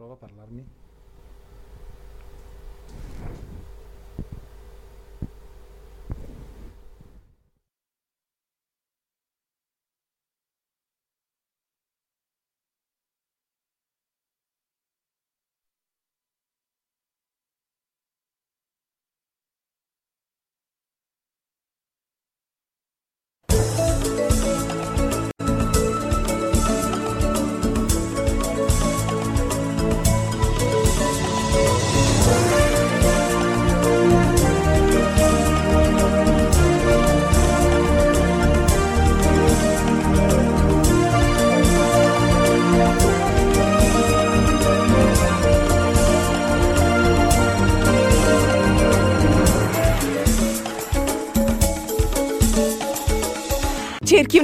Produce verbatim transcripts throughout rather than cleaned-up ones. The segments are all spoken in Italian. Prova a parlarmi. Cerchi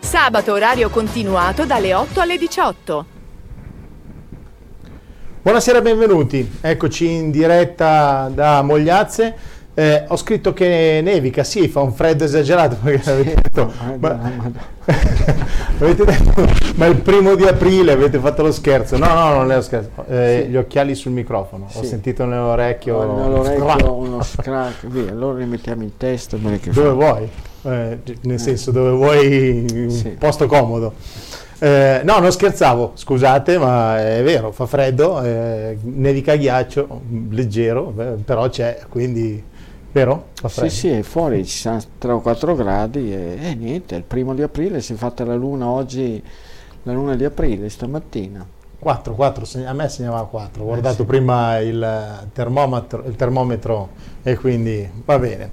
Sabato orario continuato dalle otto alle diciotto. Buonasera e benvenuti, eccoci in diretta da Mogliazze. Eh, ho scritto che nevica, sì, fa un freddo esagerato perché l'avete detto, ma, avete detto, ma il primo di aprile avete fatto lo scherzo. No, no, non è lo scherzo. Eh, sì. Gli occhiali sul microfono, sì. Ho sentito nell'orecchio, oh, nell'orecchio uno scratch. Via, allora rimettiamo il testo. Dove fa? Vuoi? Eh, nel senso, dove vuoi, un sì. Posto comodo. Eh, no, non scherzavo, scusate, ma è vero, fa freddo, eh, nevica, ghiaccio, leggero, beh, però c'è, quindi, vero? Fa freddo. Sì, sì, fuori ci sono tre o quattro gradi e, e niente, il primo di aprile si è fatta la luna oggi, la luna di aprile stamattina. quattro, quattro, a me segnava quattro, ho guardato eh, sì. prima il termometro, il termometro e quindi va bene.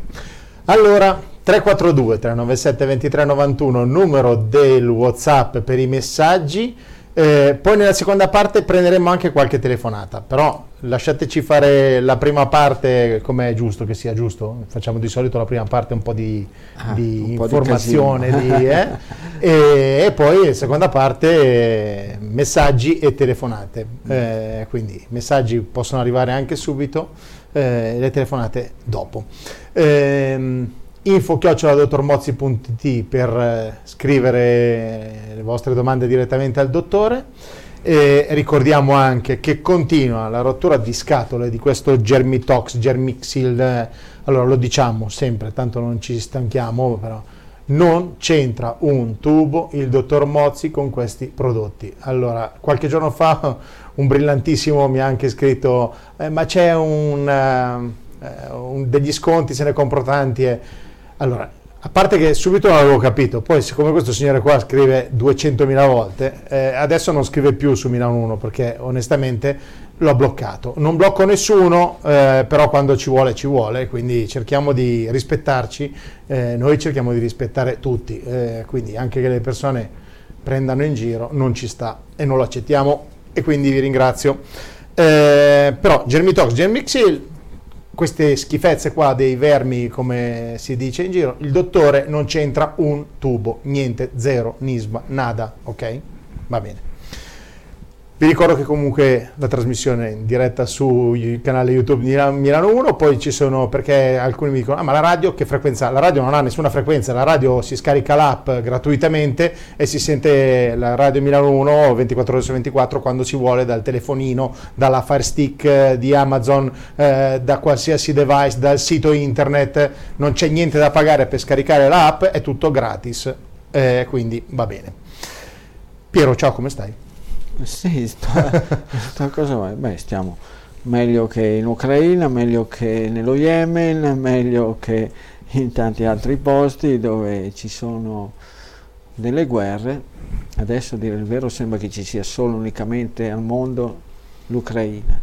Allora... tre quattro due tre nove sette due tre nove uno numero del WhatsApp per i messaggi, eh, poi nella seconda parte prenderemo anche qualche telefonata, però lasciateci fare la prima parte come è giusto che sia giusto, facciamo di solito la prima parte un po' di, ah, di un informazione po' di di, eh? e, e poi la seconda parte messaggi e telefonate, eh, quindi messaggi possono arrivare anche subito, eh, le telefonate dopo. ehm info chiocciola dottormozzi punto it per eh, scrivere le vostre domande direttamente al dottore. E ricordiamo anche che continua la rottura di scatole di questo Germitox, Germixil, eh, allora lo diciamo sempre, tanto non ci stanchiamo, però non c'entra un tubo il dottor Mozzi con questi prodotti. Allora, qualche giorno fa un brillantissimo mi ha anche scritto eh, ma c'è un, eh, un degli sconti, se ne compro tanti e... Allora, a parte che subito non avevo capito, poi siccome questo signore qua scrive duecentomila volte, eh, adesso non scrive più su Milano uno perché onestamente l'ho bloccato. Non blocco nessuno, eh, però quando ci vuole ci vuole, quindi cerchiamo di rispettarci, eh, noi cerchiamo di rispettare tutti, eh, quindi anche che le persone prendano in giro non ci sta e non lo accettiamo e quindi vi ringrazio. Eh, però Germitox, Germixil... Queste schifezze qua dei vermi, come si dice in giro, il dottore non c'entra un tubo, niente, zero, nisma, nada, ok? Va bene. Vi ricordo che comunque la trasmissione è in diretta sul canale YouTube di Milano uno, poi ci sono, perché alcuni mi dicono, ah ma la radio che frequenza? La radio non ha nessuna frequenza, la radio si scarica l'app gratuitamente e si sente la radio Milano uno ventiquattro ore su ventiquattro quando si vuole, dal telefonino, dalla Fire Stick di Amazon, eh, da qualsiasi device, dal sito internet, non c'è niente da pagare per scaricare l'app, è tutto gratis, eh, quindi va bene. Piero, ciao, come stai? Sì, sta, sta cosa va. Beh, stiamo meglio che in Ucraina, meglio che nello Yemen, meglio che in tanti altri posti dove ci sono delle guerre. Adesso, a dire il vero, sembra che ci sia solo unicamente al mondo l'Ucraina.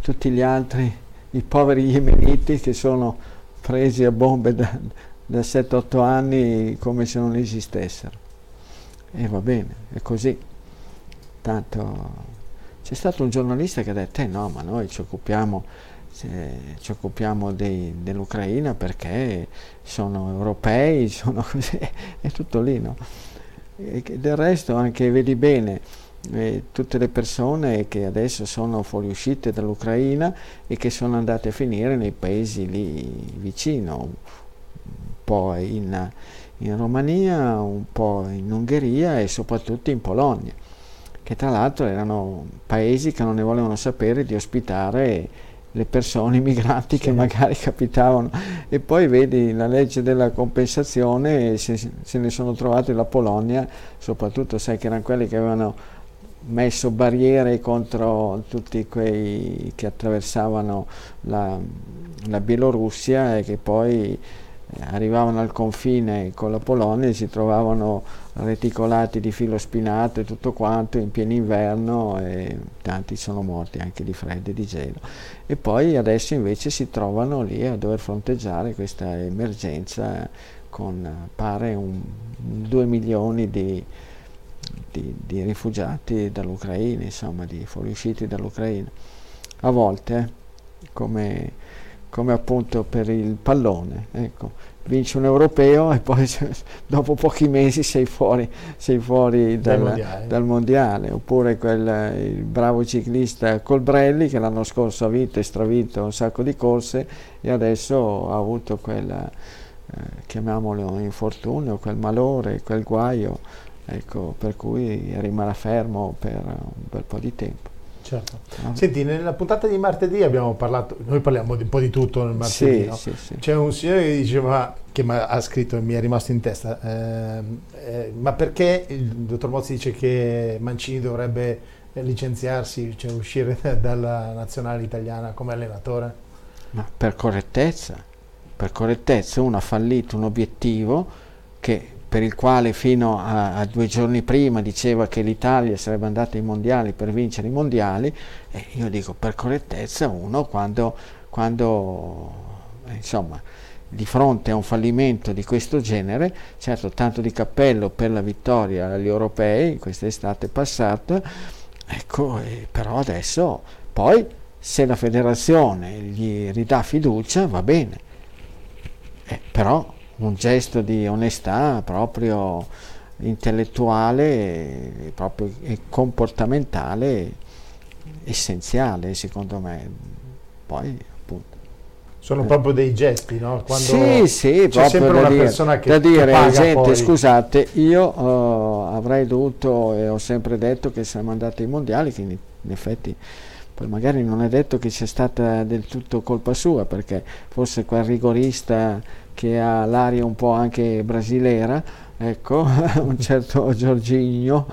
Tutti gli altri, i poveri yemeniti che sono presi a bombe da, da sette otto anni come se non esistessero. E va bene, è così. Tanto C'è stato un giornalista che ha detto eh no, ma noi ci occupiamo, eh, ci occupiamo dei, dell'Ucraina perché sono europei, sono così, è tutto lì, no? E del resto anche vedi bene eh, tutte le persone che adesso sono fuoriuscite dall'Ucraina e che sono andate a finire nei paesi lì vicino, un po' in, in Romania, un po' in Ungheria e soprattutto in Polonia, che tra l'altro erano paesi che non ne volevano sapere di ospitare le persone migranti che magari capitavano. E poi vedi la legge della compensazione, se, se ne sono trovate la Polonia, soprattutto sai che erano quelli che avevano messo barriere contro tutti quei che attraversavano la, la Bielorussia e che poi arrivavano al confine con la Polonia e si trovavano reticolati di filo spinato e tutto quanto in pieno inverno, e tanti sono morti anche di freddo e di gelo. E poi adesso invece si trovano lì a dover fronteggiare questa emergenza con pare un, due milioni di, di, di rifugiati dall'Ucraina, insomma di fuoriusciti dall'Ucraina. A volte come come appunto per il pallone, ecco, vince un europeo e poi dopo pochi mesi sei fuori, sei fuori dal, dal, mondiale. dal mondiale, oppure quel il bravo ciclista Colbrelli che l'anno scorso ha vinto e stravinto un sacco di corse e adesso ha avuto quel, eh, chiamiamolo infortunio, quel malore, quel guaio, ecco, per cui rimarrà fermo per un bel po' di tempo. Certo. Senti, nella puntata di martedì abbiamo parlato, noi parliamo di un po' di tutto nel martedì, sì, no? Sì, sì. C'è un signore che diceva, che ha scritto e mi è rimasto in testa, eh, eh, ma perché il dottor Mozzi dice che Mancini dovrebbe licenziarsi, cioè uscire dalla nazionale italiana come allenatore? Ma per correttezza, per correttezza uno ha fallito un obiettivo che... per il quale fino a, a due giorni prima diceva che l'Italia sarebbe andata ai mondiali per vincere i mondiali, e io dico per correttezza uno quando, quando insomma di fronte a un fallimento di questo genere, certo tanto di cappello per la vittoria agli europei quest'estate passata, ecco, però adesso poi se la federazione gli ridà fiducia va bene, eh, però un gesto di onestà proprio intellettuale e, proprio e comportamentale essenziale secondo me. Poi appunto sono eh. proprio dei gesti, no? Quando sì, sì, c'è sempre una dire, persona che da dire paga gente poi. Scusate, io uh, avrei dovuto e ho sempre detto che siamo andati ai mondiali, che in, in effetti magari non è detto che sia stata del tutto colpa sua, perché forse quel rigorista che ha l'aria un po' anche brasilera, ecco, un certo Giorginio,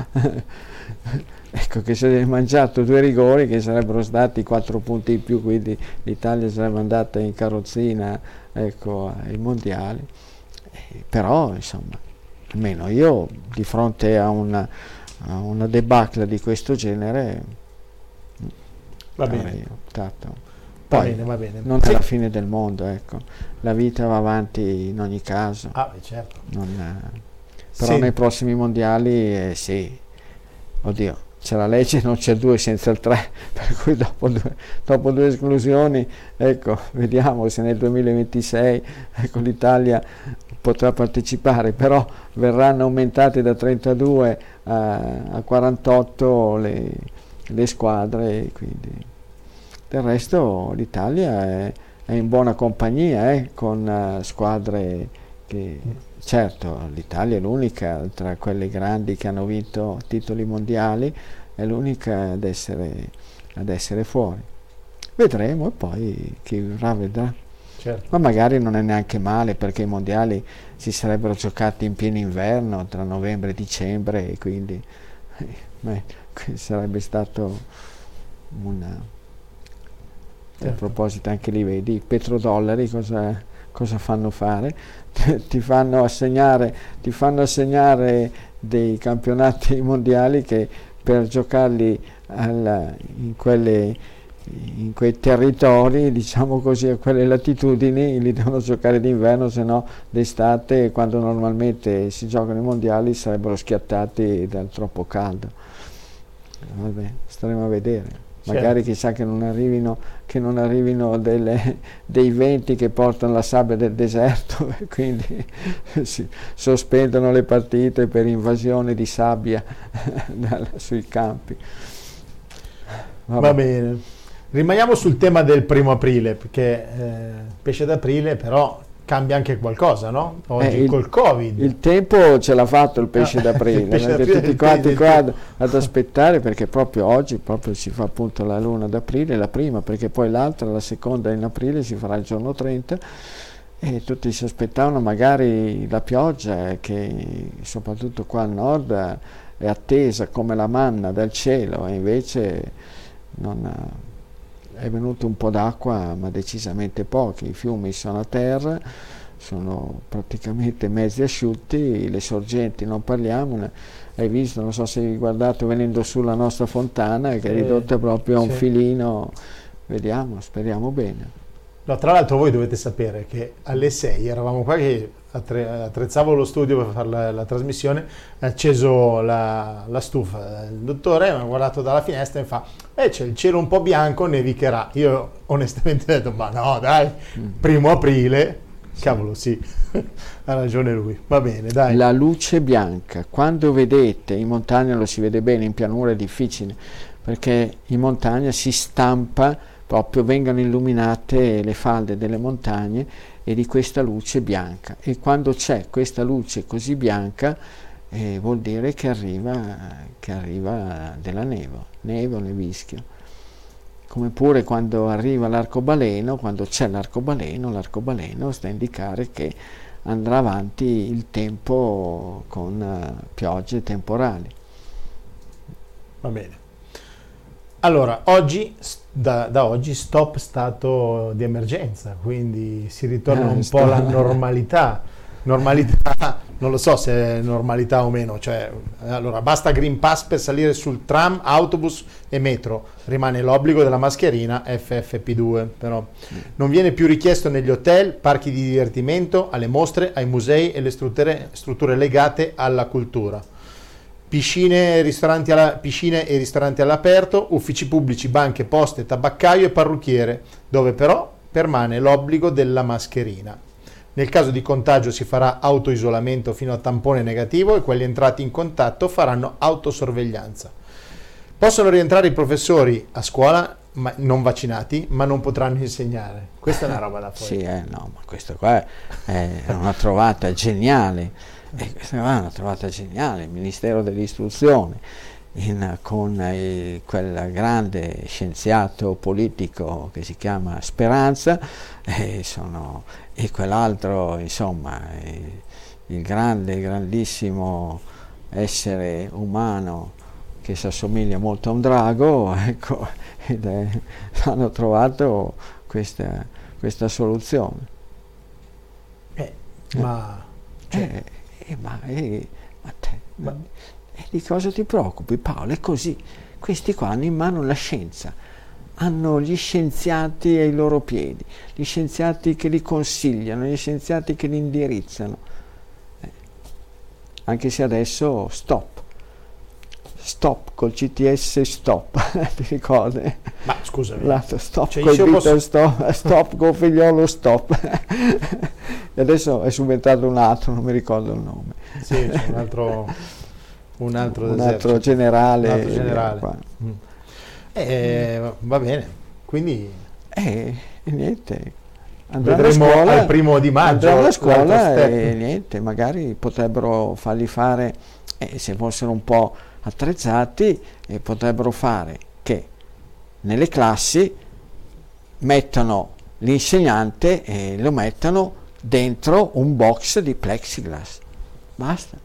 ecco, che si è mangiato due rigori che sarebbero stati quattro punti in più, quindi l'Italia sarebbe andata in carrozzina, ecco, ai mondiali. Però insomma, almeno io di fronte a una, a una debacle di questo genere. Va bene. Poi, va bene, va bene. Non è la fine del mondo, ecco. La vita va avanti in ogni caso. Ah, beh, certo. Non, però sì. Nei prossimi mondiali, eh, sì. Oddio, c'è la legge, non c'è due senza il tre, per cui dopo due, dopo due esclusioni, ecco, vediamo se nel duemilaventisei ecco, l'Italia potrà partecipare, però verranno aumentate da trentadue a, a quarantotto le... le squadre, quindi del resto l'Italia è, è in buona compagnia, eh, con uh, squadre che certo l'Italia è l'unica tra quelle grandi che hanno vinto titoli mondiali, è l'unica ad essere, ad essere fuori. Vedremo e poi chi verrà vedrà. Certo. Ma magari non è neanche male, perché i mondiali si sarebbero giocati in pieno inverno tra novembre e dicembre, e quindi eh, beh, sarebbe stato una, certo. A proposito anche lì vedi i petrodollari cosa, cosa fanno fare, ti fanno assegnare ti fanno assegnare dei campionati mondiali che per giocarli alla, in quelle in quei territori, diciamo così, a quelle latitudini li devono giocare d'inverno, se no d'estate, quando normalmente si giocano i mondiali, sarebbero schiattati dal troppo caldo. Vabbè, staremo a vedere. Magari certo. Chissà che non arrivino, che non arrivino delle, dei venti che portano la sabbia del deserto e quindi si sospendono le partite per invasione di sabbia sui campi. Vabbè. Va bene, rimaniamo sul tema del primo aprile, perché eh, pesce d'aprile però cambia anche qualcosa, no? Oggi eh, il, col Covid. Il tempo ce l'ha fatto il pesce ah, d'aprile, il pesce d'aprile tutti quanti qua ad, ad aspettare, perché proprio oggi proprio si fa appunto la luna d'aprile, la prima, perché poi l'altra, la seconda in aprile si farà il giorno trenta, e tutti si aspettavano magari la pioggia che soprattutto qua al nord è attesa come la manna dal cielo, e invece non ha, è venuto un po' d'acqua, ma decisamente pochi. I fiumi sono a terra, sono praticamente mezzi asciutti, le sorgenti non parliamone. Hai visto, non so se hai guardato venendo su la nostra fontana, che è ridotta proprio a un sì. filino. Vediamo, speriamo bene. No, tra l'altro voi dovete sapere che alle sei eravamo qua che attre- attrezzavo lo studio per fare la, la trasmissione, ha acceso la, la stufa, il dottore mi ha guardato dalla finestra e mi fa eh, c'è il cielo un po' bianco, nevicherà. Io onestamente ho detto ma no dai, primo aprile, sì. Cavolo sì, ha ragione lui, va bene dai. La luce bianca, quando vedete, in montagna lo si vede bene, in pianura è difficile, perché in montagna si stampa proprio, vengono illuminate le falde delle montagne e di questa luce bianca, e quando c'è questa luce così bianca eh, vuol dire che arriva, che arriva della neve, neve o nevischio, come pure quando arriva l'arcobaleno, quando c'è l'arcobaleno, l'arcobaleno sta a indicare che andrà avanti il tempo con piogge temporali. Va bene. Allora, oggi, da, da oggi stop stato di emergenza, quindi si ritorna eh, un sto... po' alla normalità, normalità, non lo so se è normalità o meno, cioè, allora basta Green Pass per salire sul tram, autobus e metro, rimane l'obbligo della mascherina F F P due, però non viene più richiesto negli hotel, parchi di divertimento, alle mostre, ai musei e le strutture, strutture legate alla cultura. Piscine e, ristoranti alla, piscine e ristoranti all'aperto, uffici pubblici, banche, poste, tabaccaio e parrucchiere, dove però permane l'obbligo della mascherina. Nel caso di contagio si farà autoisolamento fino a tampone negativo e quelli entrati in contatto faranno autosorveglianza. Possono rientrare i professori a scuola ma non vaccinati, ma non potranno insegnare. Questa è una roba da fuori. Sì, eh, no, ma questa qua è una trovata geniale. E questa è una trovata geniale, il Ministero dell'Istruzione in, con il, quel grande scienziato politico che si chiama Speranza e, sono, e quell'altro, insomma, il grande, grandissimo essere umano che si assomiglia molto a un drago, ecco, ed è, hanno trovato questa, questa soluzione. Eh, ma... Cioè, Eh, ma, eh, ma, te, ma eh, di cosa ti preoccupi Paolo? È così, questi qua hanno in mano la scienza, hanno gli scienziati ai loro piedi, gli scienziati che li consigliano, gli scienziati che li indirizzano, eh. Anche se adesso stop, stop col C T S, stop, ti ricordi? Ma scusami, Lato, stop cioè, col dito, posso... stop, stop col figliolo, stop. E adesso è subentrato un altro, non mi ricordo il nome. Sì, c'è un altro, un altro, un altro generale. Un altro generale. Qua. Mm. Eh, mm. Va bene, quindi... Eh, niente. Andrà vedremo alla scuola, al primo di maggio. Andrà alla scuola e niente, magari potrebbero fargli fare, eh, se fossero un po' attrezzati, eh, potrebbero fare che nelle classi mettano l'insegnante e lo mettano dentro un box di plexiglass, basta,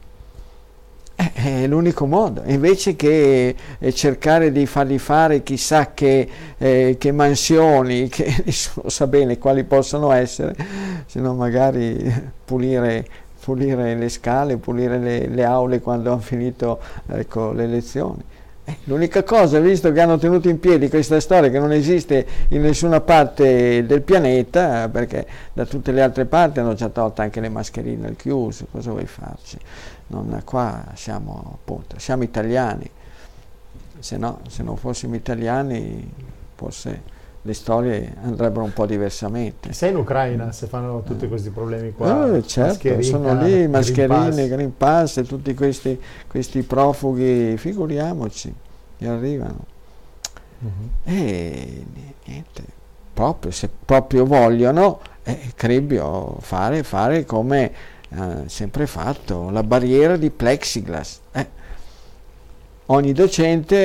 è, è l'unico modo, invece che cercare di fargli fare chissà che, eh, che mansioni che nessuno sa bene quali possono essere, se no magari pulire, pulire le scale, pulire le, le aule quando hanno finito, ecco, le lezioni. L'unica cosa, visto che hanno tenuto in piedi questa storia che non esiste in nessuna parte del pianeta, perché da tutte le altre parti hanno già tolto anche le mascherine al chiuso, cosa vuoi farci? Non, qua siamo appunto, siamo italiani. se no, se non fossimo italiani forse le storie andrebbero un po' diversamente. Sei in Ucraina se fanno tutti questi problemi qua? Eh, certo, sono lì, mascherine, Green Pass, green pass e tutti questi, questi profughi, figuriamoci, che arrivano. Uh-huh. E niente, proprio, se proprio vogliono, eh, crebbio, fare, fare come eh, sempre fatto, la barriera di plexiglass. Eh. Ogni docente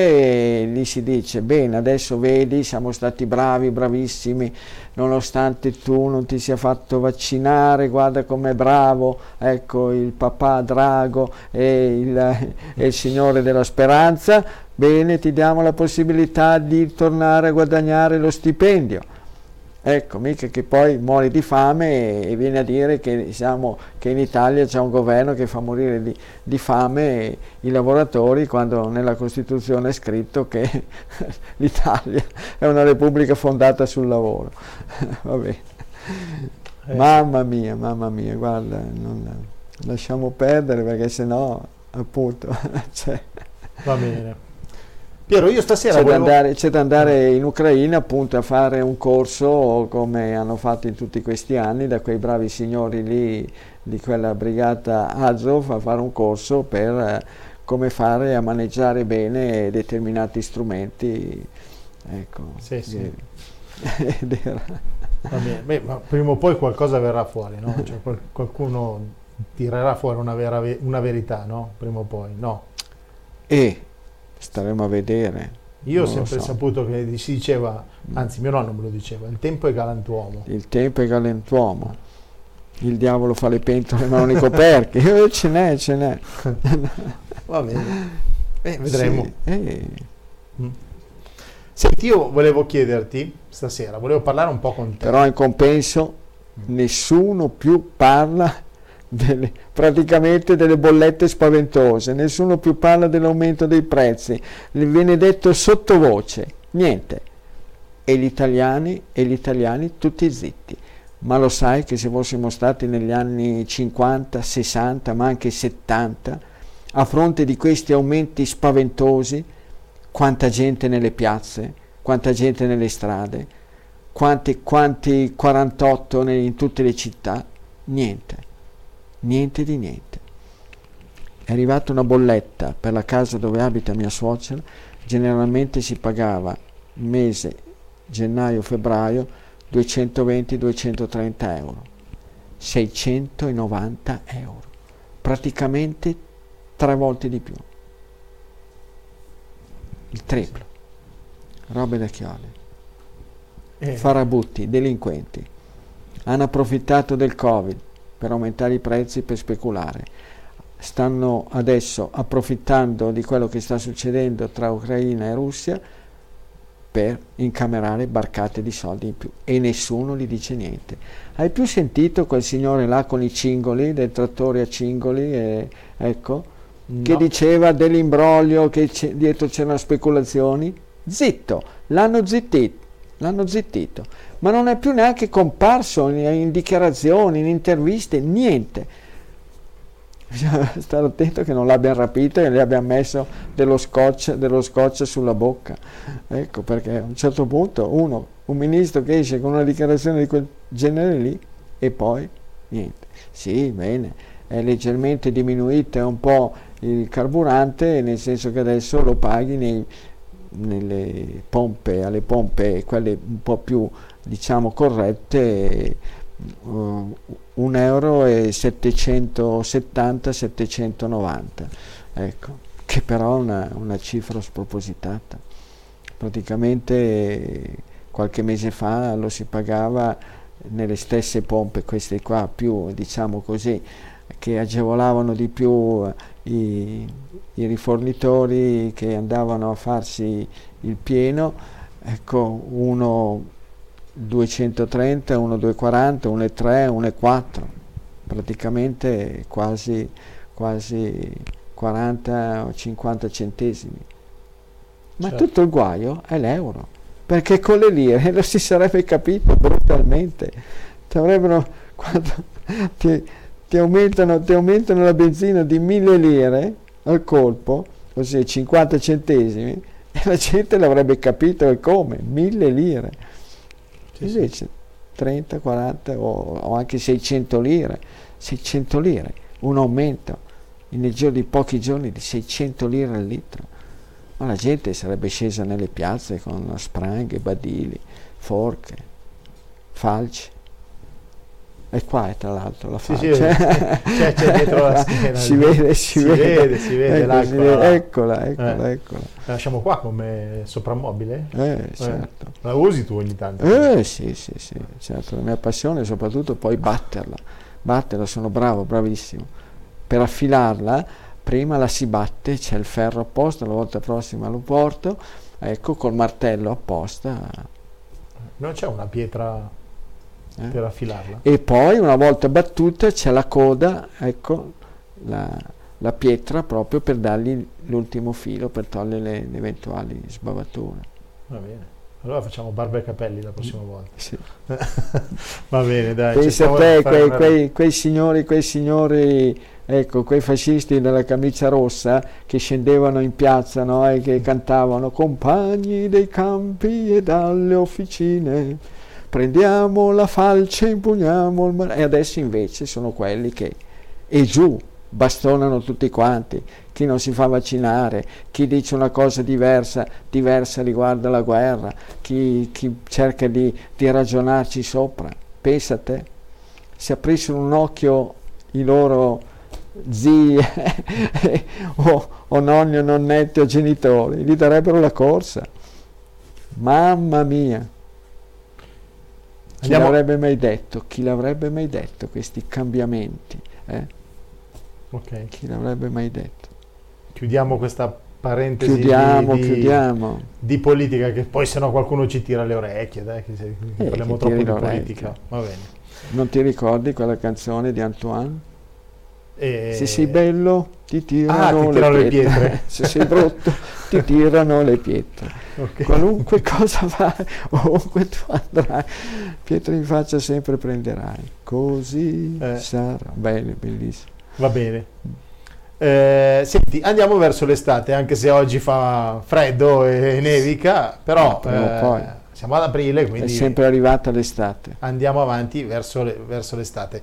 eh, gli si dice, bene, adesso vedi, siamo stati bravi, bravissimi, nonostante tu non ti sia fatto vaccinare, guarda com'è bravo, ecco il papà Drago e il, eh, il signore della speranza, bene, ti diamo la possibilità di tornare a guadagnare lo stipendio. Ecco, mica che poi muori di fame e, e viene a dire che, siamo, che in Italia c'è un governo che fa morire di, di fame i lavoratori, quando nella Costituzione è scritto che l'Italia è una repubblica fondata sul lavoro. Vabbè. Eh. Mamma mia, mamma mia, guarda, non, lasciamo perdere perché sennò appunto cioè. Va bene. Piero, io stasera c'è volevo... da andare, c'è da andare in Ucraina appunto a fare un corso come hanno fatto in tutti questi anni da quei bravi signori lì di quella brigata Azov, a fare un corso per come fare a maneggiare bene determinati strumenti, ecco. Sì, sì. Ed era... Va bene. Beh, ma prima o poi qualcosa verrà fuori, no? Cioè, qualcuno tirerà fuori una, vera, una verità, no? Prima o poi, no? E... staremo a vedere. Io ho sempre so. saputo che si diceva, anzi mio nonno me lo diceva, il tempo è galantuomo. Il tempo è galantuomo, il diavolo fa le pentole ma non i coperchi, eh, ce n'è, ce n'è. Va bene, eh, vedremo. Sì. Eh. Senti, io volevo chiederti stasera, volevo parlare un po' con te. Però in compenso nessuno più parla Delle, praticamente delle bollette spaventose, nessuno più parla dell'aumento dei prezzi, viene detto sottovoce, niente, e gli italiani e gli italiani tutti zitti. Ma lo sai che se fossimo stati negli anni cinquanta, sessanta ma anche settanta a fronte di questi aumenti spaventosi, quanta gente nelle piazze, quanta gente nelle strade, quanti, quanti quarantotto nel, in tutte le città, niente niente di niente. È arrivata una bolletta per la casa dove abita mia suocera, generalmente si pagava mese gennaio-febbraio duecentoventi duecentotrenta euro, seicentonovanta euro, praticamente tre volte di più, il triplo, robe da chiole, eh. Farabutti, delinquenti hanno approfittato del Covid per aumentare i prezzi, per speculare. Stanno adesso approfittando di quello che sta succedendo tra Ucraina e Russia per incamerare barcate di soldi in più, e nessuno gli dice niente. Hai più sentito quel signore là con i cingoli, del trattore a cingoli, e, ecco, no. Che diceva dell'imbroglio, che c- dietro c'erano speculazioni? Zitto, l'hanno zittito, l'hanno zittito. Ma non è più neanche comparso in dichiarazioni, in interviste, niente. Bisogna stare attento che non l'abbiano rapito e gli abbiano messo dello scotch, dello scotch sulla bocca. Ecco, perché a un certo punto uno, un ministro che esce con una dichiarazione di quel genere lì e poi niente. Sì, bene, è leggermente diminuito un po' il carburante, nel senso che adesso lo paghi nei... nelle pompe, alle pompe quelle un po' più diciamo corrette, uh, un euro e settecentosettanta settecentonovanta, ecco, che però è una, una cifra spropositata. Praticamente qualche mese fa lo si pagava nelle stesse pompe, queste qua più diciamo così, che agevolavano di più i, i rifornitori che andavano a farsi il pieno, ecco, uno duecentotrenta, uno duecentoquaranta, uno tre, uno quattro, praticamente quasi, quasi quaranta o cinquanta centesimi. Ma certo, tutto il guaio è l'euro, perché con le lire lo si sarebbe capito brutalmente, ti avrebbero quando ti, Ti aumentano, ti aumentano la benzina di mille lire al colpo, ossia cinquanta centesimi, e la gente l'avrebbe capito, e come? Mille lire. Invece trenta, quaranta o, o anche seicento lire, seicento lire, un aumento nel giro di pochi giorni di seicento lire al litro. Ma la gente sarebbe scesa nelle piazze con spranghe, badili, forche, falci. E qua è tra l'altro la falce. Sì, c'è, c'è dietro la schiena. Si vede, si, si vede, vede, si vede, ecco, l'acqua. Eccola, eccola, eh. eccola. La lasciamo qua come soprammobile? Eh, certo. Eh. La usi tu ogni tanto? Eh, sì, sì, sì, certo. La mia passione è soprattutto poi batterla. Batterla, sono bravo, bravissimo. Per affilarla, prima la si batte, c'è il ferro apposta, la volta prossima lo porto, ecco, col martello apposta. Non c'è una pietra... Eh? Per affilarla. E poi una volta battuta c'è la coda, ecco la, la pietra proprio per dargli l'ultimo filo, per togliere le, le eventuali sbavature. Va bene, allora facciamo barba e capelli la prossima volta. Sì. Va bene, dai. Pensa a te, quei, una... quei, quei signori, quei signori, ecco, quei fascisti della camicia rossa che scendevano in piazza, no, e che cantavano "Compagni dei campi e dalle officine, prendiamo la falce, impugniamo il mar-". E adesso invece sono quelli che e giù bastonano tutti quanti, chi non si fa vaccinare, chi dice una cosa diversa, diversa riguardo alla guerra, chi, chi cerca di, di ragionarci sopra. Pensa a te, se aprissero un occhio i loro zii o, o nonni o nonnetti o genitori, gli darebbero la corsa. Mamma mia! Chi Andiamo. l'avrebbe mai detto? Chi l'avrebbe mai detto questi cambiamenti? Eh? Okay. Chi l'avrebbe mai detto? Chiudiamo questa parentesi chiudiamo, di, chiudiamo. di politica, che poi sennò qualcuno ci tira le orecchie, dai, che, se, che eh, parliamo che troppo di politica. Va bene. Non ti ricordi quella canzone di Antoine? E... Se sei bello ti tirano, ah, ti tirano le, le pietre, pietre. Se sei brutto ti tirano le pietre, okay. Qualunque cosa fai, ovunque tu andrai, pietre in faccia sempre prenderai, così eh. sarà. Bene, bellissimo. Va bene, eh, senti, andiamo verso l'estate, anche se oggi fa freddo e nevica, però eh, poi. siamo ad aprile, quindi è sempre arrivata l'estate, andiamo avanti verso, le, verso l'estate.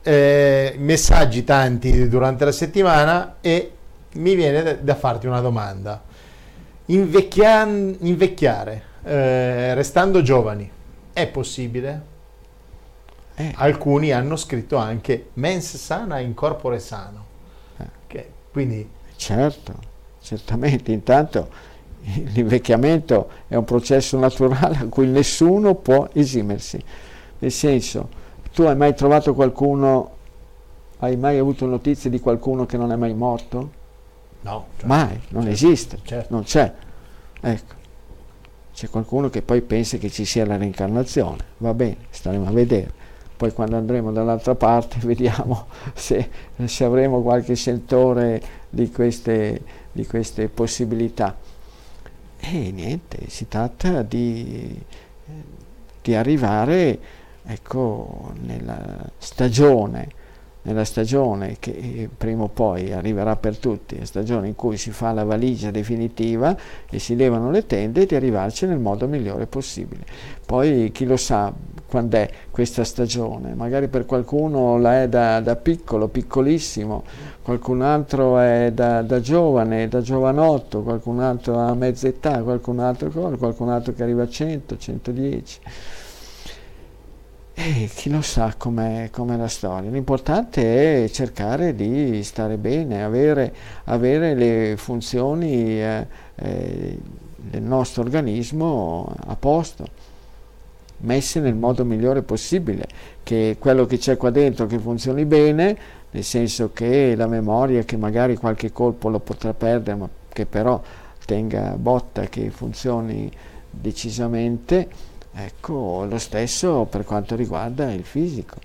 Eh, messaggi tanti durante la settimana, e mi viene da, da farti una domanda. Invecchian, invecchiare eh, restando giovani è possibile? Eh. Alcuni hanno scritto anche mens sana in corpore sano, eh. che, quindi certo, certamente. Intanto l'invecchiamento è un processo naturale a cui nessuno può esimersi, nel senso, tu hai mai trovato qualcuno, hai mai avuto notizie di qualcuno che non è mai morto? No. Certo. Mai, non certo. esiste, certo. non c'è. Ecco, c'è qualcuno che poi pensa che ci sia la reincarnazione, va bene, staremo a vedere. Poi quando andremo dall'altra parte vediamo se, se avremo qualche sentore di queste, di queste possibilità. E niente, si tratta di, di arrivare... Ecco, nella stagione, nella stagione che prima o poi arriverà per tutti, la stagione in cui si fa la valigia definitiva e si levano le tende, di arrivarci nel modo migliore possibile. Poi chi lo sa quando è questa stagione, magari per qualcuno la è da, da piccolo, piccolissimo, qualcun altro è da, da giovane, da giovanotto, qualcun altro a mezza età, qualcun altro, qualcun altro che arriva a cento, centodieci. E chi lo sa com'è, com'è la storia. L'importante è cercare di stare bene, avere, avere le funzioni eh, eh, del nostro organismo a posto, messe nel modo migliore possibile, che quello che c'è qua dentro che funzioni bene, nel senso che la memoria, che magari qualche colpo lo potrà perdere, ma che però tenga botta, che funzioni decisamente. Ecco, lo stesso per quanto riguarda il fisico,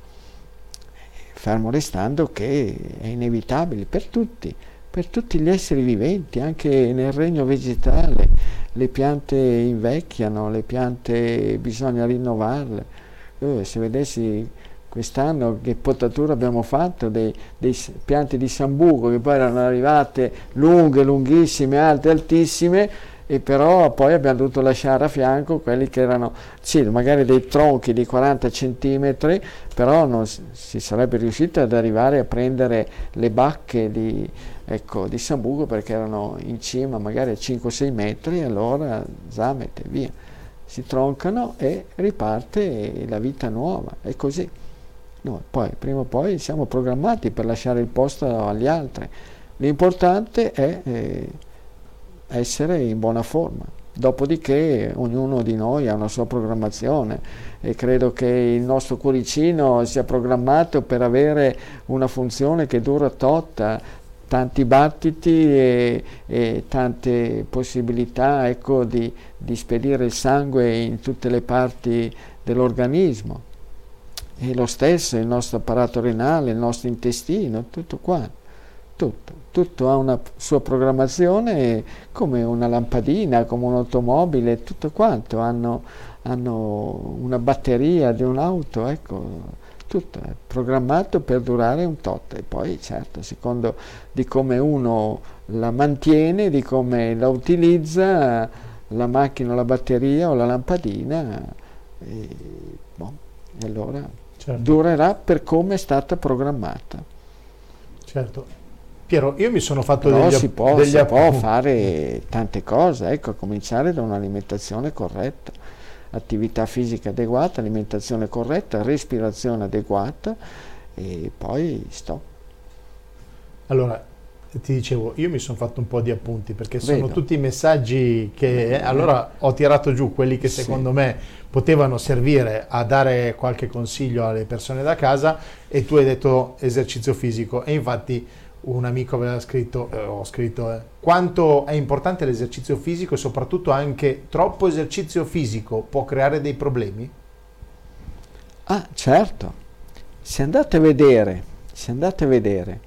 fermo restando che è inevitabile per tutti, per tutti gli esseri viventi, anche nel regno vegetale. Le piante invecchiano, le piante bisogna rinnovarle. Eh, se vedessi quest'anno che potatura abbiamo fatto dei, dei piante di sambuco, che poi erano arrivate lunghe, lunghissime, alte, altissime, e però poi abbiamo dovuto lasciare a fianco quelli che erano sì, magari dei tronchi di quaranta centimetri, però non si sarebbe riusciti ad arrivare a prendere le bacche di, ecco, di sambuco, perché erano in cima magari a cinque sei metri, allora zamete, via, si troncano e riparte la vita nuova, è così. No, poi prima o poi siamo programmati per lasciare il posto agli altri, l'importante è eh, essere in buona forma, dopodiché ognuno di noi ha una sua programmazione e credo che il nostro cuoricino sia programmato per avere una funzione che dura tot, tanti battiti e, e tante possibilità, ecco, di, di spedire il sangue in tutte le parti dell'organismo, e lo stesso il nostro apparato renale, il nostro intestino, tutto quanto. Tutto, tutto ha una sua programmazione, come una lampadina, come un'automobile, tutto quanto, hanno, hanno una batteria di un'auto, ecco, tutto è programmato per durare un tot, e poi certo, secondo di come uno la mantiene, di come la utilizza, la macchina, la batteria o la lampadina, e, boh, e allora certo. Durerà per come è stata programmata. Certo. Piero, io mi sono fatto Però degli, si può, degli si app- può fare tante cose, ecco, a cominciare da un'alimentazione corretta, attività fisica adeguata, alimentazione corretta, respirazione adeguata e poi stop. Allora, ti dicevo, io mi sono fatto un po' di appunti perché Vedo. sono tutti messaggi che eh, allora ho tirato giù, quelli che secondo sì. me potevano servire a dare qualche consiglio alle persone da casa, e tu hai detto esercizio fisico, e infatti un amico aveva scritto, eh, ho scritto, eh, quanto è importante l'esercizio fisico, e soprattutto anche troppo esercizio fisico può creare dei problemi? Ah, certo. Se andate a vedere, se andate a vedere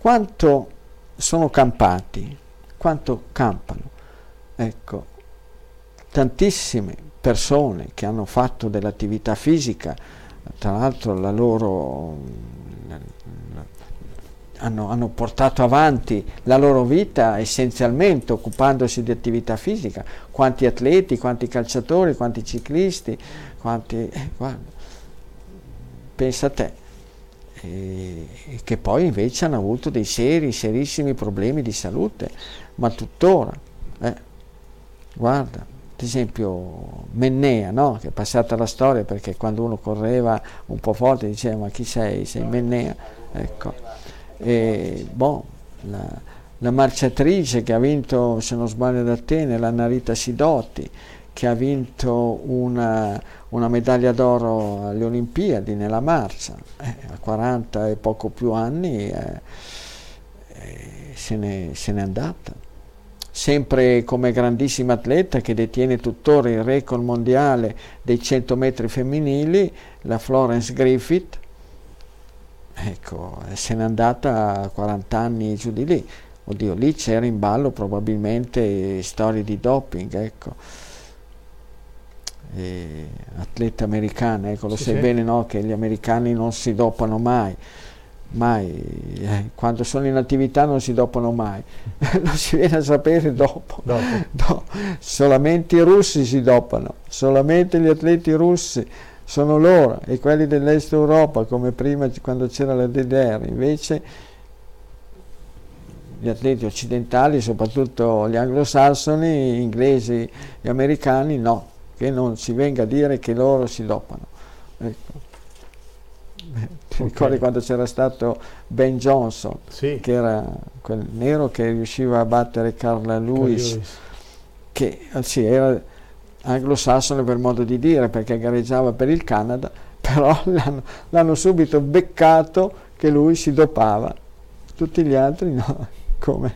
quanto sono campati, quanto campano, ecco, tantissime persone che hanno fatto dell'attività fisica, tra l'altro la loro... Hanno, hanno portato avanti la loro vita essenzialmente occupandosi di attività fisica, quanti atleti, quanti calciatori, quanti ciclisti, quanti eh, guarda, pensa a te, e, che poi invece hanno avuto dei seri, serissimi problemi di salute, ma tuttora eh, guarda, ad esempio Mennea, no? Che è passata la storia perché quando uno correva un po' forte diceva ma chi sei? Sei Mennea, ecco. E, boh, la, la marciatrice che ha vinto, se non sbaglio, ad Atene, la Narita Sidoti, che ha vinto una, una medaglia d'oro alle Olimpiadi nella marcia, eh, a quaranta e poco più anni eh, eh, se ne, se n'è andata, sempre come grandissima atleta che detiene tuttora il record mondiale dei cento metri femminili, la Florence Griffith. Ecco, se n'è andata a quaranta anni giù di lì. Oddio, lì c'era in ballo probabilmente storie di doping, ecco. E, atleta americana, ecco, lo sì, sai sì. bene, no? Che gli americani non si dopano mai, mai. Eh, quando sono in attività non si dopano mai, lo si viene a sapere dopo. dopo. No, solamente i russi si dopano, solamente gli atleti russi. Sono loro e quelli dell'Est Europa, come prima quando c'era la D D R, invece gli atleti occidentali, soprattutto gli anglosassoni, inglesi e americani, no, che non si venga a dire che loro si dopano. Ecco. Beh, ti okay. ricordi quando c'era stato Ben Johnson, sì. che era quel nero che riusciva a battere Carla Lewis, Lewis. che sì, era... anglosassone per modo di dire, perché gareggiava per il Canada, però l'hanno, l'hanno subito beccato che lui si dopava, tutti gli altri no, come,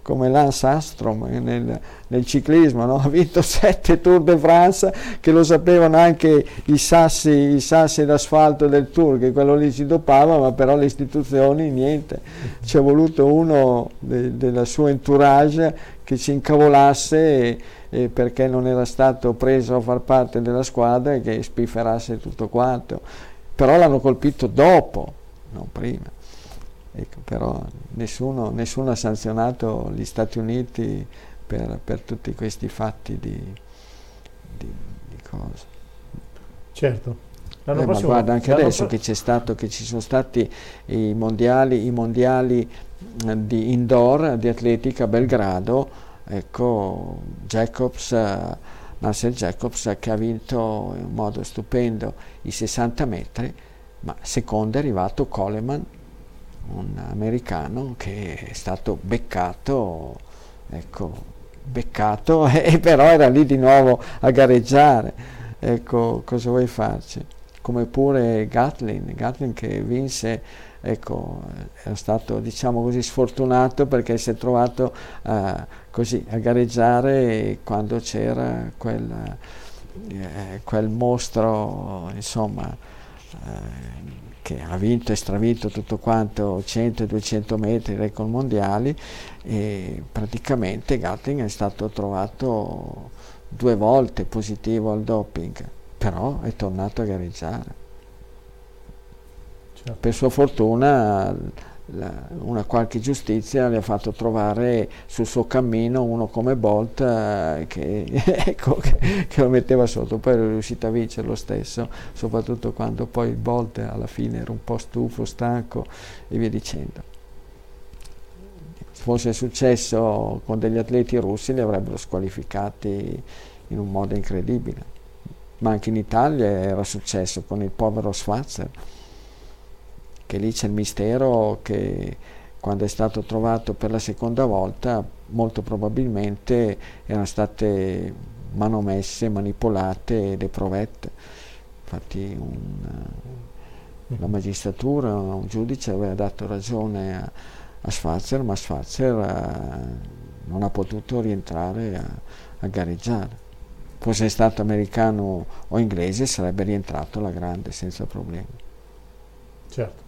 come Lance Armstrong nel, nel ciclismo, no? Ha vinto sette Tour de France, che lo sapevano anche i sassi, i sassi d'asfalto del Tour, che quello lì si dopava, ma però le istituzioni niente, ci è voluto uno de, della sua entourage che si incavolasse e, e perché non era stato preso a far parte della squadra, e che spifferasse tutto quanto. Però l'hanno colpito dopo, non prima. Ecco, però nessuno, nessuno ha sanzionato gli Stati Uniti per, per tutti questi fatti di, di, di cose. Certo. L'anno eh, prossimo, ma guarda anche adesso pro... che c'è stato, che ci sono stati i mondiali, i mondiali di indoor di atletica a Belgrado, ecco Jacobs, Marcel Jacobs, che ha vinto in modo stupendo i sessanta metri, ma secondo è arrivato Coleman, un americano che è stato beccato, ecco, beccato e però era lì di nuovo a gareggiare, ecco, cosa vuoi farci? Come pure Gatlin, Gatlin che vinse, ecco, è stato, diciamo così, sfortunato perché si è trovato uh, così a gareggiare quando c'era quel, eh, quel mostro, insomma, eh, che ha vinto e stravinto tutto quanto, cento e duecento metri, record mondiali, e praticamente Gatlin è stato trovato due volte positivo al doping, però è tornato a gareggiare. Certo. Per sua fortuna la, una qualche giustizia le ha fatto trovare sul suo cammino uno come Bolt eh, che, ecco, che, che lo metteva sotto, poi era riuscito a vincere lo stesso, soprattutto quando poi Bolt alla fine era un po' stufo, stanco e via dicendo. Se fosse successo con degli atleti russi li avrebbero squalificati in un modo incredibile. Ma anche in Italia era successo con il povero Schwazer, che lì c'è il mistero che quando è stato trovato per la seconda volta molto probabilmente erano state manomesse, manipolate le provette. Infatti un, la magistratura, un giudice aveva dato ragione a, a Schwazer, ma Schwazer a, non ha potuto rientrare a, a gareggiare. Fosse stato americano o inglese sarebbe rientrato alla grande senza problemi. Certo.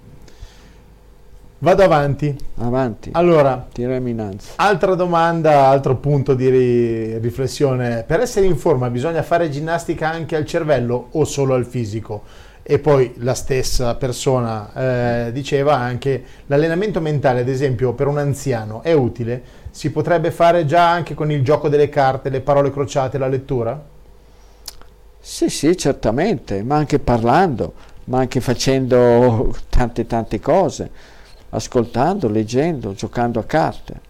Vado avanti. Avanti. Allora, altra domanda, altro punto di ri- riflessione. Per essere in forma bisogna fare ginnastica anche al cervello o solo al fisico? E poi la stessa persona eh, diceva anche l'allenamento mentale, ad esempio, per un anziano è utile? Si potrebbe fare già anche con il gioco delle carte, le parole crociate, la lettura? Sì, sì, certamente, ma anche parlando, ma anche facendo tante tante cose, ascoltando, leggendo, giocando a carte.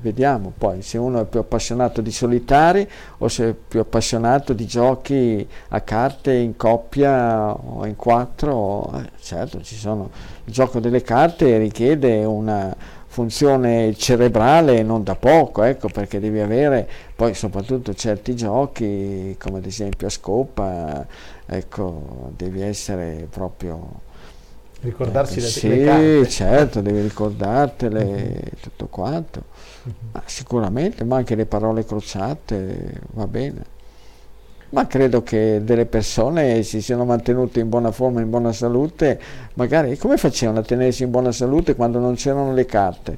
Vediamo poi se uno è più appassionato di solitari o se è più appassionato di giochi a carte in coppia o in quattro. O, eh, certo, ci sono, il gioco delle carte richiede una funzione cerebrale non da poco, ecco, perché devi avere poi soprattutto certi giochi come ad esempio a scopa, ecco, devi essere proprio... Ricordarsi eh, le, sì, le carte. Sì, certo, devi ricordartele, mm-hmm. tutto quanto. Ma sicuramente, ma anche le parole crociate va bene. Ma credo che delle persone si siano mantenute in buona forma, in buona salute, magari come facevano a tenersi in buona salute quando non c'erano le carte?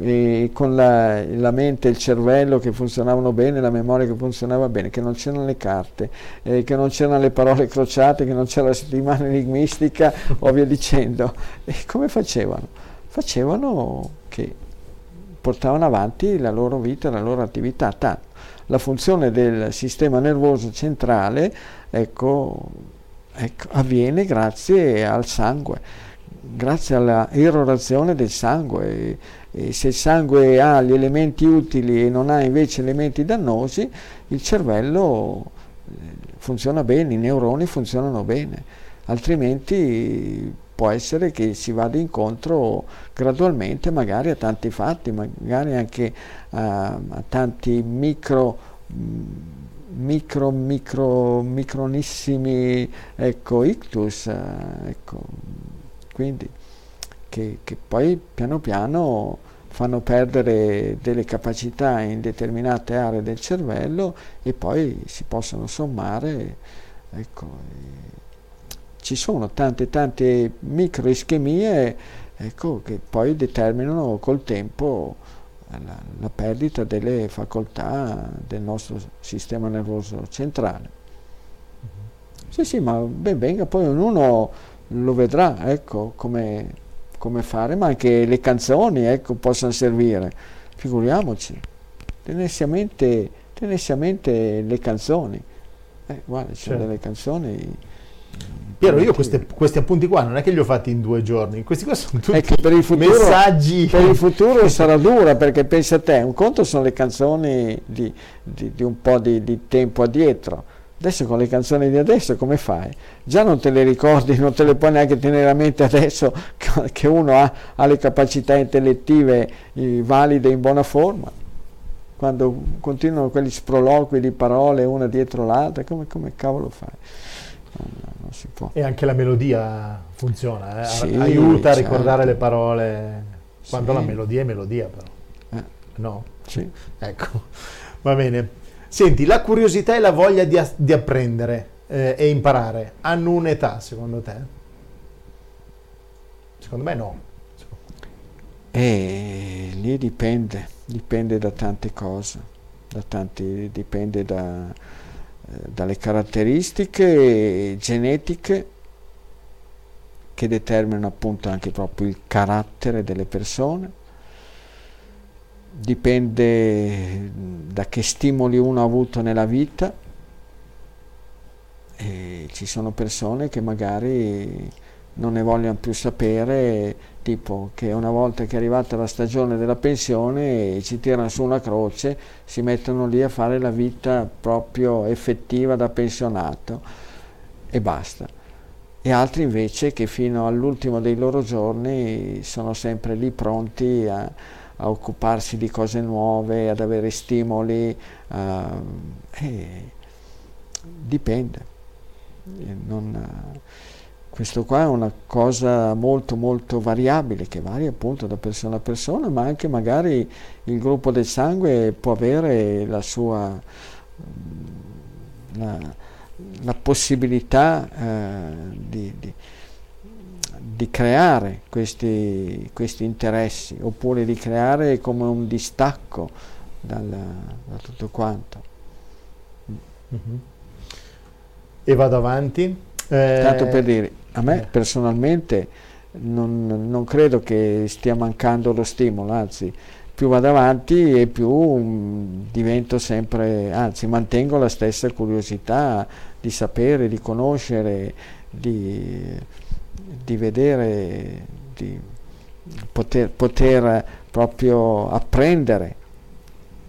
E con la, la mente e il cervello che funzionavano bene, la memoria che funzionava bene, che non c'erano le carte, eh, che non c'erano le parole crociate, che non c'era la settimana enigmistica o via dicendo. E come facevano? Facevano che portavano avanti la loro vita, la loro attività. Tanto la funzione del sistema nervoso centrale, ecco, ecco, avviene grazie al sangue, grazie alla irrorazione del sangue. E se il sangue ha gli elementi utili e non ha invece elementi dannosi, il cervello funziona bene, i neuroni funzionano bene, altrimenti può essere che si vada incontro gradualmente magari a tanti fatti, magari anche a, a tanti micro micro micro micronissimi, ecco, ictus, ecco, quindi Che, che poi piano piano fanno perdere delle capacità in determinate aree del cervello e poi si possono sommare, ecco, e ci sono tante tante microischemie, ecco, che poi determinano col tempo la, la perdita delle facoltà del nostro sistema nervoso centrale. Sì, sì, ma ben venga, poi ognuno lo vedrà, ecco, come come fare, ma anche le canzoni, ecco, possono servire, figuriamoci. tendenzialmente, tendenzialmente le canzoni. Eh, guarda, ci sono certo. delle canzoni. Piero, io queste, questi appunti qua non è che li ho fatti in due giorni, questi qua sono tutti ecco, per il futuro, messaggi. Per il futuro sarà dura, perché pensa a te, un conto sono le canzoni di, di, di un po' di, di tempo addietro, adesso con le canzoni di adesso come fai? Già non te le ricordi, non te le puoi neanche tenere a mente adesso che uno ha, ha le capacità intellettive valide, in buona forma, quando continuano quegli sproloqui di parole una dietro l'altra, come, come cavolo fai? Non si può. E anche la melodia funziona, eh? Sì, aiuta a ricordare certo. le parole, quando sì. la melodia è melodia, però eh. no? Sì. Ecco, va bene. Senti, la curiosità e la voglia di, a- di apprendere eh, e imparare hanno un'età, secondo te? Secondo me no. Eh, lì dipende, dipende da tante cose, da tanti, dipende da dalle caratteristiche genetiche che determinano appunto anche proprio il carattere delle persone, dipende da che stimoli uno ha avuto nella vita, e ci sono persone che magari non ne vogliono più sapere, tipo che una volta che è arrivata la stagione della pensione ci tirano su una croce, si mettono lì a fare la vita proprio effettiva da pensionato e basta. E altri invece che fino all'ultimo dei loro giorni sono sempre lì pronti a, a occuparsi di cose nuove, ad avere stimoli, uh, eh, dipende. Non, uh, Questo qua è una cosa molto molto variabile, che varia appunto da persona a persona, ma anche magari il gruppo del sangue può avere la sua la, la possibilità eh, di, di, di creare questi, questi interessi, oppure di creare come un distacco dal, da tutto quanto. Mm-hmm. E vado avanti. Eh, Tanto per dire, a me personalmente non, non credo che stia mancando lo stimolo, anzi più vado avanti e più mh, divento sempre, anzi mantengo la stessa curiosità di sapere, di conoscere, di, di vedere, di poter, poter proprio apprendere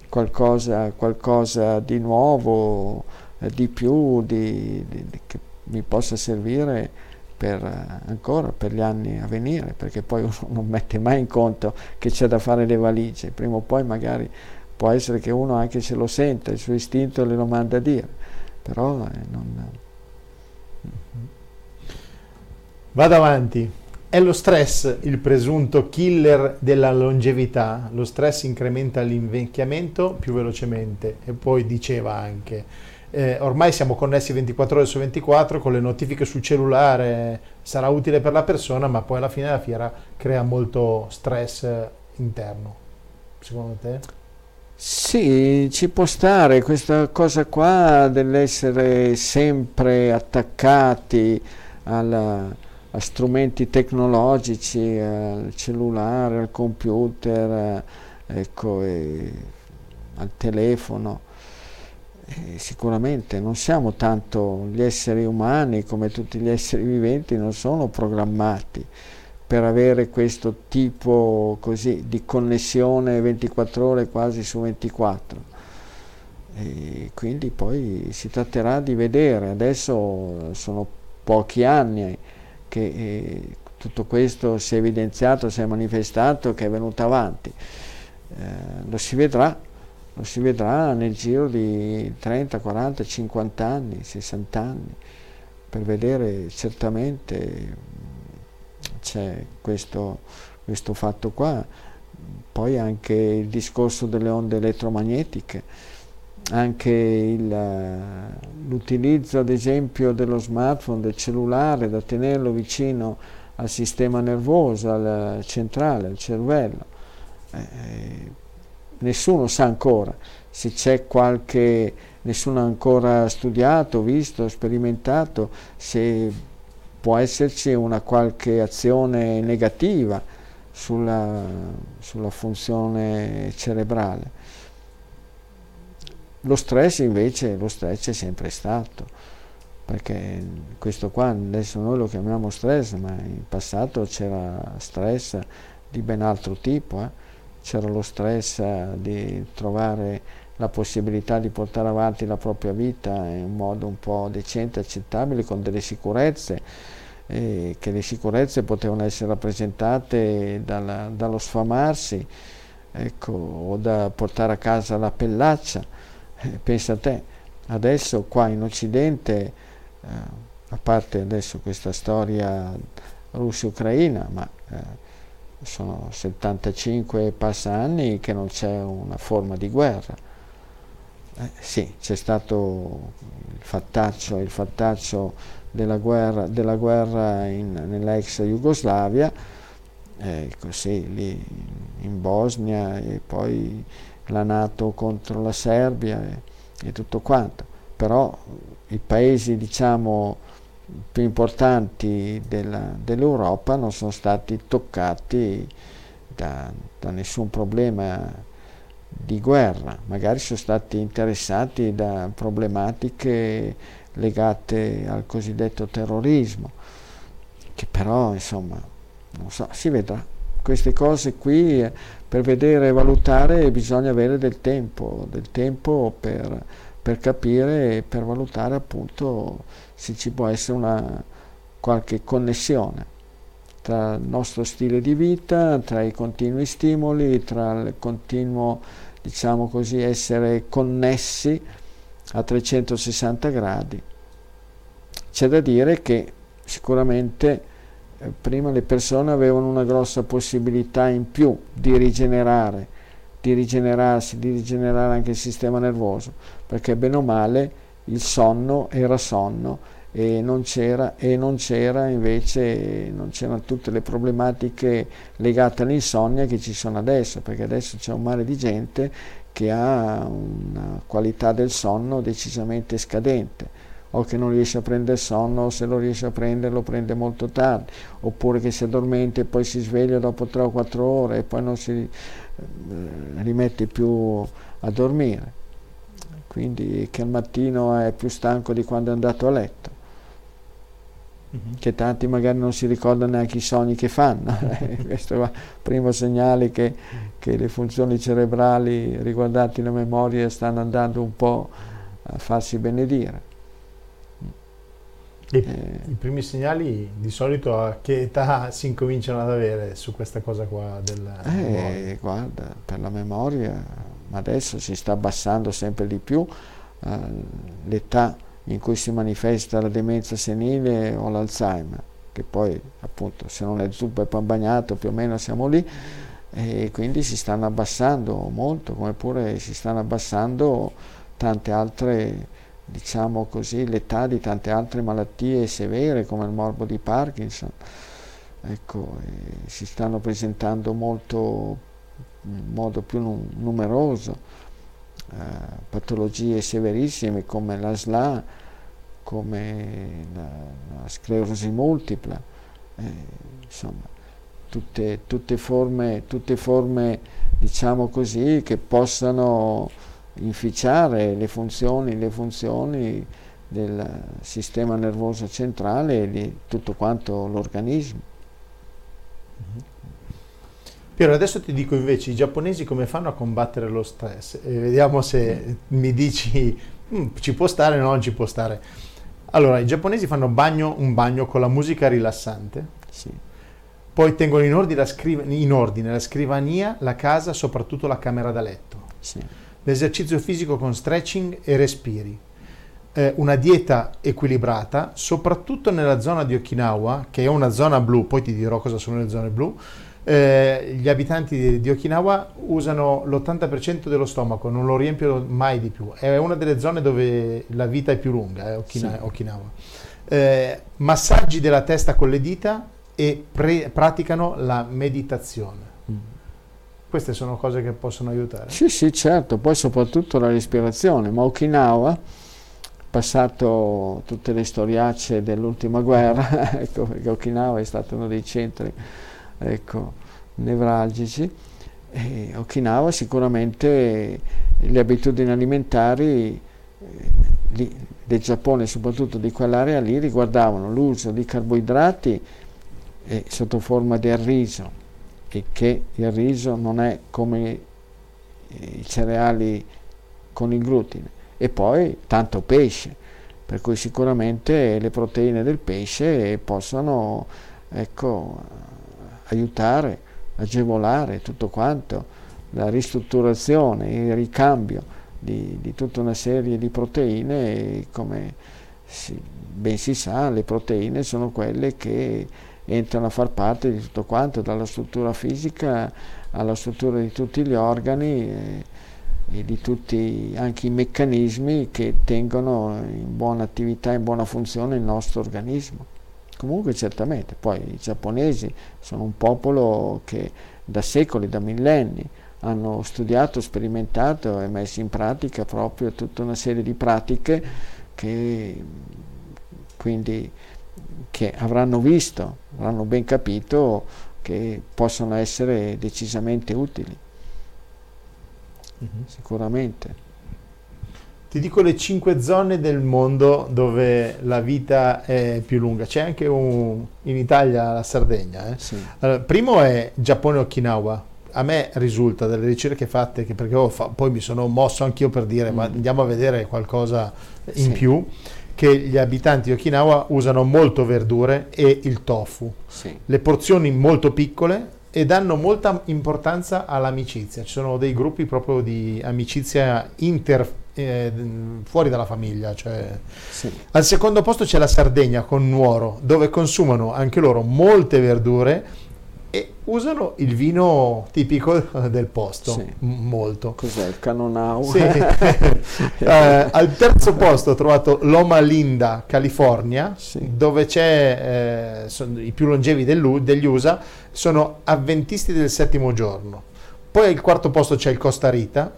qualcosa, qualcosa di nuovo, eh, di più, di, di, di che mi possa servire per, ancora per gli anni a venire, perché poi uno non mette mai in conto che c'è da fare le valigie, prima o poi magari può essere che uno anche se lo sente, il suo istinto le lo manda a dire, però eh, non... Vado avanti. È lo stress il presunto killer della longevità? Lo stress incrementa l'invecchiamento più velocemente. E poi diceva anche... Eh, ormai siamo connessi ventiquattro ore su ventiquattro con le notifiche sul cellulare, sarà utile per la persona, ma poi alla fine della fiera crea molto stress interno, secondo te? Sì, ci può stare questa cosa qua dell'essere sempre attaccati alla, a strumenti tecnologici, al cellulare, al computer, ecco, e al telefono. Sicuramente non siamo tanto, gli esseri umani come tutti gli esseri viventi non sono programmati per avere questo tipo così di connessione ventiquattro ore quasi su ventiquattro, e quindi poi si tratterà di vedere. Adesso sono pochi anni che eh, tutto questo si è evidenziato, si è manifestato, che è venuto avanti, eh, lo si vedrà Lo si vedrà nel giro di trenta, quaranta, cinquanta anni, sessanta anni, per vedere certamente c'è questo, questo fatto qua. Poi anche il discorso delle onde elettromagnetiche, anche il, l'utilizzo ad esempio dello smartphone, del cellulare, da tenerlo vicino al sistema nervoso, al centrale, al cervello. Eh, Nessuno sa ancora se c'è qualche, nessuno ha ancora studiato, visto, sperimentato, se può esserci una qualche azione negativa sulla, sulla funzione cerebrale. Lo stress invece, lo stress è sempre stato, perché questo qua adesso noi lo chiamiamo stress, ma in passato c'era stress di ben altro tipo, eh? C'era lo stress di trovare la possibilità di portare avanti la propria vita in modo un po' decente, accettabile, con delle sicurezze, eh, che le sicurezze potevano essere rappresentate dalla, dallo sfamarsi, ecco, o da portare a casa la pellaccia. Pensa a te, adesso qua in Occidente, eh, a parte adesso questa storia Russia-Ucraina, ma eh, sono settantacinque passa anni che non c'è una forma di guerra. Eh, sì, c'è stato il fattaccio, il fattaccio della guerra, della guerra in, nella ex Jugoslavia, eh, così, lì in Bosnia, e poi la NATO contro la Serbia e, e tutto quanto, però i paesi, diciamo, più importanti della, dell'Europa non sono stati toccati da, da nessun problema di guerra, magari sono stati interessati da problematiche legate al cosiddetto terrorismo, che però, insomma, non so, si vedrà. Queste cose qui, per vedere e valutare, bisogna avere del tempo, del tempo per, per capire e per valutare appunto se ci può essere una qualche connessione tra il nostro stile di vita, tra i continui stimoli, tra il continuo, diciamo così, essere connessi a trecentosessanta gradi. C'è da dire che sicuramente prima le persone avevano una grossa possibilità in più di rigenerare, di rigenerarsi, di rigenerare anche il sistema nervoso, perché bene o male il sonno era sonno e non c'era, e non c'era invece, non c'erano tutte le problematiche legate all'insonnia che ci sono adesso, perché adesso c'è un mare di gente che ha una qualità del sonno decisamente scadente, o che non riesce a prendere sonno, o se lo riesce a prendere lo prende molto tardi, oppure che si addormenta e poi si sveglia dopo tre o quattro ore e poi non si eh, rimette più a dormire, quindi che al mattino è più stanco di quando è andato a letto, mm-hmm. che tanti magari non si ricordano neanche i sogni che fanno. Questo è il primo segnale che, che le funzioni cerebrali riguardanti la memoria stanno andando un po' a farsi benedire. I, eh, I primi segnali di solito a che età si incominciano ad avere su questa cosa qua della eh, memoria? Guarda, per la memoria, ma adesso si sta abbassando sempre di più eh, l'età in cui si manifesta la demenza senile o l'Alzheimer, che poi appunto se non è zuppa e pan bagnato più o meno siamo lì, e quindi si stanno abbassando molto, come pure si stanno abbassando tante altre, diciamo così, l'età di tante altre malattie severe come il morbo di Parkinson. Ecco, eh, si stanno presentando molto, in modo più nu- numeroso, eh, patologie severissime come la S L A, come la, la sclerosi multipla, eh, insomma tutte, tutte forme, tutte forme, diciamo così, che possano inficiare le funzioni, le funzioni del sistema nervoso centrale e di tutto quanto l'organismo. Piero, adesso ti dico invece i giapponesi come fanno a combattere lo stress e vediamo se mi dici ci può stare o no, non ci può stare. Allora, i giapponesi fanno bagno, un bagno con la musica rilassante, sì. Poi tengono in ordine, la scriv- in ordine la scrivania, la casa, soprattutto la camera da letto, sì. L'esercizio fisico con stretching e respiri, eh, una dieta equilibrata, soprattutto nella zona di Okinawa, che è una zona blu, poi ti dirò cosa sono le zone blu, eh, gli abitanti di, di Okinawa usano l'ottanta per cento dello stomaco, non lo riempiono mai di più, è una delle zone dove la vita è più lunga, eh, Okina- sì. Okinawa. Eh, massaggi della testa con le dita e pre- praticano la meditazione. Queste sono cose che possono aiutare. Sì, sì, certo, poi soprattutto la respirazione, ma Okinawa, passato tutte le storiacce dell'ultima guerra, ecco, perché Okinawa è stato uno dei centri, ecco, nevralgici, E Okinawa sicuramente le abitudini alimentari eh, del Giappone, soprattutto di quell'area lì, riguardavano l'uso di carboidrati eh, sotto forma del riso, e che il riso non è come eh, i cereali con il glutine, e poi tanto pesce, per cui sicuramente le proteine del pesce possono, ecco, aiutare, agevolare tutto quanto, la ristrutturazione, il ricambio di, di tutta una serie di proteine, e come si, ben si sa, le proteine sono quelle che entrano a far parte di tutto quanto, dalla struttura fisica alla struttura di tutti gli organi e, e di tutti anche i meccanismi che tengono in buona attività, in buona funzione il nostro organismo. Comunque certamente, poi i giapponesi sono un popolo che da secoli, da millenni, hanno studiato, sperimentato e messo in pratica proprio tutta una serie di pratiche che, quindi, che avranno visto, avranno ben capito che possono essere decisamente utili, mm-hmm. sicuramente. Ti dico le cinque zone del mondo dove la vita è più lunga. C'è anche un, in Italia la Sardegna. Eh? Sì. Allora, primo è Giappone, Okinawa. A me risulta dalle ricerche fatte, che perché oh, fa, poi mi sono mosso anch'io per dire, mm. ma andiamo a vedere qualcosa in sì. più, che gli abitanti di Okinawa usano molto verdure e il tofu. Sì. Le porzioni molto piccole, e danno molta importanza all'amicizia. Ci sono dei gruppi proprio di amicizia inter eh, fuori dalla famiglia, cioè. Sì. Al secondo posto c'è la Sardegna con Nuoro, dove consumano anche loro molte verdure e usano il vino tipico del posto. Sì. M- molto. Cos'è? Il Canonau? Sì. eh, al terzo posto ho trovato Loma Linda, California, sì. dove c'è eh, sono i più longevi degli U S A, sono avventisti del settimo giorno. Poi al quarto posto c'è il Costa Rica,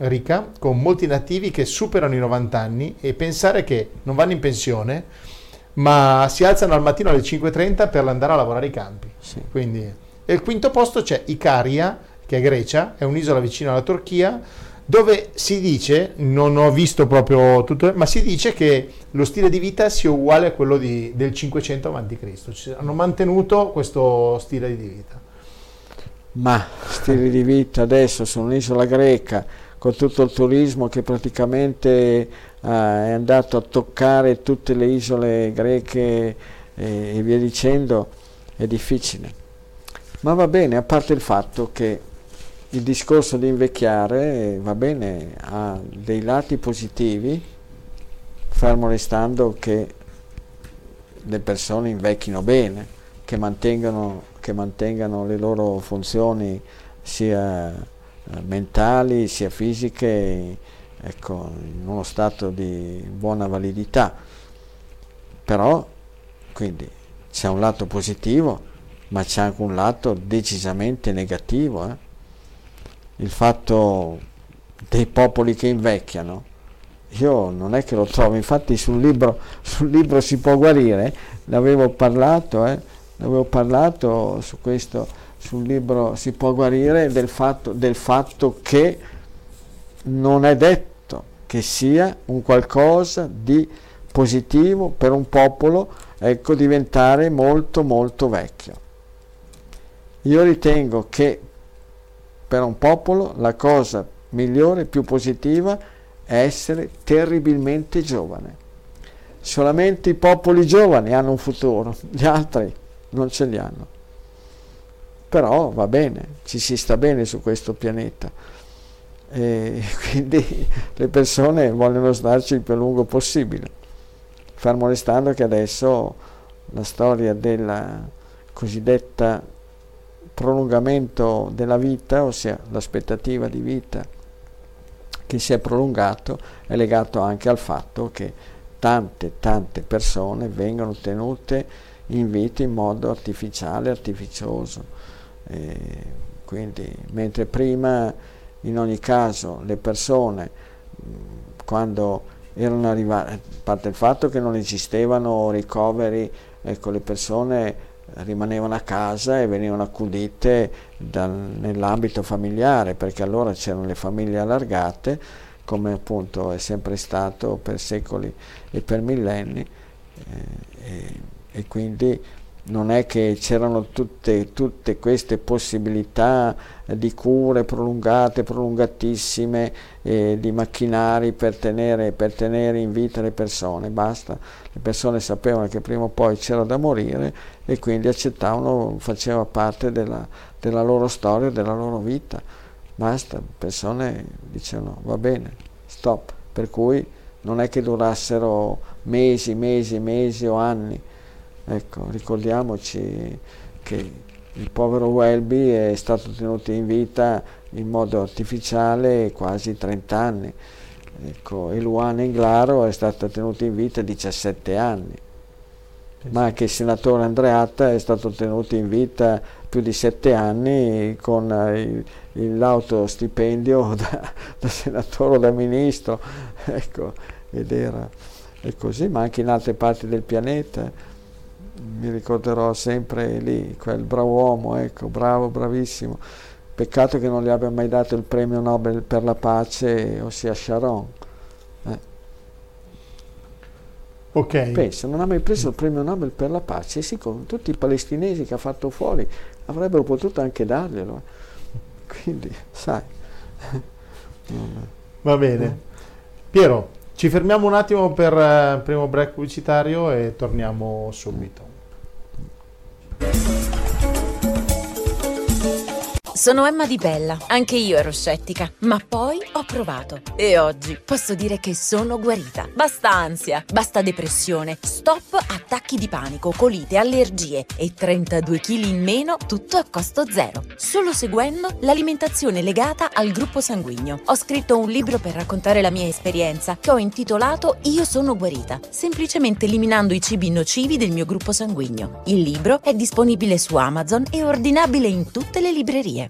con molti nativi che superano i novanta anni, e pensare che non vanno in pensione, ma si alzano al mattino alle cinque e trenta per andare a lavorare ai campi. Sì. Quindi... E al quinto posto c'è Ikaria, che è Grecia, è un'isola vicino alla Turchia, dove si dice, non ho visto proprio tutto, ma si dice che lo stile di vita sia uguale a quello di, del cinquecento avanti Cristo. Ci hanno mantenuto questo stile di vita. Ma stile di vita adesso su un'isola greca, con tutto il turismo che praticamente eh, è andato a toccare tutte le isole greche eh, e via dicendo, è difficile. Ma va bene, a parte il fatto che il discorso di invecchiare, va bene, ha dei lati positivi, fermo restando che le persone invecchino bene, che mantengano, che mantengano le loro funzioni sia mentali sia fisiche, ecco, in uno stato di buona validità. Però, quindi, c'è un lato positivo, ma c'è anche un lato decisamente negativo, eh? Il fatto dei popoli che invecchiano, io non è che lo trovo, infatti sul libro, sul libro si può guarire, l'avevo parlato, eh? l'avevo parlato su questo, sul libro si può guarire del fatto, del fatto che non è detto che sia un qualcosa di positivo per un popolo, ecco, diventare molto molto vecchio. Io ritengo che per un popolo la cosa migliore, più positiva, è essere terribilmente giovane. Solamente i popoli giovani hanno un futuro, gli altri non ce li hanno. Però va bene, ci si sta bene su questo pianeta. E quindi le persone vogliono starci il più a lungo possibile. Fermo restando che adesso la storia della cosiddetta prolungamento della vita, ossia l'aspettativa di vita che si è prolungato, è legato anche al fatto che tante tante persone vengono tenute in vita in modo artificiale, artificioso, e quindi mentre prima, in ogni caso, le persone quando erano arrivate, a parte il fatto che non esistevano ricoveri, ecco, le persone rimanevano a casa e venivano accudite dal, nell'ambito familiare, perché allora c'erano le famiglie allargate, come appunto è sempre stato per secoli e per millenni, eh, e, e quindi non è che c'erano tutte, tutte queste possibilità di cure prolungate, prolungatissime, eh, di macchinari per tenere, per tenere in vita le persone. Basta, le persone sapevano che prima o poi c'era da morire e quindi accettavano, faceva parte della, della loro storia, della loro vita. Basta, le persone dicevano va bene, stop. Per cui non è che durassero mesi, mesi, mesi o anni. Ecco, ricordiamoci che il povero Welby è stato tenuto in vita in modo artificiale quasi trenta anni, ecco, e Luana Englaro è stata tenuta in vita diciassette anni, ma anche il senatore Andreatta è stato tenuto in vita più di sette anni con il, il l'auto stipendio da, da senatore o da ministro, ecco, ed era e così, ma anche in altre parti del pianeta. Mi ricorderò sempre lì, quel bravo uomo, ecco, bravo, bravissimo. Peccato che non gli abbia mai dato il premio Nobel per la pace, ossia Sharon. Eh. Ok. Penso, non ha mai preso il premio Nobel per la pace, e sì, con tutti i palestinesi che ha fatto fuori, avrebbero potuto anche darglielo. Quindi, sai. Va bene. Piero, ci fermiamo un attimo per il uh, primo break pubblicitario e torniamo subito. Sono Emma Di Bella, anche io ero scettica, ma poi ho provato e oggi posso dire che sono guarita. Basta ansia, basta depressione, stop attacchi di panico, colite, allergie e trentadue chili in meno, tutto a costo zero, solo seguendo l'alimentazione legata al gruppo sanguigno. Ho scritto un libro per raccontare la mia esperienza che ho intitolato Io sono guarita, semplicemente eliminando i cibi nocivi del mio gruppo sanguigno. Il libro è disponibile su Amazon e ordinabile in tutte le librerie.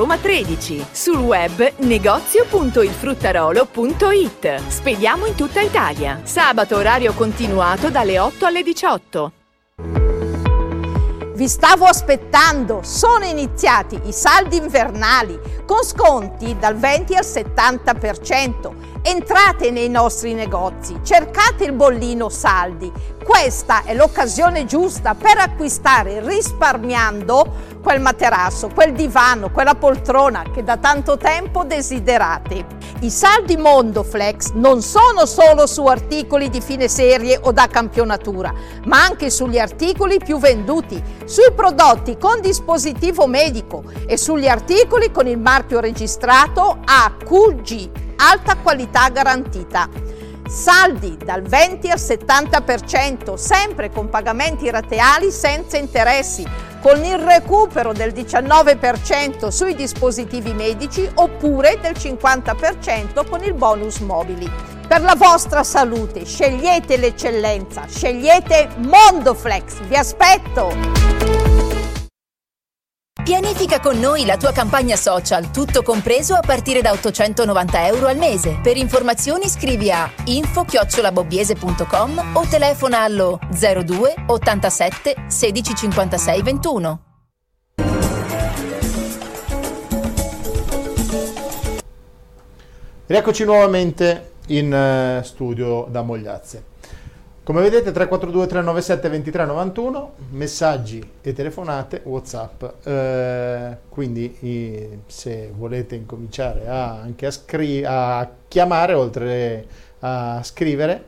Roma tredici, sul web negozio punto il fruttarolo punto it. Spediamo in tutta Italia. Sabato orario continuato dalle otto alle diciotto. Vi stavo aspettando, sono iniziati i saldi invernali con sconti dal venti al settanta per cento. Entrate nei nostri negozi, cercate il bollino saldi. Questa è l'occasione giusta per acquistare risparmiando quel materasso, quel divano, quella poltrona che da tanto tempo desiderate. I saldi Mondoflex non sono solo su articoli di fine serie o da campionatura, ma anche sugli articoli più venduti, sui prodotti con dispositivo medico e sugli articoli con il marchio registrato A Q G. Alta qualità garantita. Saldi dal venti al settanta per cento, sempre con pagamenti rateali senza interessi, con il recupero del diciannove per cento sui dispositivi medici oppure del cinquanta per cento con il bonus mobili. Per la vostra salute scegliete l'eccellenza, scegliete Mondoflex, vi aspetto! Pianifica con noi la tua campagna social, tutto compreso a partire da ottocentonovanta euro al mese. Per informazioni scrivi a info chiocciola bobbiese punto com o telefona allo zero due ottantasette sedici cinquantasei ventuno. Rieccoci nuovamente in studio da Mogliazze. Come vedete tre quattro due tre nove sette due tre nove uno, messaggi e telefonate, WhatsApp, eh, quindi eh, se volete incominciare a, anche a, scri- a chiamare oltre a scrivere,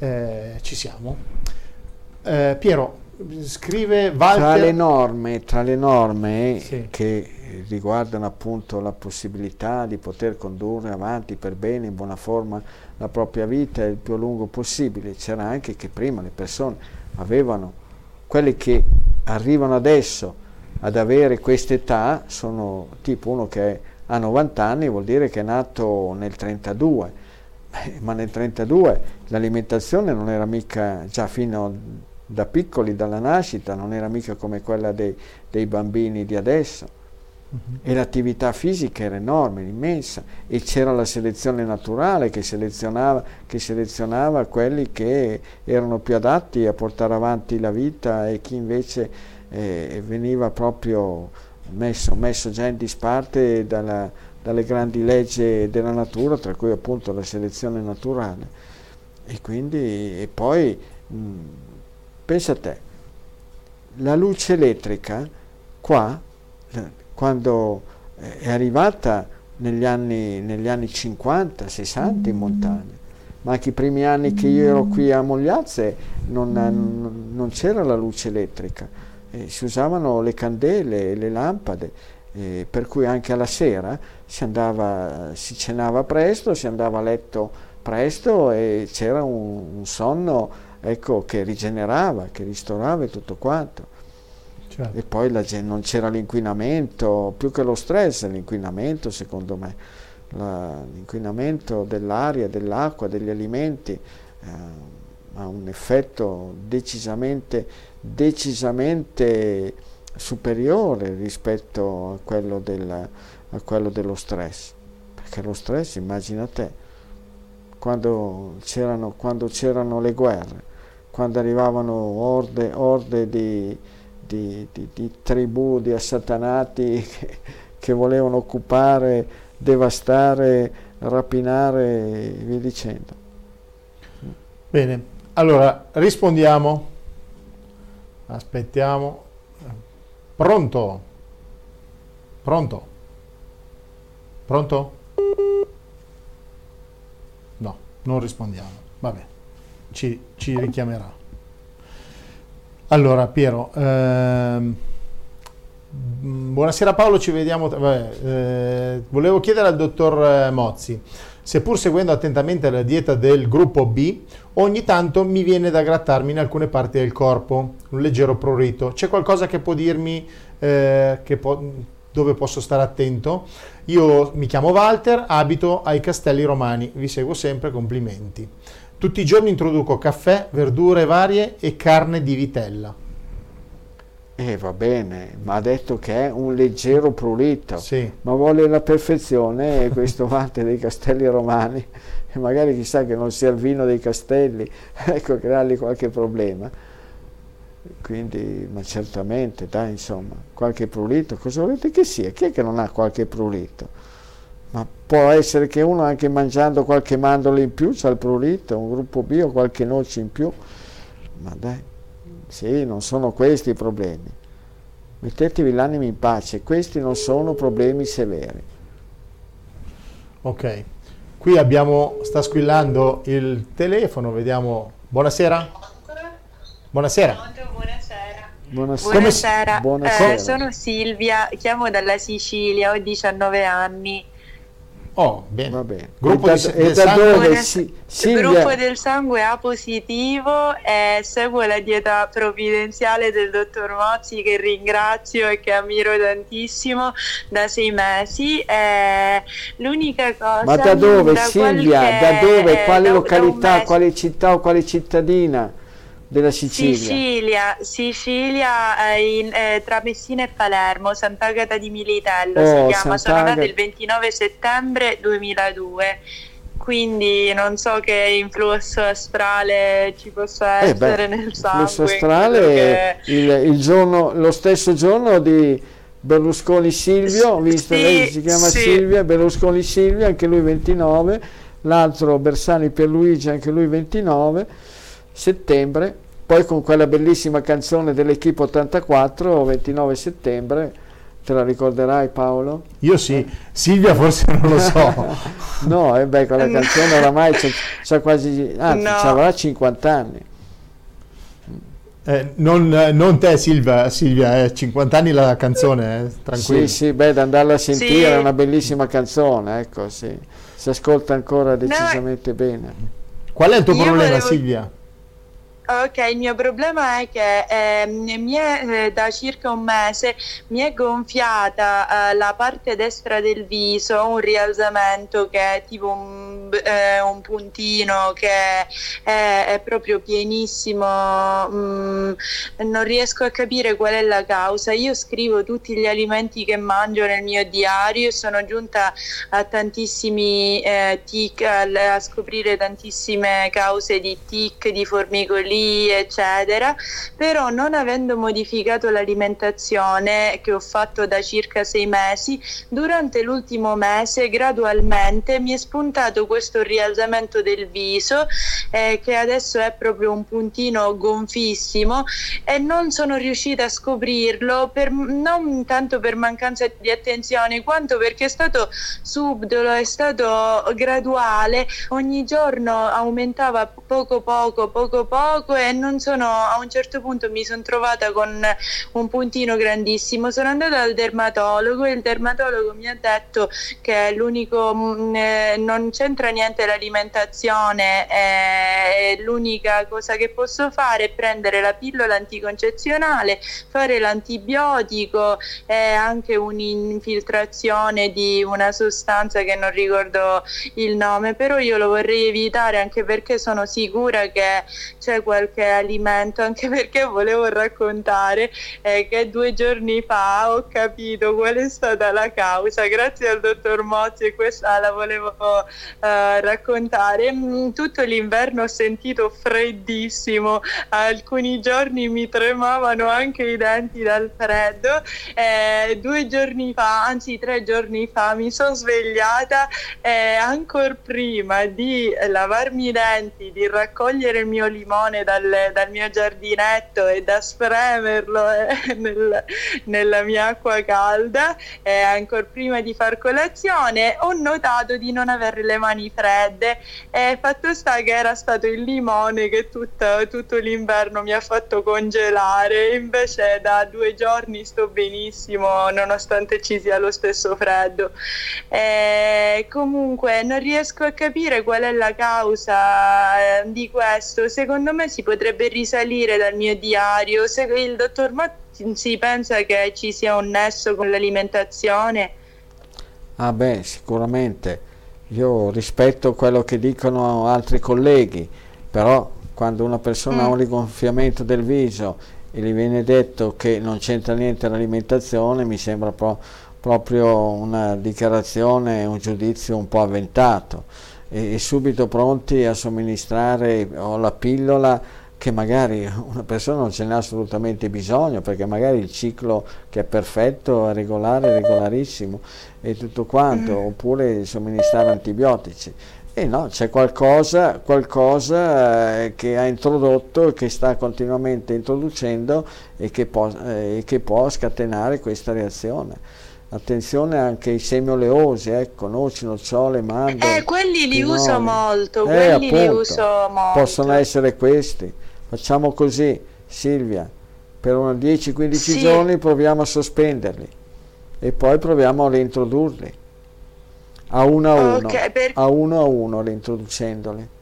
eh, ci siamo. Eh, Piero, scrive Walter... Tra le norme, tra le norme sì. che riguardano appunto la possibilità di poter condurre avanti per bene, in buona forma, la propria vita il più lungo possibile, c'era anche che prima le persone avevano, quelli che arrivano adesso ad avere quest'età sono tipo uno che ha novanta anni, vuol dire che è nato nel trentadue, ma nel trentadue l'alimentazione non era mica, già fino da piccoli, dalla nascita, non era mica come quella dei, dei bambini di adesso. Uh-huh. E l'attività fisica era enorme, immensa, e c'era la selezione naturale che selezionava, che selezionava quelli che erano più adatti a portare avanti la vita e chi invece eh, veniva proprio messo, messo già in disparte dalla, dalle grandi leggi della natura, tra cui appunto la selezione naturale. E quindi, e poi mh, pensa a te, la luce elettrica qua, quando è arrivata negli anni, negli anni cinquanta sessanta in montagna, ma anche i primi anni che io ero qui a Mogliazze non, non, non c'era la luce elettrica, eh, si usavano le candele, le lampade, eh, per cui anche alla sera si andava, si cenava presto, si andava a letto presto e c'era un, un sonno, ecco, che rigenerava, che ristorava e tutto quanto. Certo. E poi la, non c'era l'inquinamento, più che lo stress, l'inquinamento secondo me, la, l'inquinamento dell'aria, dell'acqua, degli alimenti eh, ha un effetto decisamente, decisamente superiore rispetto a quello, del, a quello dello stress, perché lo stress, immagina te, quando c'erano, quando c'erano le guerre, quando arrivavano orde, orde di... Di, di, di tribù, di assatanati che, che volevano occupare, devastare, rapinare e via dicendo. Bene, allora rispondiamo, aspettiamo. Pronto? Pronto? Pronto? No, non rispondiamo, va bene, ci, ci richiamerà. Allora Piero, ehm, buonasera Paolo, ci vediamo, vabbè, eh, volevo chiedere al dottor Mozzi, seppur seguendo attentamente la dieta del gruppo B, ogni tanto mi viene da grattarmi in alcune parti del corpo, un leggero prurito, c'è qualcosa che può dirmi eh, che po- dove posso stare attento? Io mi chiamo Walter, abito ai Castelli Romani, vi seguo sempre, complimenti. Tutti i giorni introduco caffè, verdure varie e carne di vitella. E eh, va bene, ma ha detto che è un leggero prurito. Sì. Ma vuole la perfezione questo Walter dei Castelli Romani. E magari chissà che non sia il vino dei Castelli, ecco, creargli qualche problema. Quindi, ma certamente, dai, insomma, qualche prurito, cosa volete che sia? Chi è che non ha qualche prurito? Ma può essere che uno anche mangiando qualche mandorla in più c'ha il prurito, un gruppo B o qualche noce in più, ma dai, sì, non sono questi i problemi, mettetevi l'animo in pace, questi non sono problemi severi. Ok, qui abbiamo, sta squillando il telefono, vediamo, buonasera, buonasera, buonasera. Buonasera, buonasera. buonasera. Eh, sono Silvia, chiamo dalla Sicilia, ho diciannove anni. Oh, bene. Va bene. Gruppo, e da, di, e del sangue, dove, buona, si, gruppo del sangue A positivo e seguo la dieta provvidenziale del dottor Mozzi, che ringrazio e che ammiro tantissimo, da sei mesi. E l'unica cosa. Ma da dove, da Silvia? Qualche, da dove? Quale da, località, da quale città o quale cittadina? Della Sicilia. Sicilia, Sicilia eh, in, eh, tra Messina e Palermo, Sant'Agata di Militello, oh, si chiama, Sant'Agata. Sono nata il ventinove settembre duemiladue, quindi non so che influsso astrale ci possa essere eh beh, nel sangue. Influsso astrale che... il, il giorno, lo stesso giorno di Berlusconi Silvio, S- visto sì, lei si chiama sì. Silvia, Berlusconi Silvio, anche lui ventinove, l'altro Bersani Pierluigi, anche lui ventinove settembre, poi con quella bellissima canzone dell'Equipe ottantaquattro, ventinove settembre, te la ricorderai Paolo? Io sì, eh? Silvia forse non lo so. No, e eh beh, quella canzone oramai c'è, c'è quasi, anzi, no. Avrà cinquanta anni. Eh, non, non te Silvia, Silvia eh, cinquanta anni la canzone, eh, tranquillo. Sì, sì, beh, da andarla a sentire, sì. È una bellissima canzone, ecco, sì. Si ascolta ancora decisamente no. Bene. Qual è il tuo Io problema volevo... Silvia? Ok, il mio problema è che eh, mi è, eh, da circa un mese mi è gonfiata eh, la parte destra del viso, un rialzamento che è tipo un, eh, un puntino che è, è proprio pienissimo, mm, non riesco a capire qual è la causa. Io scrivo tutti gli alimenti che mangio nel mio diario e sono giunta a tantissimi eh, tic, a scoprire tantissime cause di tic, di formicolini, eccetera, però non avendo modificato l'alimentazione che ho fatto da circa sei mesi, durante l'ultimo mese gradualmente mi è spuntato questo rialzamento del viso eh, che adesso è proprio un puntino gonfissimo e non sono riuscita a scoprirlo per, non tanto per mancanza di attenzione quanto perché è stato subdolo, è stato graduale, ogni giorno aumentava poco poco poco poco e non sono, a un certo punto mi sono trovata con un puntino grandissimo. Sono andata dal dermatologo e il dermatologo mi ha detto che l'unico mh, non c'entra niente l'alimentazione, eh, l'unica cosa che posso fare è prendere la pillola anticoncezionale, fare l'antibiotico e eh, anche un'infiltrazione di una sostanza che non ricordo il nome, però io lo vorrei evitare anche perché sono sicura che c'è qualche alimento, anche perché volevo raccontare eh, che due giorni fa ho capito qual è stata la causa grazie al dottor Mozzi e questa la volevo eh, raccontare. Tutto l'inverno ho sentito freddissimo, alcuni giorni mi tremavano anche i denti dal freddo, eh, due giorni fa, anzi tre giorni fa mi sono svegliata eh, ancora prima di lavarmi i denti, di raccogliere il mio limone Dal, dal mio giardinetto e da spremerlo eh, nel, nella mia acqua calda, e eh, ancora prima di far colazione ho notato di non avere le mani fredde, e eh, fatto sta che era stato il limone che tutta, tutto l'inverno mi ha fatto congelare, invece da due giorni sto benissimo nonostante ci sia lo stesso freddo. Eh, comunque non riesco a capire qual è la causa eh, di questo, secondo me si potrebbe risalire dal mio diario. Se il dottor Matti si pensa che ci sia un nesso con l'alimentazione? Ah beh, sicuramente, io rispetto quello che dicono altri colleghi, però quando una persona mm. ha un rigonfiamento del viso e gli viene detto che non c'entra niente l'alimentazione, mi sembra pro- proprio una dichiarazione, un giudizio un po' avventato, e subito pronti a somministrare la pillola che magari una persona non ce n'ha assolutamente bisogno, perché magari il ciclo che è perfetto, è regolare, è regolarissimo e tutto quanto, mm. oppure somministrare antibiotici. E no, c'è qualcosa, qualcosa che ha introdotto, che sta continuamente introducendo e che può, eh, che può scatenare questa reazione. Attenzione anche ai semi oleosi, ecco, noci, nocciole, mandorle. Eh, quelli li pinoli. uso molto, eh, quelli appunto, li uso molto. Possono essere questi. Facciamo così, Silvia, per una dieci quindici sì. giorni proviamo a sospenderli e poi proviamo a reintrodurli. A uno a uno, okay, per... a uno a uno reintroducendoli.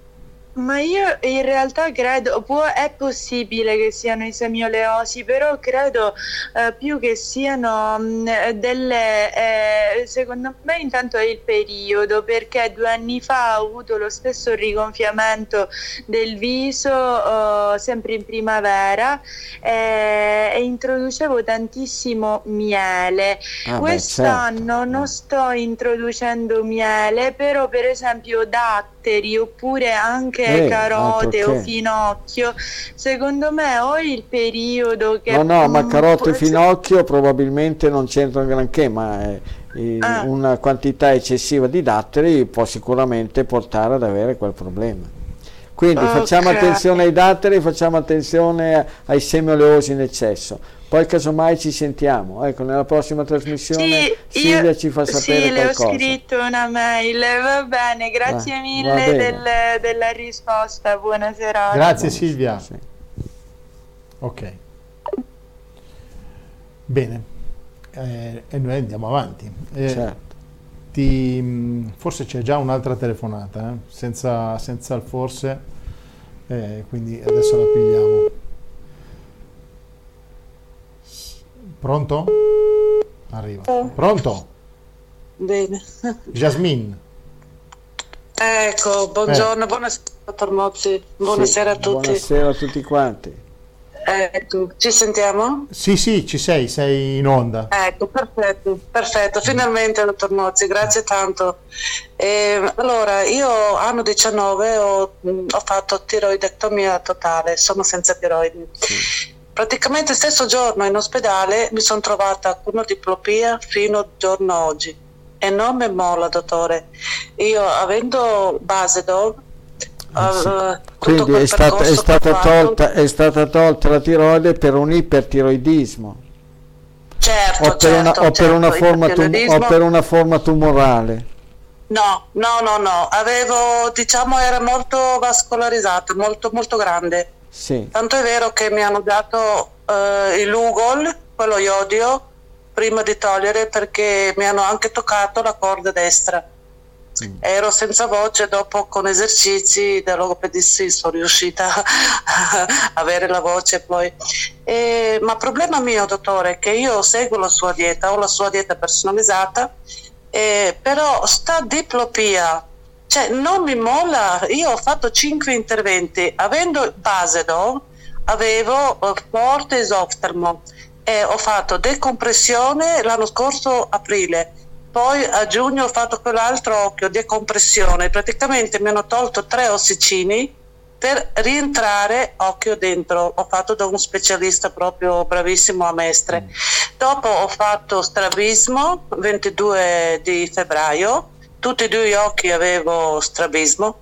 Ma io in realtà credo, può, è possibile che siano i semioleosi, però credo eh, più che siano mh, delle, eh, secondo me intanto è il periodo, perché due anni fa ho avuto lo stesso rigonfiamento del viso, eh, sempre in primavera, eh, e introducevo tantissimo miele. Ah, Quest'anno beh, certo. non sto introducendo miele, però per esempio datteri oppure anche Eh, carote o finocchio, secondo me ho il periodo che no no ma carote e finocchio probabilmente non c'entrano granché, ma eh, eh, ah. una quantità eccessiva di datteri può sicuramente portare ad avere quel problema, quindi okay. facciamo attenzione ai datteri, facciamo attenzione ai semi oleosi in eccesso, poi casomai ci sentiamo, ecco, nella prossima trasmissione sì, Silvia io, ci fa sapere sì, qualcosa. Sì, le ho scritto una mail, va bene, grazie va, mille va bene. Del, della risposta, buona serata. Grazie Silvia. Sì. Ok. Bene, eh, e noi andiamo avanti. Eh, certo. ti, forse c'è già un'altra telefonata, eh? senza, senza il forse, eh, quindi adesso la pigliamo. Pronto? Arriva. Pronto? Bene. Jasmine. Ecco, buongiorno, eh. buonasera dottor Mozzi, buonasera sì, a tutti. Buonasera a tutti quanti. Ecco, ci sentiamo? Sì, sì, ci sei, sei in onda. Ecco, perfetto, perfetto, finalmente dottor Mozzi, grazie tanto. Eh, allora, io anno diciannove ho, ho fatto tiroidectomia totale, sono senza tiroidi. Sì. Praticamente stesso giorno in ospedale mi sono trovata con diplopia fino al giorno oggi. Enorme molla, dottore. Io avendo base dove eh sì. uh, quindi è stata, è, stata tolta, è stata tolta la tiroide per un ipertiroidismo, certo, o per, certo, una, o certo, per una forma tum- o per una forma tumorale. No, no, no, no, avevo, diciamo, era molto vascolarizzata, molto molto grande. Sì. Tanto è vero che mi hanno dato uh, il Lugol, quello iodio, prima di togliere, perché mi hanno anche toccato la corda destra. Mm. Ero senza voce, dopo con esercizi da logopedisti sono riuscita a avere la voce poi. E, ma il problema mio, dottore, è che io seguo la sua dieta, ho la sua dieta personalizzata, e, però sta diplopia, cioè non mi molla. Io ho fatto cinque interventi, avendo Basedow, avevo forte esoftalmo. Eh, ho fatto decompressione l'anno scorso aprile, poi a giugno ho fatto quell'altro occhio, decompressione, praticamente mi hanno tolto tre ossicini per rientrare occhio dentro, ho fatto da uno specialista proprio bravissimo a Mestre. Mm. Dopo ho fatto strabismo ventidue di febbraio, tutti e due gli occhi avevo strabismo.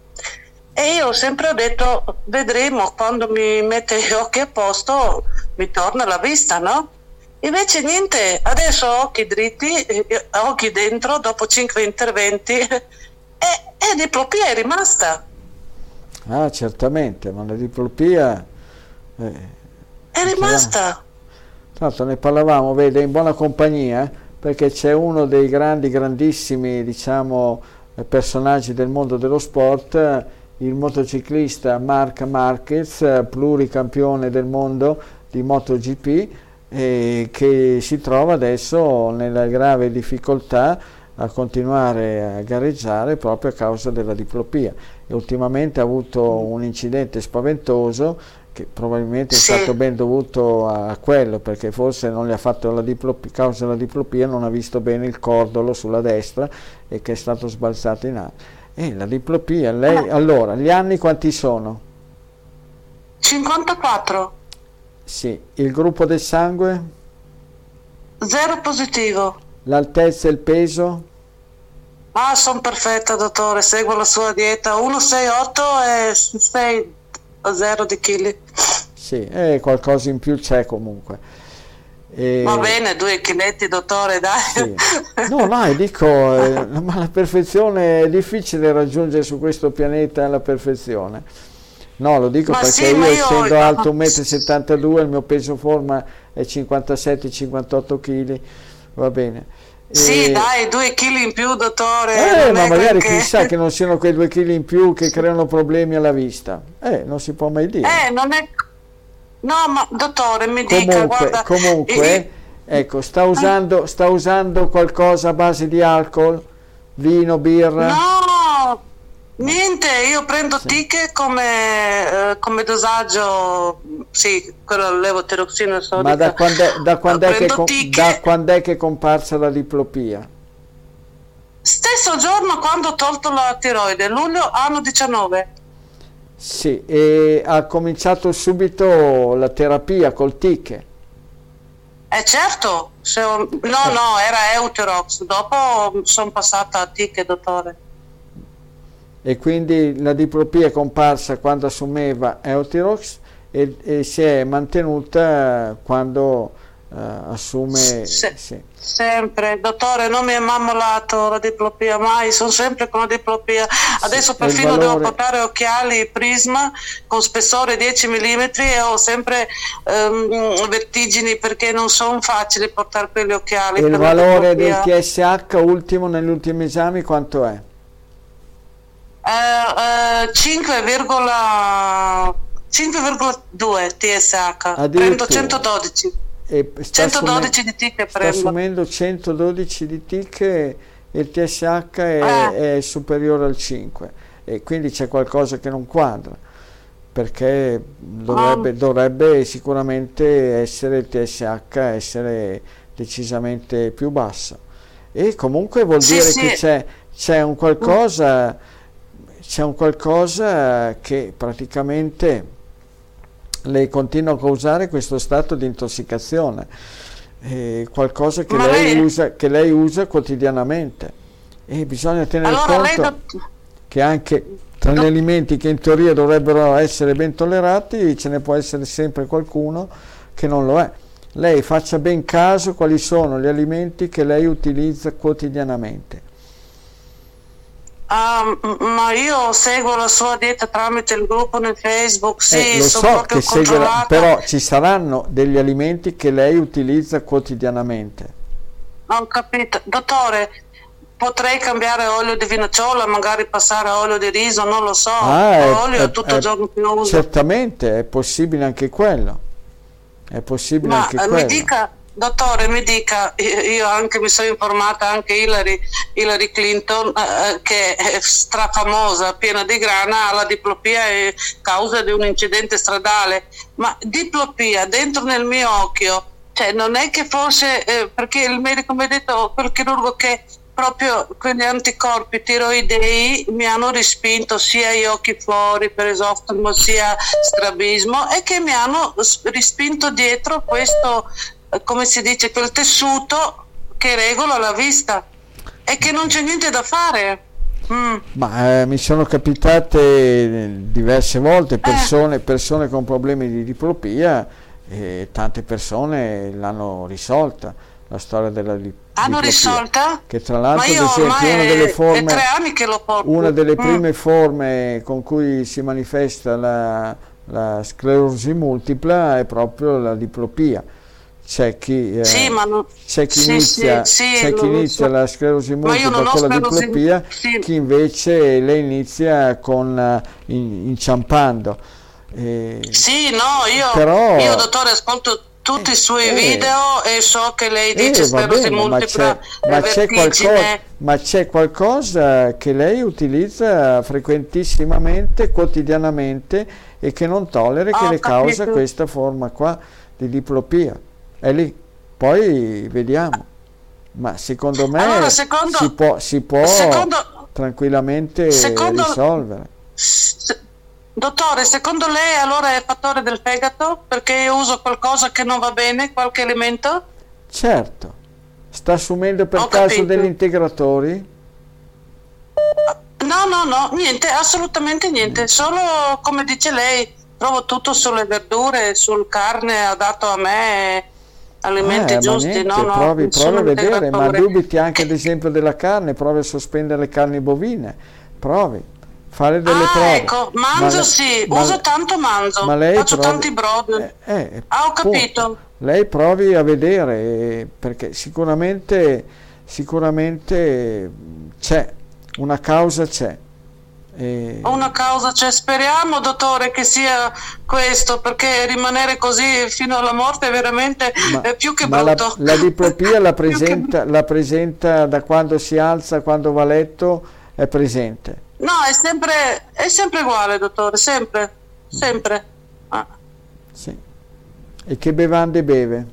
E io sempre ho detto, vedremo quando mi mette gli occhi a posto, mi torna la vista, no? Invece niente, adesso ho occhi dritti, occhi dentro, dopo cinque interventi, e, e diplopia è rimasta. Ah, certamente, ma la diplopia... Eh, è rimasta. Tanto ne parlavamo, vede, in buona compagnia, perché c'è uno dei grandi, grandissimi, diciamo, personaggi del mondo dello sport, il motociclista Marc Marquez, pluricampione del mondo di MotoGP, eh, che si trova adesso nella grave difficoltà a continuare a gareggiare proprio a causa della diplopia. E ultimamente ha avuto un incidente spaventoso che probabilmente è stato ben dovuto a quello, perché forse non gli ha fatto la diplopia, causa della diplopia non ha visto bene il cordolo sulla destra e che è stato sbalzato in alto. Eh, la diplopia, lei, allora, gli anni quanti sono? cinquantaquattro. Sì, il gruppo del sangue? Zero positivo. L'altezza e il peso? Ah, sono perfetta, dottore, seguo la sua dieta, centosessantotto e sei zero di chili. Sì, eh, qualcosa in più c'è comunque. E... Va bene, due chiletti, dottore, dai. Sì. No, no, dico, eh, ma la perfezione è difficile raggiungere su questo pianeta la perfezione. No, lo dico ma perché sì, io, io essendo io... alto uno virgola settantadue metri, il mio peso forma è cinquantasette cinquantotto chili, va bene. E... Sì, dai, due chili in più, dottore. Eh, ma magari che... chissà che non siano quei due chili in più che creano problemi alla vista. Eh, non si può mai dire. Eh, non è... No, ma dottore, mi comunque, dica, guarda... Comunque, eh, ecco, sta usando, sta usando qualcosa a base di alcol? Vino, birra? No, niente, io prendo sì. Tiche come, eh, come dosaggio, sì, quello levotiroxina sodica. Ma da quando è, da quando è, che, da quando è che è comparsa la diplopia? Stesso giorno quando ho tolto la tiroide, luglio anno diciannove. Sì, e ha cominciato subito la terapia col Tic. Eh certo, se ho... no no, era Eutirox, dopo sono passata a Tic, dottore. E quindi la diplopia è comparsa quando assumeva Eutirox e, e si è mantenuta quando uh, assume... Se, sì. Sempre, dottore, non mi è mammolato la diplopia mai, sono sempre con la diplopia. Adesso sì, perfino valore... devo portare occhiali prisma con spessore dieci millimetri e ho sempre um, vertigini perché non sono facili portare quegli occhiali. Il valore del T S H ultimo negli ultimi esami quanto è? Uh, uh, cinque. cinque virgola due T S H, prendo centododici. E sta centododici assumendo, di ticket prendo. Sta assumendo centododici di ticket e il T S H è, ah. è superiore al cinque e quindi c'è qualcosa che non quadra, perché dovrebbe, ah. dovrebbe sicuramente essere il T S H essere decisamente più basso. E comunque vuol sì, dire sì. che c'è, c'è un qualcosa, c'è un qualcosa che praticamente lei continua a causare questo stato di intossicazione, eh, qualcosa che lei, lei... usa, che lei usa quotidianamente, e bisogna tenere allora, conto non... che anche tra gli alimenti che in teoria dovrebbero essere ben tollerati ce ne può essere sempre qualcuno che non lo è. Lei faccia ben caso quali sono gli alimenti che lei utilizza quotidianamente. Um, ma io seguo la sua dieta tramite il gruppo nel Facebook, sì, eh, lo so che seguirà, però ci saranno degli alimenti che lei utilizza quotidianamente. Ho capito, dottore, potrei cambiare olio di vinacciola, magari passare a olio di riso, non lo so. Ah, è, olio è tutto il giorno che uso. Certamente è possibile anche quello, è possibile ma anche mi quello. Dica, dottore, mi dica, io anche mi sono informata, anche Hillary, Hillary Clinton, eh, che è strafamosa, piena di grana, ha la diplopia a causa di un incidente stradale. Ma diplopia dentro nel mio occhio, cioè non è che forse, eh, perché il medico mi ha detto, quel chirurgo, che proprio quegli anticorpi tiroidei mi hanno rispinto sia gli occhi fuori per esoftalmo sia strabismo, e che mi hanno rispinto dietro questo, come si dice, quel tessuto che regola la vista, e che non c'è niente da fare. Mm. Ma eh, mi sono capitate diverse volte persone, eh. persone con problemi di diplopia, e tante persone l'hanno risolta la storia della diplopia. Hanno risolta? Che tra l'altro, ad esempio, una delle forme, è tre anni che lo porto. Una delle mm. prime forme con cui si manifesta la, la sclerosi multipla è proprio la diplopia. C'è chi, eh, sì, non, c'è chi sì, inizia, sì, sì, c'è chi inizia so. la sclerosi multipla con la diplopia, sì. Chi invece le inizia con in, inciampando. Eh, sì, no, io, però, io dottore ascolto tutti eh, i suoi eh, video e so che lei dice eh, sclerosi bene, multipla, ma c'è, ma, c'è qualcosa, ma c'è qualcosa che lei utilizza frequentissimamente, quotidianamente, e che non tollera, oh, che le causa capito. questa forma qua di diplopia. È lì, poi vediamo, ma secondo me allora, secondo, si può, si può secondo, tranquillamente secondo, risolvere. Se, dottore, secondo lei allora è fattore del fegato? Perché io uso qualcosa che non va bene, qualche elemento? Certo, sta assumendo per Ho caso capito. degli integratori? No, no, no, niente, assolutamente niente, niente. Solo come dice lei, trovo tutto sulle verdure, sul carne adatto a me. Alimenti eh, giusti, niente, no, no, provi, provi a vedere, ma dubiti anche ad esempio della carne, provi a sospendere le carni bovine, provi, fare delle ah, prove. Ecco, mangio ma, sì, ma, uso tanto manzo, ma lei faccio provi, tanti brodi, eh, eh, ah, ho capito. Punto. Lei provi a vedere, perché sicuramente, sicuramente c'è, una causa c'è. E... una causa, cioè speriamo, dottore, che sia questo, perché rimanere così fino alla morte è veramente ma, è più che ma brutto. La, la diplopia la presenta, che... la presenta da quando si alza, quando va a letto, è presente? No, è sempre, è sempre uguale, dottore, sempre, sempre. Ah. Sì. E che bevande beve?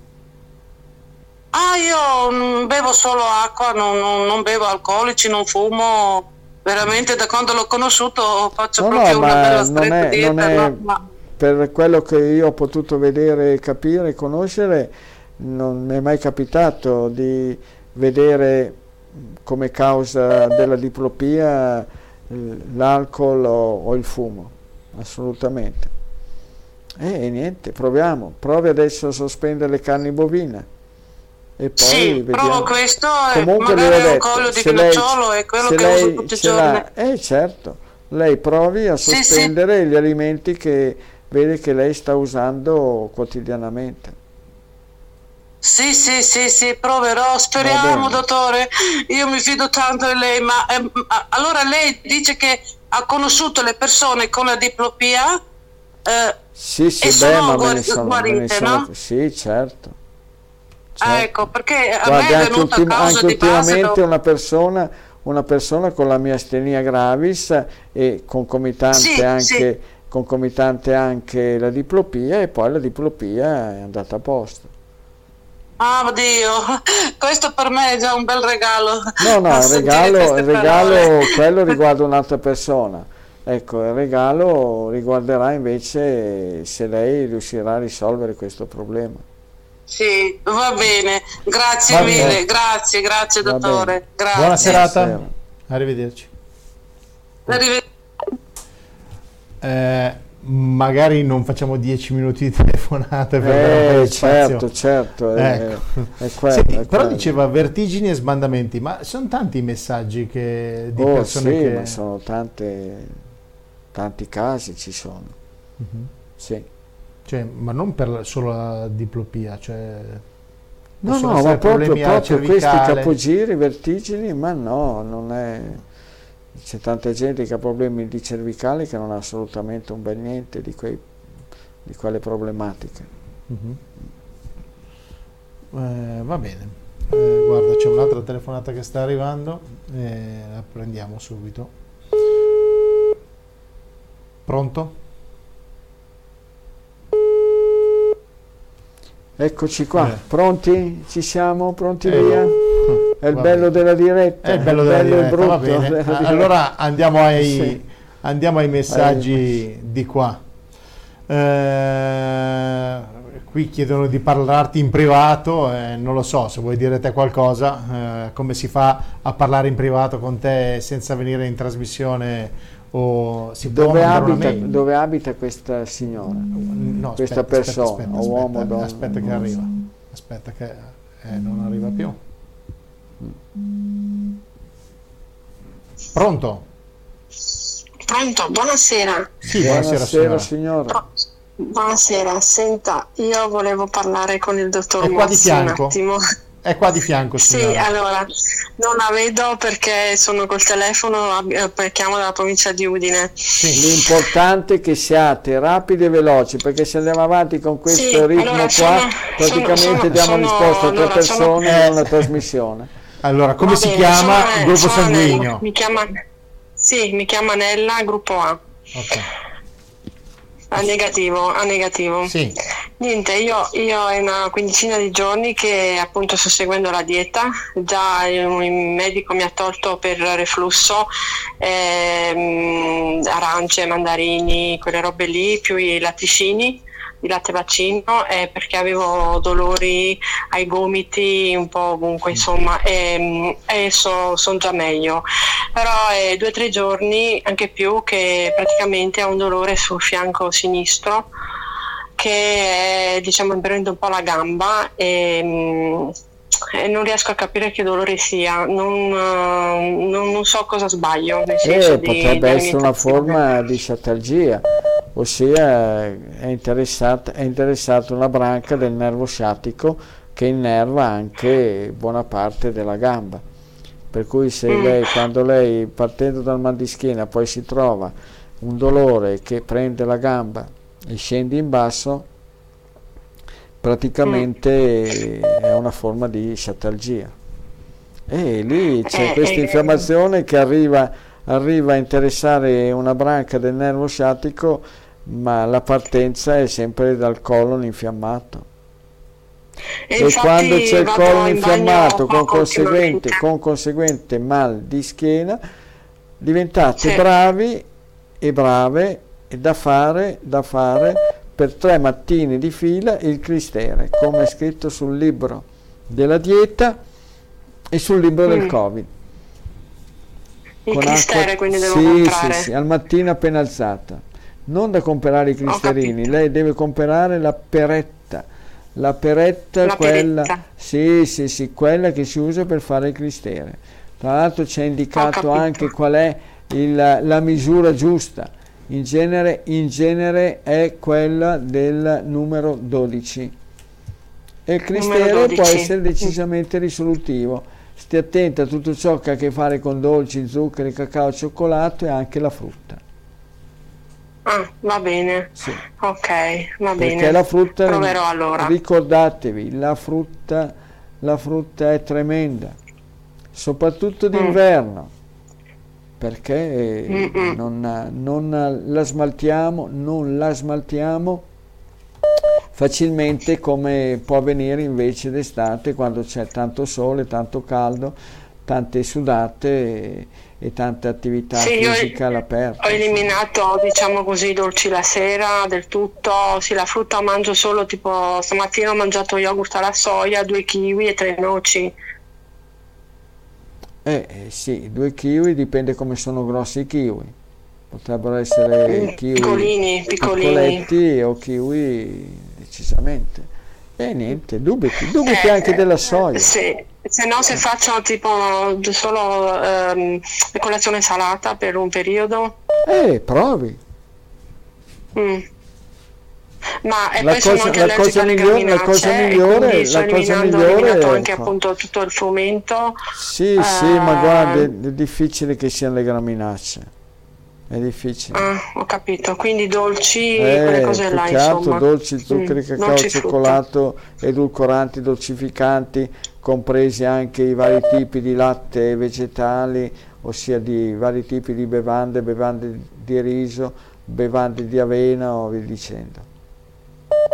Ah, io non bevo solo acqua, non, non, non bevo alcolici, non fumo. Veramente da quando l'ho conosciuto faccio no, proprio no, una bella stretta non è, dieta, non è, no, ma... per quello che io ho potuto vedere, capire, conoscere, non mi è mai capitato di vedere come causa della diplopia l'alcol o il fumo, assolutamente. E niente, proviamo, provi adesso a sospendere le carni bovine. E poi sì, vediamo. Provo questo comunque magari detto, un collo di pinocciolo è quello che lei, uso tutti i giorni. Eh certo, lei provi a sospendere sì, gli sì. alimenti che vede che lei sta usando quotidianamente. Sì, sì, sì, sì, proverò, speriamo dottore, io mi fido tanto di lei, ma eh, allora lei dice che ha conosciuto le persone con la diplopia Eh, sì, sì, e beh, ma ve ne sono, guarite, ve ne sono, no? Sì, certo. Certo. Ah, ecco, perché a Guardi, me è anche, ultim- a anche di ultimamente una persona, una persona con la miastenia gravis e concomitante, sì, anche, sì. concomitante anche la diplopia, e poi la diplopia è andata a posto. Oh Dio, questo per me è già un bel regalo. No, no, il regalo, regalo quello riguarda un'altra persona. Ecco, il regalo riguarderà invece se lei riuscirà a risolvere questo problema. Sì, va bene, grazie va mille, bene. grazie, grazie va dottore. Grazie. Buona serata, Buonasera. Arrivederci. Arrivederci. Eh, magari non facciamo dieci minuti di telefonate per eh, un certo, certo, ecco. è, è quello, Senti, è però quello. Diceva vertigini e sbandamenti, ma sono tanti i messaggi che di oh, persone sì, che ma sono tante, tanti casi ci sono. Uh-huh. Sì. Cioè, ma non per la, solo la diplopia, cioè no, no, ma proprio, proprio questi capogiri, vertigini, ma no, non è. C'è tanta gente che ha problemi di cervicale che non ha assolutamente un bel niente di, quei, di quelle problematiche. Uh-huh. Eh, va bene, eh, guarda, c'è un'altra telefonata che sta arrivando, eh, la prendiamo subito. Pronto? Eccoci qua, eh. pronti? Ci siamo? Pronti eh, via? È il bello bene. della diretta. È il bello della bello diretta, va bene. Diretta. Allora andiamo ai, sì. andiamo ai messaggi eh. di qua. Eh, qui chiedono di parlarti in privato, eh, non lo so, se vuoi dire te qualcosa, eh, come si fa a parlare in privato con te senza venire in trasmissione? O si dove, può abita, dove abita questa signora? No, questa aspetta, persona, aspetta, aspetta, uomo, aspetta, donna, aspetta che arriva, so. aspetta che eh, non arriva più. Pronto? Pronto, buonasera. Sì, buonasera, buonasera signora. signora. Buonasera, senta, io volevo parlare con il dottor Mozzi un attimo. È qua di fianco, signora. Sì, allora, non la vedo perché sono col telefono, chiamo dalla provincia di Udine. Sì, l'importante è che siate rapidi e veloci, perché se andiamo avanti con questo sì, ritmo allora, qua, sono, praticamente sono, sono, diamo sono, risposta a tre allora, persone sono... in una trasmissione. Allora, come Va si bene, chiama sono, il gruppo sanguigno? Mi chiama, sì, mi chiama Nella, gruppo A. Ok. A negativo, a negativo. Sì. Niente, io, io è una quindicina di giorni che appunto sto seguendo la dieta, già il medico mi ha tolto per reflusso ehm, arance, mandarini, quelle robe lì, più i latticini, il latte vaccino, eh, perché avevo dolori ai gomiti un po' ovunque, insomma, e, e so, sono già meglio. Però è due o tre giorni, anche più, che praticamente ho un dolore sul fianco sinistro che è, diciamo, prende un po' la gamba e, e non riesco a capire che dolore sia, non, non, non so cosa sbaglio. Nel senso eh, di, potrebbe di essere una forma di sciatalgia, ossia è interessata, è interessata una branca del nervo sciatico che innerva anche buona parte della gamba, per cui se lei, quando lei partendo dal mal di schiena poi si trova un dolore che prende la gamba e scende in basso, praticamente è una forma di sciatalgia, e lì c'è questa infiammazione che arriva arriva a interessare una branca del nervo sciatico, ma la partenza è sempre dal colon infiammato. E, e quando c'è il colon infiammato con conseguente, con conseguente mal di schiena, diventate sì. bravi e brave e da fare, da fare per tre mattine di fila il cristere, come è scritto sul libro della dieta e sul libro mm. del Covid. Il cristere, quindi devo sì, comprare? Sì, sì, al mattino appena alzata. Non da comprare i cristerini, lei deve comprare la peretta. La peretta, la quella, sì, sì, sì, quella che si usa per fare il cristere. Tra l'altro c'è indicato anche qual è il, la misura giusta. In genere, in genere è quella del numero dodici. E il cristere può essere decisamente risolutivo. Stia attenta a tutto ciò che ha a che fare con dolci, zuccheri, cacao, cioccolato e anche la frutta. Ah, va bene. Sì. Ok, va bene. Perché la frutta, proverò allora. Ricordatevi, la frutta, la frutta è tremenda, soprattutto d'inverno, mm. perché non, non la smaltiamo, non la smaltiamo facilmente come può avvenire invece d'estate, quando c'è tanto sole, tanto caldo, tante sudate e, e tante attività sì, fisica all'aperto. Ho eliminato, diciamo così, i dolci la sera del tutto. Sì, la frutta mangio solo, tipo stamattina ho mangiato yogurt alla soia, due kiwi e tre noci. Eh, eh sì, due kiwi, dipende come sono grossi i kiwi. Potrebbero essere kiwi piccolini, piccoletti o kiwi decisamente. E niente, dubiti, dubiti eh, anche della soia. Sì, se no se faccio tipo solo ehm, colazione salata per un periodo. Eh, provi. Mm. Ma e la poi cosa, sono anche la cosa migliore, la cosa migliore, la cosa migliore è anche appunto tutto il frumento. Sì, eh, sì, ma guarda, è, è difficile che siano le graminacce. È difficile. Ah, ho capito. Quindi dolci, eh, quelle cose là, insomma. Dolci, zuccheri, mm, cacao, cioccolato, frutta, edulcoranti, dolcificanti, compresi anche i vari tipi di latte vegetali, ossia di vari tipi di bevande, bevande di riso, bevande di avena o via dicendo.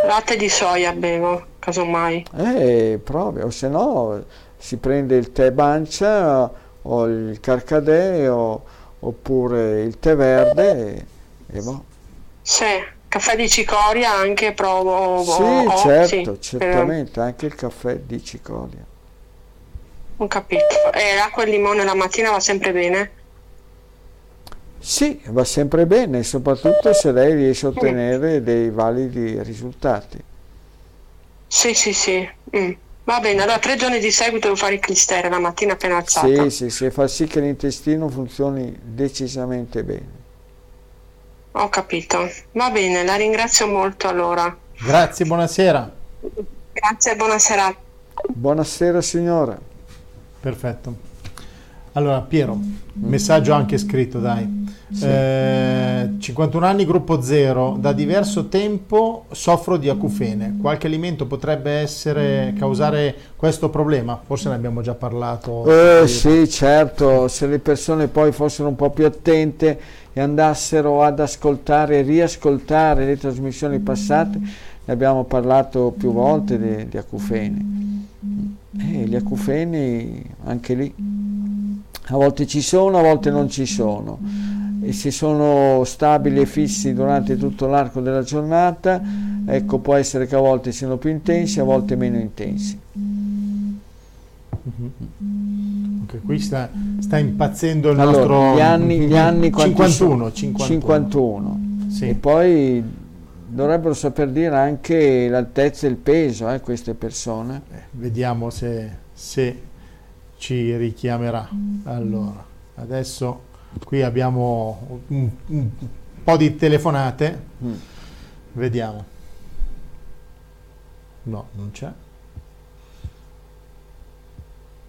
Latte di soia bevo, casomai. Eh, proprio, o se no si prende il tè bancia o il carcadè o oppure il tè verde e, e boh. Sì, caffè di cicoria anche provo. Sì, oh, certo, sì, certamente, eh. anche il caffè di cicoria. Ho capito. E l'acqua e il limone la mattina va sempre bene? Sì, va sempre bene, soprattutto se lei riesce a ottenere mm. dei validi risultati. Sì, sì, sì. Mm. Va bene, allora tre giorni di seguito devo fare il clistere la mattina appena alzata. Sì, sì, sì, fa sì che l'intestino funzioni decisamente bene. Ho capito. Va bene, la ringrazio molto allora. Grazie, buonasera. Grazie, buonasera. Buonasera signora. Perfetto. Allora, Piero, messaggio anche scritto, dai. Sì. Eh, cinquantuno anni, gruppo zero, da diverso tempo soffro di acufene. Qualche alimento potrebbe essere causare questo problema? Forse ne abbiamo già parlato. Eh, sì, certo, se le persone poi fossero un po' più attente e andassero ad ascoltare e riascoltare le trasmissioni passate, ne abbiamo parlato più volte di, di acufene. Eh, gli acufeni anche lì a volte ci sono, a volte non ci sono. E se sono stabili e fissi durante tutto l'arco della giornata, ecco, può essere che a volte siano più intensi, a volte meno intensi. Ok, qui sta, sta impazzendo il allora, nostro... Gli anni, gli anni cinquantuno, cinquantuno. Sì. E poi dovrebbero saper dire anche l'altezza e il peso, eh, queste persone. Eh, vediamo se, se ci richiamerà. Allora, adesso... Qui abbiamo un, un po' di telefonate, mm. vediamo. No, non c'è.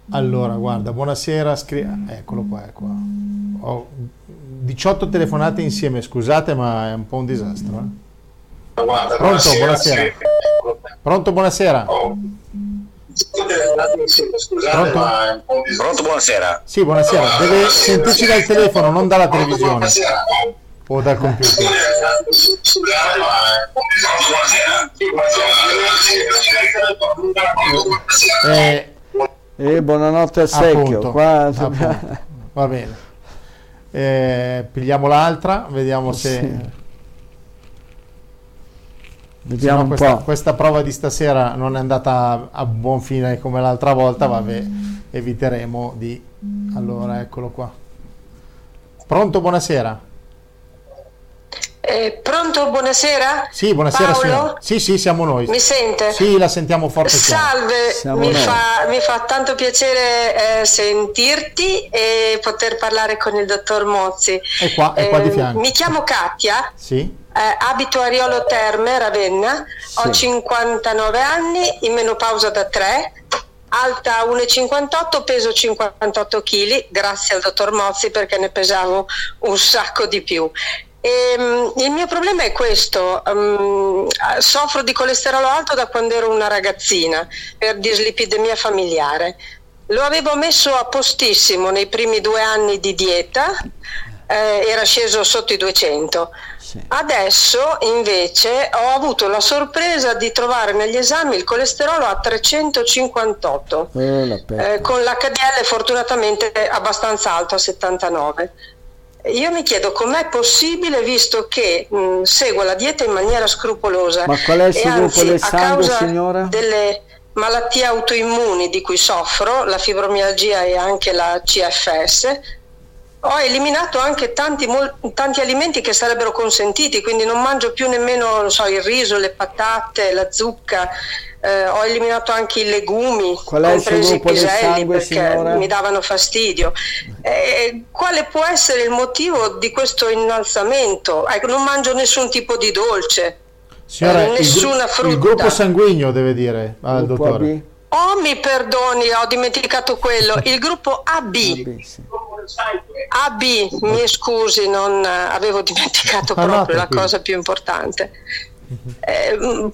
Allora, guarda, buonasera, scri- eccolo qua, ecco. Ho diciotto telefonate insieme, scusate, ma è un po' un disastro. Eh? Guarda, Pronto, buonasera. buonasera. Sì. Pronto, buonasera. Oh. Pronto? Pronto, buonasera. Sì, buonasera. Deve sentirci dal telefono, non dalla televisione o dal computer. E eh, eh, buonanotte al secchio. Qua... Va bene. Eh, pigliamo l'altra, vediamo se. Sì. Vediamo questa, questa prova di stasera non è andata a, a buon fine come l'altra volta, vabbè, eviteremo di... Allora, eccolo qua. Pronto, buonasera. Eh, pronto, buonasera? Sì, buonasera Paolo? Signora. Sì, sì, siamo noi. Mi sente? Sì, la sentiamo forte. Salve, mi fa, mi fa tanto piacere eh, sentirti e poter parlare con il dottor Mozzi. È qua, è qua eh, di fianco. Mi chiamo Katia. Sì. Eh, abito a Riolo Terme, Ravenna, sì. Ho cinquantanove anni, in menopausa da tre, alta uno virgola cinquantotto, peso cinquantotto chili, grazie al dottor Mozzi perché ne pesavo un sacco di più. E il mio problema è questo, um, soffro di colesterolo alto da quando ero una ragazzina per dislipidemia familiare, lo avevo messo a postissimo nei primi due anni di dieta, eh, era sceso sotto i duecento, adesso invece ho avuto la sorpresa di trovare negli esami il colesterolo a trecentocinquantotto, eh, eh, con l'H D L fortunatamente abbastanza alto a settantanove. Io mi chiedo com'è possibile, visto che mh, seguo la dieta in maniera scrupolosa. Ma qual è il suo gruppo del sangue, signora? Delle malattie autoimmuni di cui soffro, la fibromialgia e anche la C F S, ho eliminato anche tanti, mol- tanti alimenti che sarebbero consentiti, quindi non mangio più nemmeno non so, il riso, le patate, la zucca, eh, ho eliminato anche i legumi, qual è compresi i piselli, sangue, perché signora? Mi davano fastidio. Eh, quale può essere il motivo di questo innalzamento? Eh, non mangio nessun tipo di dolce, signora, eh, nessuna il gru- frutta. Il gruppo sanguigno deve dire al gruppo dottore. A B. Oh, mi perdoni, ho dimenticato quello, il gruppo A B. A B, sì. A B, mi scusi, non avevo dimenticato ah, proprio no, la cosa più importante. Eh,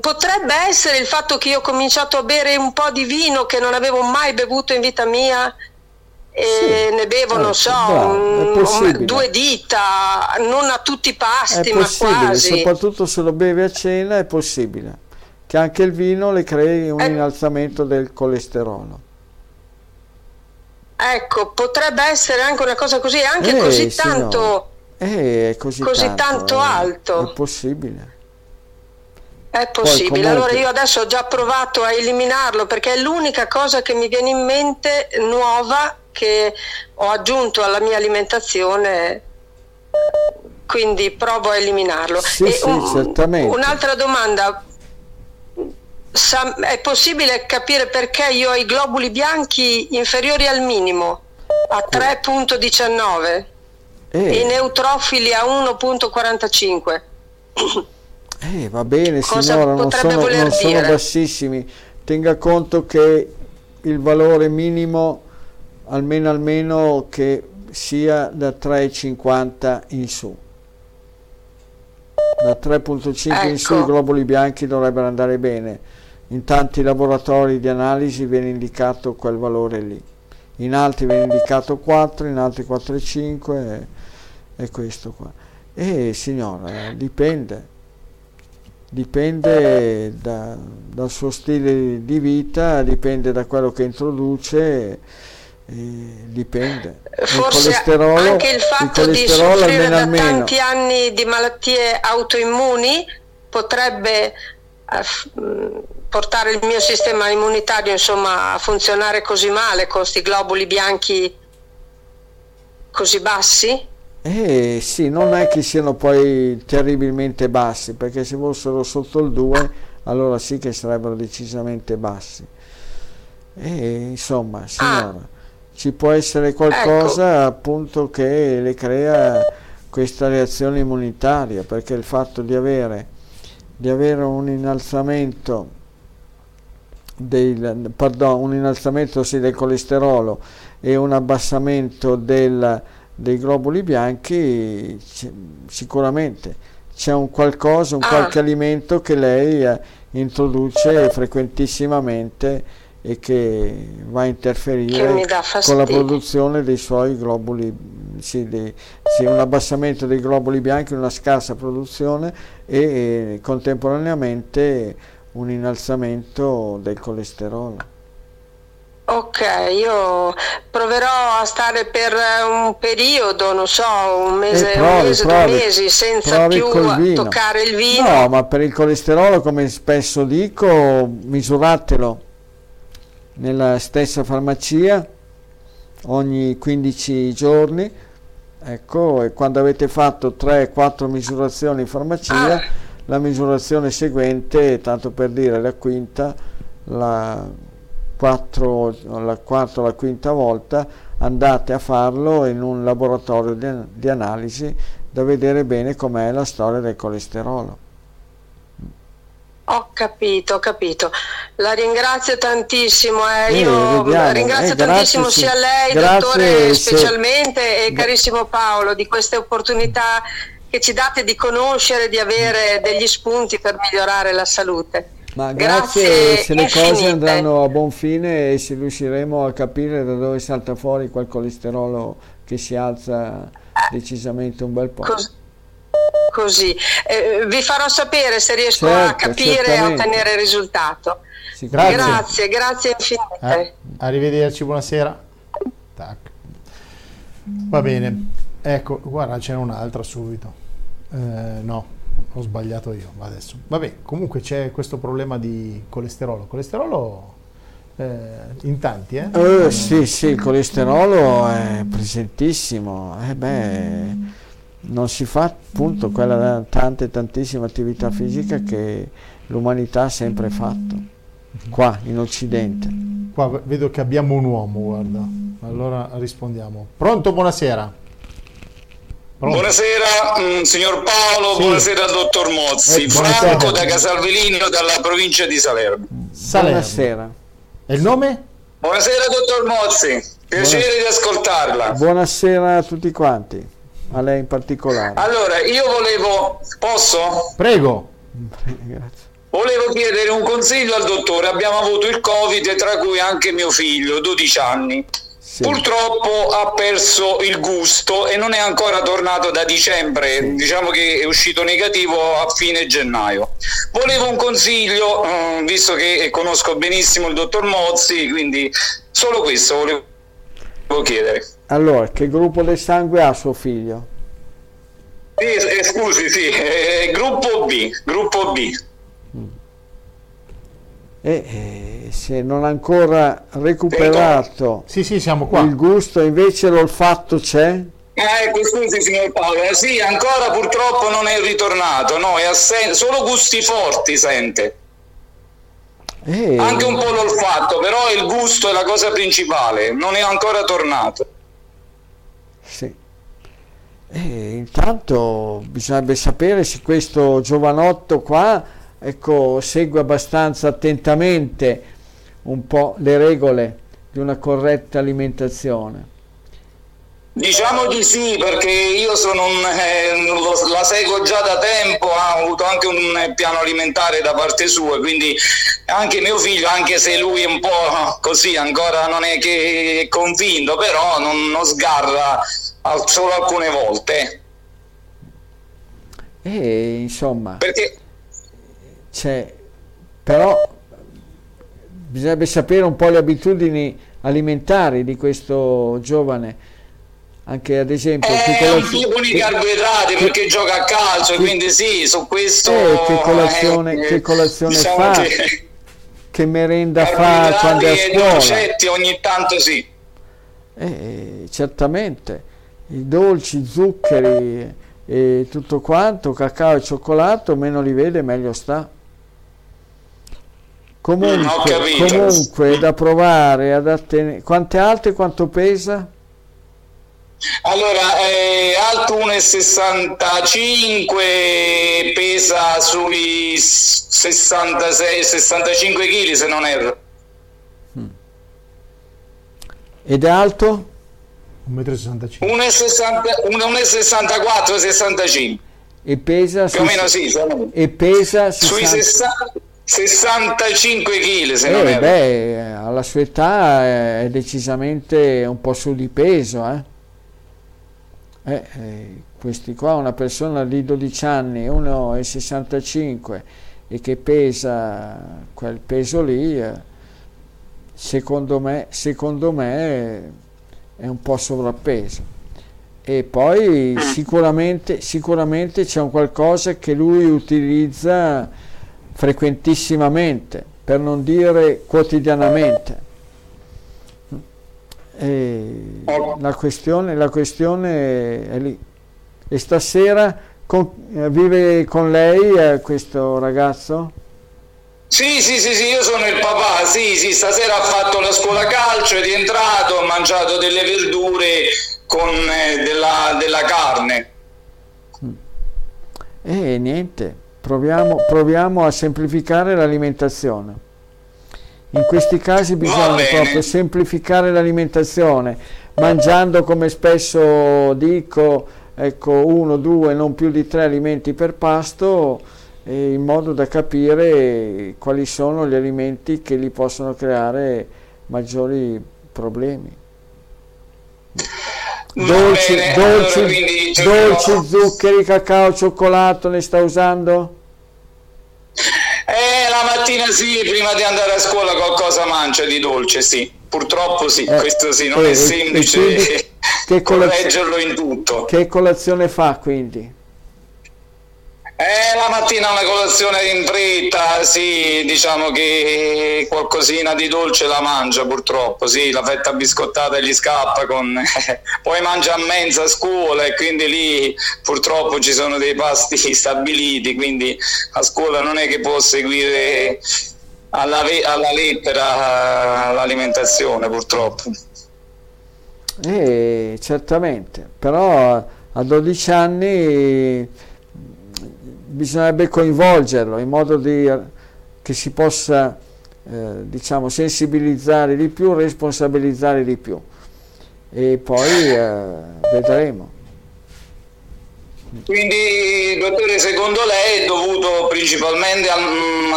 potrebbe essere il fatto che io ho cominciato a bere un po' di vino che non avevo mai bevuto in vita mia e sì, ne bevo, non so, un, due dita, non a tutti i pasti, ma quasi. Soprattutto se lo bevi a cena è possibile che anche il vino le crei un eh, innalzamento del colesterolo. Ecco, potrebbe essere anche una cosa così, anche eh, così signora. tanto eh, così, così tanto, tanto eh, alto. È possibile. È possibile. Poi, allora io adesso ho già provato a eliminarlo perché è l'unica cosa che mi viene in mente nuova che ho aggiunto alla mia alimentazione. Quindi provo a eliminarlo. Sì, e sì, un, certamente. Un'altra domanda. Sa- è possibile capire perché io ho i globuli bianchi inferiori al minimo a tre virgola diciannove eh. e i neutrofili a uno virgola quarantacinque. Eh, va bene, cosa signora, non, sono, non sono bassissimi. Tenga conto che il valore minimo almeno almeno che sia da tre virgola cinquanta in su. Da tre virgola cinque ecco. in su i globuli bianchi dovrebbero andare bene. In tanti laboratori di analisi viene indicato quel valore lì, in altri viene indicato quattro, in altri quattro virgola cinque e, e questo qua. E signora, dipende, dipende da, dal suo stile di vita, dipende da quello che introduce, e dipende. Forse il colesterolo, anche il fatto il di soffrire da almeno. tanti anni di malattie autoimmuni potrebbe portare il mio sistema immunitario insomma a funzionare così male con questi globuli bianchi così bassi? Eh sì, non è che siano poi terribilmente bassi, perché se fossero sotto il due allora sì che sarebbero decisamente bassi. E insomma signora, ah, ci può essere qualcosa ecco. appunto che le crea questa reazione immunitaria, perché il fatto di avere di avere un innalzamento del, pardon, un innalzamento sì, del colesterolo e un abbassamento del, dei globuli bianchi, c- sicuramente c'è un qualcosa, un ah. qualche alimento che lei eh, introduce frequentissimamente e che va a interferire con la produzione dei suoi globuli, sì, dei, sì, un abbassamento dei globuli bianchi, una scarsa produzione e, e contemporaneamente un innalzamento del colesterolo. Ok, io proverò a stare per un periodo, non so, un mese, provi, un mese provi, due mesi, senza più toccare il vino. No, ma per il colesterolo, come spesso dico, misuratelo nella stessa farmacia ogni quindici giorni, ecco, e quando avete fatto tre quattro misurazioni in farmacia, ah. la misurazione seguente, tanto per dire la quinta, la quattro, la quarta, la quinta volta, andate a farlo in un laboratorio di, di analisi da vedere bene com'è la storia del colesterolo. Ho capito, ho capito. La ringrazio tantissimo, eh. Io eh, ringrazio eh, tantissimo grazie, sia lei, grazie, dottore, specialmente, se... e carissimo Paolo, di queste opportunità che ci date di conoscere, di avere degli spunti per migliorare la salute. Ma grazie, grazie se le infinite. Cose andranno a buon fine e se riusciremo a capire da dove salta fuori quel colesterolo che si alza decisamente un bel po'. Cos- Così, eh, vi farò sapere se riesco certo, a capire certamente. E a ottenere il risultato. Sì, grazie. grazie, grazie infinite. Eh, arrivederci, buonasera. Tac. Va bene, ecco, guarda, c'è un'altra subito. Eh, no, ho sbagliato io adesso. Vabbè, comunque c'è questo problema di colesterolo. Colesterolo eh, in tanti, eh? eh mm. Sì, sì, il colesterolo è presentissimo. Eh beh... Non si fa appunto quella tante tantissima attività fisica che l'umanità ha sempre fatto qua in Occidente. Qua vedo che abbiamo un uomo, guarda. Allora rispondiamo. Pronto, buonasera. Pronto. Buonasera signor Paolo, sì. Buonasera dottor Mozzi, eh, Franco buonasera. Da Casalvelinio, dalla provincia di Salerno. Salerno. Buonasera. E il nome? Buonasera dottor Mozzi, piacere buonasera. Di ascoltarla. Buonasera a tutti quanti. A lei in particolare. Allora, io volevo... Posso? Prego. Grazie. Volevo chiedere un consiglio al dottore. Abbiamo avuto il Covid, tra cui anche mio figlio, dodici anni. Sì. Purtroppo ha perso il gusto e non è ancora tornato da dicembre. Sì. Diciamo che è uscito negativo a fine gennaio. Volevo un consiglio, visto che conosco benissimo il dottor Mozzi, quindi solo questo volevo chiedere. Allora, che gruppo del sangue ha suo figlio? Eh, scusi, sì, eh, gruppo B, gruppo B. E eh, se non ha ancora recuperato sì, sì, siamo qua. Il gusto, invece l'olfatto c'è? Ah, ecco, scusi signor Paolo, eh, sì, ancora purtroppo non è ritornato, no, è assen- solo gusti forti sente. Eh. Anche un po' l'olfatto, però il gusto è la cosa principale, non è ancora tornato. Sì. E intanto bisognerebbe sapere se questo giovanotto qua, ecco, segue abbastanza attentamente un po' le regole di una corretta alimentazione. Diciamo di sì, perché io sono un, eh, lo, la seguo già da tempo, ha avuto anche un piano alimentare da parte sua, quindi anche mio figlio, anche se lui è un po' così, ancora non è che è convinto, però non, non sgarra al, solo alcune volte. E insomma, perché c'è, però bisognerebbe sapere un po' le abitudini alimentari di questo giovane. Anche ad esempio eh, colazione... un po' di carboidrati perché gioca a calcio, che... quindi sì, su questo eh, che colazione, eh, che colazione diciamo fa che... che merenda fa quando è a scuola, dolcetti ogni tanto sì eh, certamente i dolci, zuccheri e tutto quanto, cacao e cioccolato meno li vede meglio sta. Comunque, mm, comunque da provare ad attenere. Quante alte, quanto pesa? Allora, eh, alto uno virgola sessantacinque, pesa sui sessantasei sessantacinque chili se non erro. Ed è alto? uno virgola sessantacinque. uno virgola sessantaquattro sessantacinque. E pesa più o meno sì, e pesa sessanta... sui sessantacinque chili se eh, non erro. Beh, alla sua età è decisamente un po' su di peso, eh. Eh, eh, questi qua, una persona di dodici anni, uno virgola sessantacinque e che pesa quel peso lì, eh, secondo me, secondo me è un po' sovrappeso. E poi sicuramente, sicuramente c'è un qualcosa che lui utilizza frequentissimamente, per non dire quotidianamente. E la questione, la questione è lì. E stasera con, vive con lei eh, questo ragazzo? Sì, sì, sì, sì, io sono il papà, sì, sì, stasera ha fatto la scuola calcio, è rientrato, ha mangiato delle verdure con eh, della, della carne. E niente, Proviamo, proviamo a semplificare l'alimentazione. In questi casi bisogna proprio semplificare l'alimentazione, mangiando, come spesso dico, ecco, uno, due, non più di tre alimenti per pasto, eh, in modo da capire quali sono gli alimenti che li possono creare maggiori problemi. Dolci, bene, dolci, allora, quindi, dolci no. Zuccheri, cacao, cioccolato, ne sta usando? Eh, la mattina sì, prima di andare a scuola qualcosa mangia di dolce, sì. Purtroppo sì, eh, questo sì, non eh, è semplice che correggerlo in tutto. Che colazione fa quindi? Eh, la mattina una colazione in fretta, sì, diciamo che qualcosina di dolce la mangia purtroppo, sì, la fetta biscottata gli scappa, con... poi mangia a mensa a scuola e quindi lì purtroppo ci sono dei pasti stabiliti, quindi a scuola non è che può seguire alla, ve- alla lettera l'alimentazione purtroppo. Eh, certamente, però a dodici anni... bisognerebbe coinvolgerlo in modo di, che si possa eh, diciamo sensibilizzare di più, responsabilizzare di più e poi eh, vedremo. Quindi, dottore, secondo lei è dovuto principalmente al,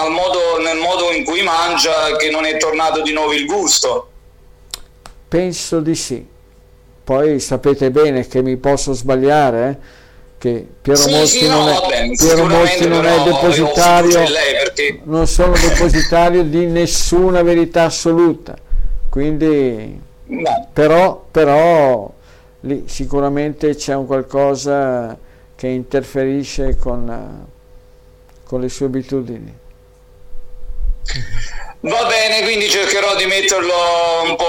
al modo, nel modo in cui mangia, che non è tornato di nuovo il gusto? Penso di sì. Poi sapete bene che mi posso sbagliare, eh? Che Piero sì, Molti sì, non, no, è, beh, Piero Molti non è depositario, perché... non sono depositario di nessuna verità assoluta, quindi no. però, però lì sicuramente c'è un qualcosa che interferisce con, con le sue abitudini. Va bene, quindi cercherò di metterlo un po',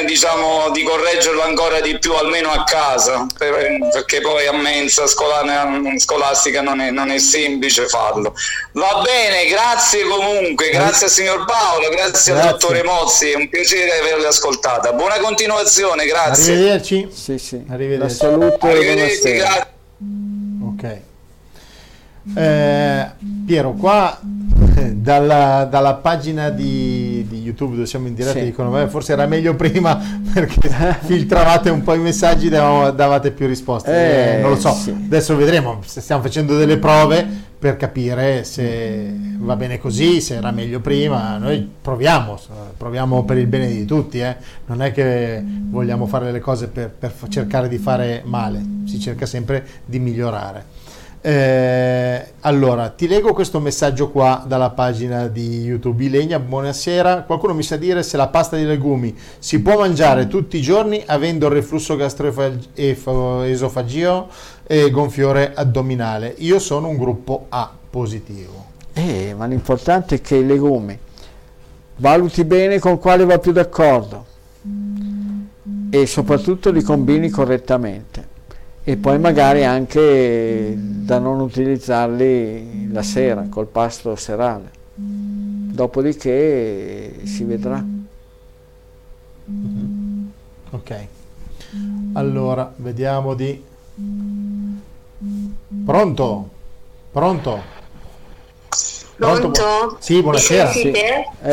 in, diciamo, di correggerlo ancora di più, almeno a casa, perché poi a mensa scolastica non è, non è semplice farlo. Va bene, grazie comunque, grazie al signor Paolo, grazie, grazie al dottore Mozzi, è un piacere averli ascoltata. Buona continuazione, grazie. Arrivederci. Sì, sì. Arrivederci. Saluto, arrivederci, grazie. Ok. Eh, Piero, qua dalla, dalla pagina di, di YouTube dove siamo in diretta, sì. Dicono beh, forse era meglio prima perché filtravate un po' i messaggi, davate, davate più risposte, eh, eh, non lo so, sì. Adesso vedremo, stiamo facendo delle prove per capire se va bene così, se era meglio prima. Noi proviamo proviamo per il bene di tutti, eh. Non è che vogliamo fare le cose per, per cercare di fare male, si cerca sempre di migliorare. Eh, allora ti leggo questo messaggio qua dalla pagina di YouTube. Ilegna, buonasera, qualcuno mi sa dire se la pasta di legumi si può mangiare tutti i giorni avendo il reflusso gastroesofageo e gonfiore addominale? Io sono un gruppo A positivo. Eh, ma l'importante è che i legumi valuti bene con quale va più d'accordo e soprattutto li combini correttamente. E poi magari anche da non utilizzarli la sera, col pasto serale. Dopodiché si vedrà. Mm-hmm. Ok. Allora, vediamo di... Pronto? Pronto? Pronto? Pronto? Sì, buonasera. Sì,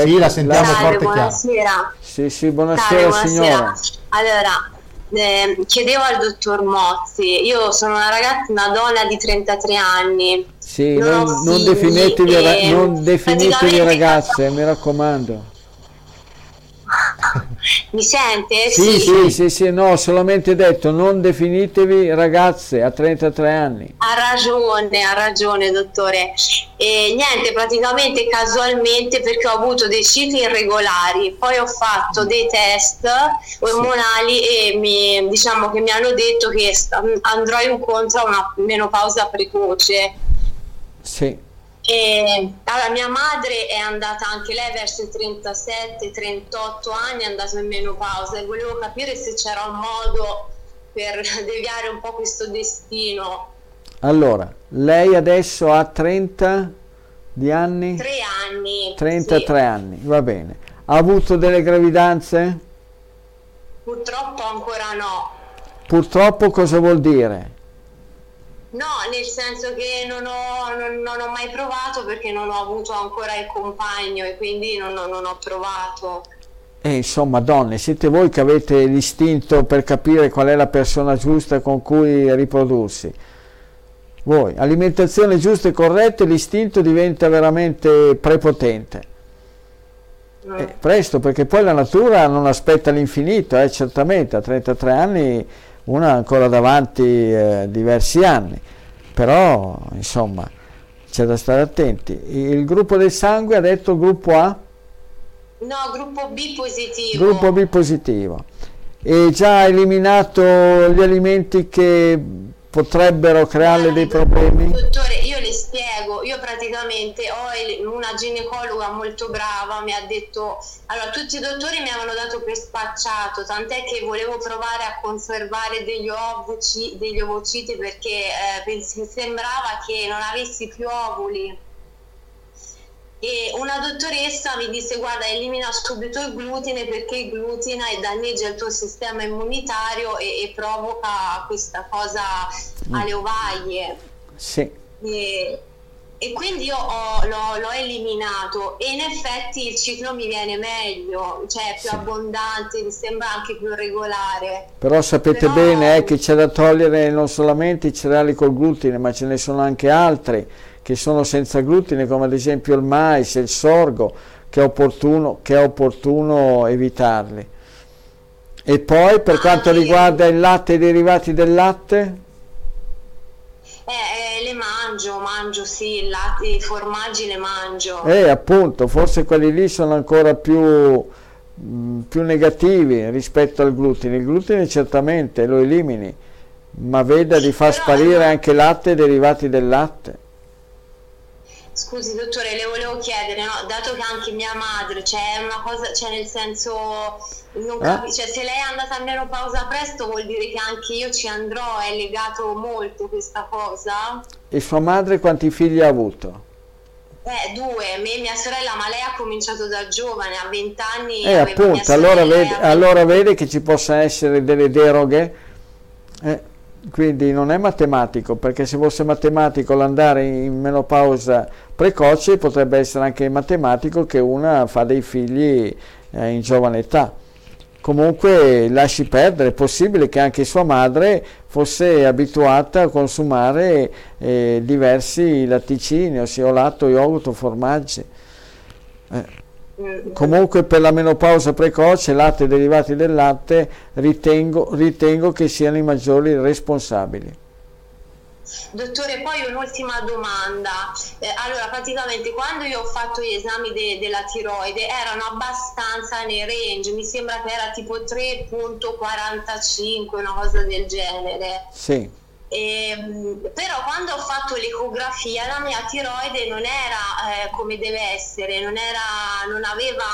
sì, la sentiamo Salve, forte e chiaro. Buonasera. Sì, sì, buonasera, Salve, signora. Buonasera. Allora... Eh, chiedevo al dottor Mozzi, io sono una ragazza, una donna di trentatré anni. Sì, non, non, non definitevi, e... non definitevi ragazze, mi raccomando. Mi sente? Sì, sì, sì, sì, sì, no, solamente detto, non definitevi ragazze a trentatré anni. Ha ragione, ha ragione, dottore. E niente, praticamente casualmente, perché ho avuto dei cicli irregolari, poi ho fatto dei test ormonali, sì. E mi, diciamo che mi hanno detto che andrò incontro a una menopausa precoce. Sì. E, allora, mia madre è andata anche lei verso i trentasette trentotto anni, è andata in menopausa e volevo capire se c'era un modo per deviare un po' questo destino. Allora, lei adesso ha trenta di anni? tre anni. trentatré, sì. Anni, va bene. Ha avuto delle gravidanze? Purtroppo ancora no. Purtroppo cosa vuol dire? No, nel senso che non ho, non, non ho mai provato perché non ho avuto ancora il compagno e quindi non, non ho provato. E insomma, donne, siete voi che avete l'istinto per capire qual è la persona giusta con cui riprodursi. Voi, alimentazione giusta e corretta, l'istinto diventa veramente prepotente. No. Eh, presto, perché poi la natura non aspetta l'infinito, eh, certamente, a trentatré anni... una ancora davanti eh, diversi anni, però insomma c'è da stare attenti. Il gruppo del sangue ha detto gruppo A? No, gruppo B positivo. Gruppo B positivo. E già ha eliminato gli alimenti che potrebbero crearle dei problemi? Dottore, io le spiego, io praticamente ho una ginecologa molto brava, mi ha detto, allora tutti i dottori mi avevano dato per spacciato, tant'è che volevo provare a conservare degli, ovuci, degli ovociti perché eh, pens- sembrava che non avessi più ovuli. E una dottoressa mi disse, guarda, elimina subito il glutine perché il glutine danneggia il tuo sistema immunitario e, e provoca questa cosa alle ovaie. Sì. E, e quindi io ho, l'ho, l'ho eliminato e in effetti il ciclo mi viene meglio, cioè è più sì. abbondante, mi sembra anche più regolare. Però sapete Però... bene eh, che c'è da togliere non solamente i cereali col glutine, ma ce ne sono anche altri che sono senza glutine, come ad esempio il mais e il sorgo, che è opportuno, che è opportuno evitarli. E poi per ah, quanto sì. riguarda il latte e i derivati del latte? Eh, eh, le mangio, mangio sì, il latte, i formaggi le mangio. Eh, appunto, forse quelli lì sono ancora più, mh, più negativi rispetto al glutine. Il glutine certamente lo elimini, ma veda di far Però, sparire eh, anche latte e derivati del latte. Scusi dottore, le volevo chiedere, no? Dato che anche mia madre, cioè è una cosa, cioè nel senso, non capi, eh? Cioè se lei è andata a menopausa presto vuol dire che anche io ci andrò, è legato molto questa cosa. E sua madre quanti figli ha avuto? Eh, due, me e mia sorella, ma lei ha cominciato da giovane, a vent'anni. Eh appunto, allora vede, allora vede che ci possono essere delle deroghe? Eh. Quindi non è matematico, perché se fosse matematico l'andare in menopausa precoce potrebbe essere anche matematico che una fa dei figli eh, in giovane età. Comunque lasci perdere, è possibile che anche sua madre fosse abituata a consumare eh, diversi latticini, ossia latte, yogurt, formaggi. Eh. Comunque per la menopausa precoce latte e derivati del latte ritengo, ritengo che siano i maggiori responsabili. Dottore, poi un'ultima domanda, eh, allora praticamente quando io ho fatto gli esami de- della tiroide erano abbastanza nei range, mi sembra che era tipo tre virgola quarantacinque, una cosa del genere. Sì. Eh, però quando ho fatto l'ecografia la mia tiroide non era eh, come deve essere, non era, non aveva,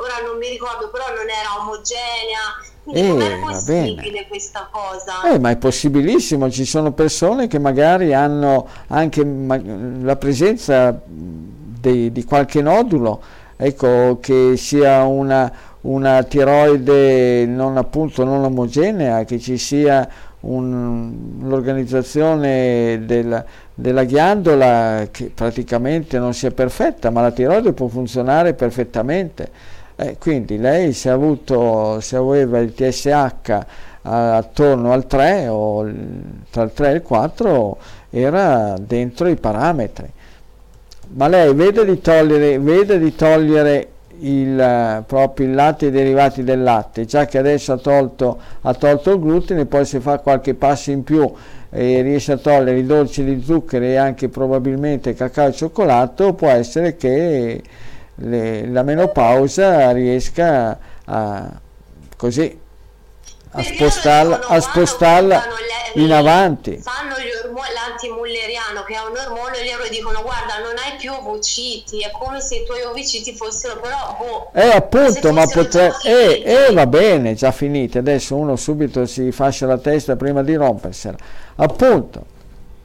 ora non mi ricordo, però non era omogenea. Quindi eh, com'è possibile questa cosa? Eh, ma è possibilissimo, ci sono persone che magari hanno anche la presenza di, di qualche nodulo, ecco, che sia una, una tiroide non, appunto, non omogenea, che ci sia Un, l'organizzazione del, della ghiandola che praticamente non sia perfetta, ma la tiroide può funzionare perfettamente. Eh, quindi lei se, ha avuto, se aveva il T S H a, attorno al tre o tra il tre e il quattro era dentro i parametri. Ma lei vede di togliere, vede di togliere il proprio il latte e i derivati del latte, già che adesso ha tolto, ha tolto il glutine, poi se fa qualche passo in più e eh, riesce a togliere i dolci di zucchero e anche probabilmente cacao e cioccolato, può essere che le, la menopausa riesca a così a spostarla, a spostarla in avanti. Fanno l'antimulleriano, che è un ormone, e loro dicono guarda non hai più ovociti, è come se i tuoi ovociti fossero però oh, eh appunto, ma potrebbe eh, eh va bene, già finite, adesso uno subito si fascia la testa prima di rompersela. Appunto,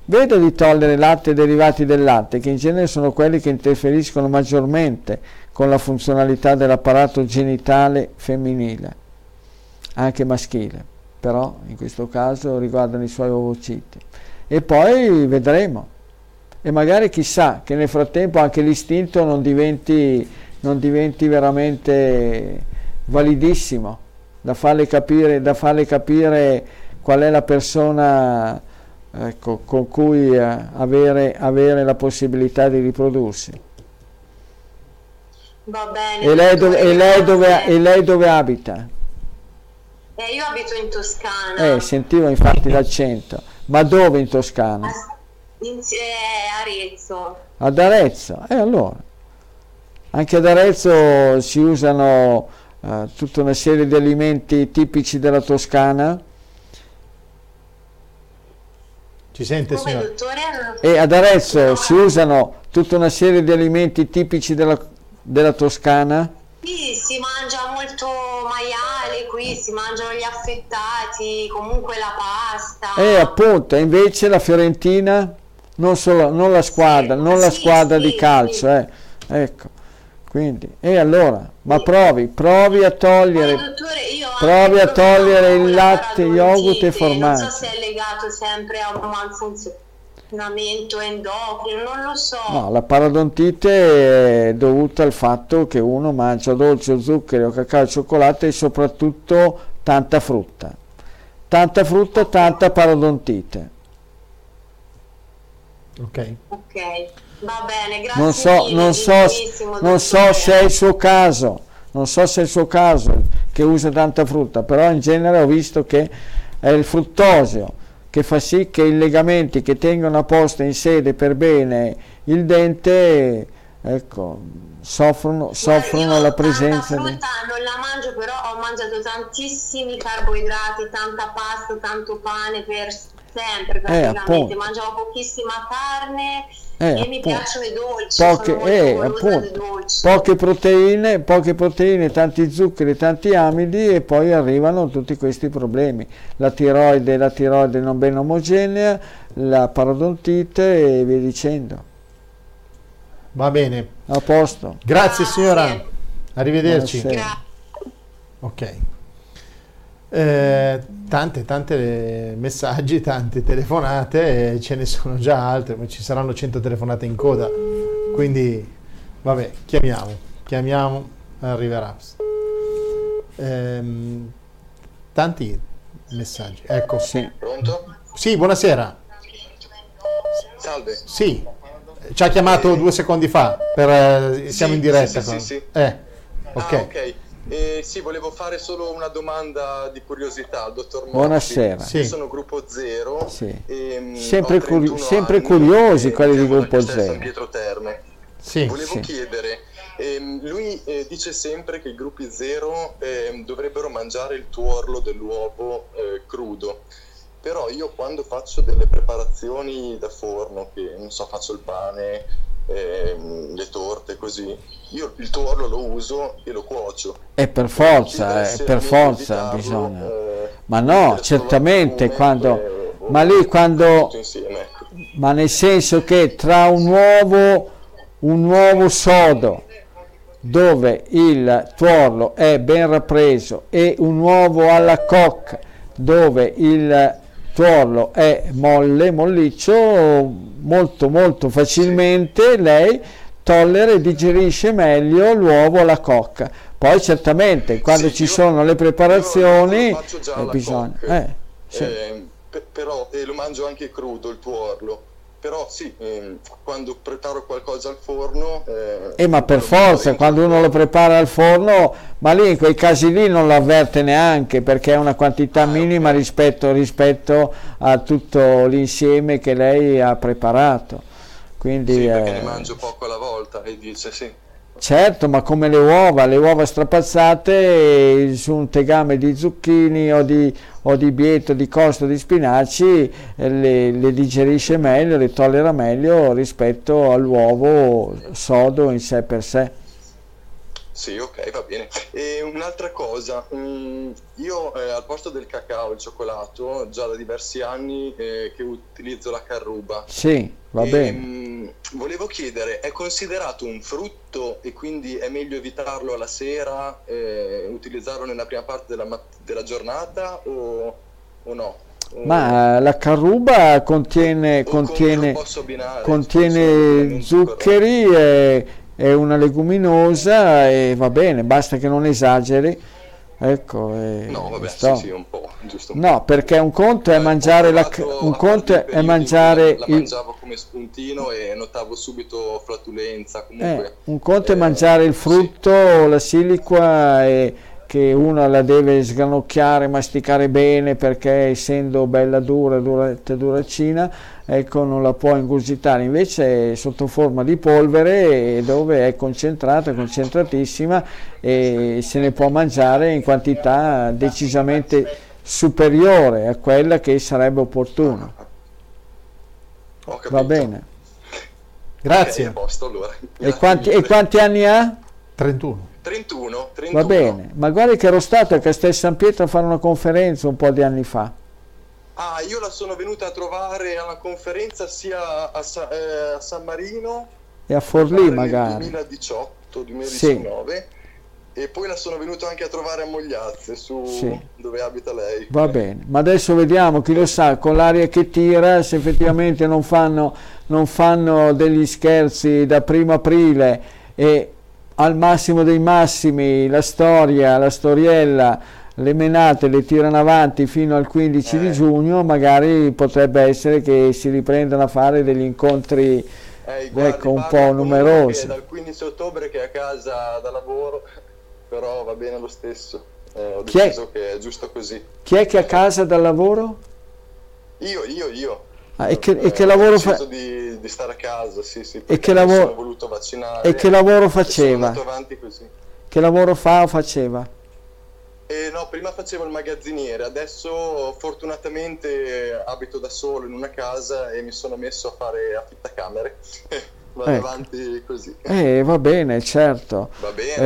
vedo di togliere latte e derivati del latte, che in genere sono quelli che interferiscono maggiormente con la funzionalità dell'apparato genitale femminile, anche maschile, però in questo caso riguardano i suoi ovociti. e poi vedremo. E magari chissà che nel frattempo anche l'istinto non diventi, non diventi veramente validissimo, da farle capire, da farle capire qual è la persona eh, con, con cui eh, avere, avere la possibilità di riprodursi. Va bene. E lei dove, e lei dove, e lei dove abita? Eh, io abito in Toscana. Eh, sentivo infatti l'accento. Ma dove in Toscana? In, eh, Arezzo. Ad Arezzo? E eh, allora. Anche ad Arezzo si usano eh, tutta una serie di alimenti tipici della Toscana. Ci sente, signora? E ad Arezzo no. Si usano tutta una serie di alimenti tipici della, della Toscana? Sì, si mangia molto maiale qui, si mangiano gli affettati, comunque la pasta. E appunto, invece la Fiorentina, non solo, non la squadra, sì, non la sì, squadra sì, di calcio, sì. eh. Ecco. Quindi, e allora, ma provi, provi a togliere, ma, dottore, io provi a togliere il latte, yogurt e formaggio. Non so se è legato sempre a un malfunzionamento endocrino, non lo so. No, la parodontite è dovuta al fatto che uno mangia dolci o zuccheri o cacao e cioccolato e soprattutto tanta frutta. Tanta frutta, tanta parodontite. Ok. Ok. Va bene, grazie. Non so, mille, non so, non so se è il suo caso, non so se è il suo caso che usa tanta frutta, però in genere ho visto che è il fruttosio che fa sì che i legamenti che tengono a posto in sede per bene il dente, ecco, soffrono, soffrono la presenza. Tanta frutta di... non la mangio, però ho mangiato tantissimi carboidrati, tanta pasta, tanto pane per sempre praticamente, eh, mangiavo pochissima carne. Eh, e mi piacciono i dolci, poche, sono molto golosa eh, di dolci. Poche proteine, poche proteine, tanti zuccheri, tanti amidi e poi arrivano tutti questi problemi. La tiroide, la tiroide non ben omogenea, la parodontite e via dicendo. Va bene. A posto. Grazie, grazie. Signora. Arrivederci. Gra- ok. Eh, tante tante messaggi, tante telefonate, eh, ce ne sono già altre, ma ci saranno cento telefonate in coda, quindi vabbè, chiamiamo chiamiamo arriverà eh, tanti messaggi, ecco. Sì. Pronto? Sì, buonasera. Salve. Sì, ci ha chiamato eh, due secondi fa per, eh, siamo sì, in diretta sì, sì, sì. Eh, ok, ah, okay. Eh, sì, volevo fare solo una domanda di curiosità al dottor Morti. Buonasera. Sì. Io sono gruppo zero. Sì. E, sempre curio- sempre curiosi quelli di gruppo zero. San Pietro Terme. Sì, volevo sì. chiedere, ehm, lui eh, dice sempre che i gruppi zero eh, dovrebbero mangiare il tuorlo dell'uovo eh, crudo, però io quando faccio delle preparazioni da forno, che non so, faccio il pane, ehm, le torte, così, io il tuorlo lo uso e lo cuocio. E per forza, eh, per forza bisogna. Eh, ma no, certamente quando, eh, oh, ma lì quando, insieme, ecco. Ma nel senso che tra un uovo, un uovo sodo, dove il tuorlo è ben rappreso, e un uovo alla cocca, dove il tuorlo è molle, molliccio, molto molto facilmente sì. Lei tollera e digerisce meglio l'uovo alla cocca. Poi certamente quando sì, ci io, sono le preparazioni faccio già eh, la bisogna cocca, eh, sì. eh, p- però eh, lo mangio anche crudo il tuorlo, però sì, eh, quando preparo qualcosa al forno eh, eh ma per forza quando uno lo prepara al forno, ma lì in quei casi lì non lo avverte neanche perché è una quantità ah, minima okay. rispetto, rispetto a tutto l'insieme che lei ha preparato, quindi sì, perché eh, ne mangio poco alla volta e dice sì certo, ma come le uova, le uova strapazzate su un tegame di zucchini o di, o di bieto, di costo, di spinaci, le, le digerisce meglio, le tollera meglio rispetto all'uovo sodo in sé per sé. Sì, ok, va bene. E un'altra cosa, io eh, al posto del cacao e il cioccolato, già da diversi anni eh, che utilizzo la carruba. Sì, va e, bene. Mh, volevo chiedere, è considerato un frutto e quindi è meglio evitarlo alla sera, eh, utilizzarlo nella prima parte della, mat- della giornata o, o no? Ma la carruba contiene, contiene, binare, contiene zuccheri e, e una leguminosa e va bene, basta che non esageri. Ecco, eh, no, vabbè, sì, sì, un po', giusto un po'. No, perché un conto è mangiare la un conto è mangiare la mangiavo il... come spuntino e notavo subito flatulenza, comunque. Eh, un conto eh, è mangiare il frutto, sì. La siliqua e che uno la deve sgranocchiare, masticare bene perché essendo bella dura, durante duracina, ecco, non la può ingurgitare, invece è sotto forma di polvere dove è concentrata, concentratissima e se ne può mangiare in quantità decisamente superiore a quella che sarebbe opportuna. Va bene, grazie. E quanti, e quanti anni ha? trentuno. trentuno, trentuno. Va bene, ma guarda che ero stato a Castel San Pietro a fare una conferenza un po' di anni fa. Ah, io la sono venuta a trovare alla conferenza sia a, Sa- eh, a San Marino e a Forlì magari nel duemiladiciotto duemiladiciannove, sì. E poi la sono venuta anche a trovare a Mogliazze, su sì. Dove abita lei. Va eh. bene, ma adesso vediamo, chi lo sa, con l'aria che tira, se effettivamente non fanno, non fanno degli scherzi da primo aprile e al massimo dei massimi la storia, la storiella, le menate le tirano avanti fino al quindici eh. di giugno, magari potrebbe essere che si riprendano a fare degli incontri eh, guardi, ecco, un po' numerosi. Dal quindici ottobre che è a casa da lavoro, però va bene lo stesso, eh, ho chi deciso è? Che è giusto così. Chi è che è a casa dal lavoro? Io, io, io. Ah, e che, eh, e che lavoro fa... di, di stare a casa, sì, sì, e che lavoro... sono voluto vaccinare. E che lavoro faceva? Sono andato avanti così. Che lavoro fa o faceva? Eh, no, prima facevo il magazziniere, adesso fortunatamente abito da solo in una casa e mi sono messo a fare affittacamere. Vado ecco. avanti così. Eh, va bene, certo. Va bene, eh, va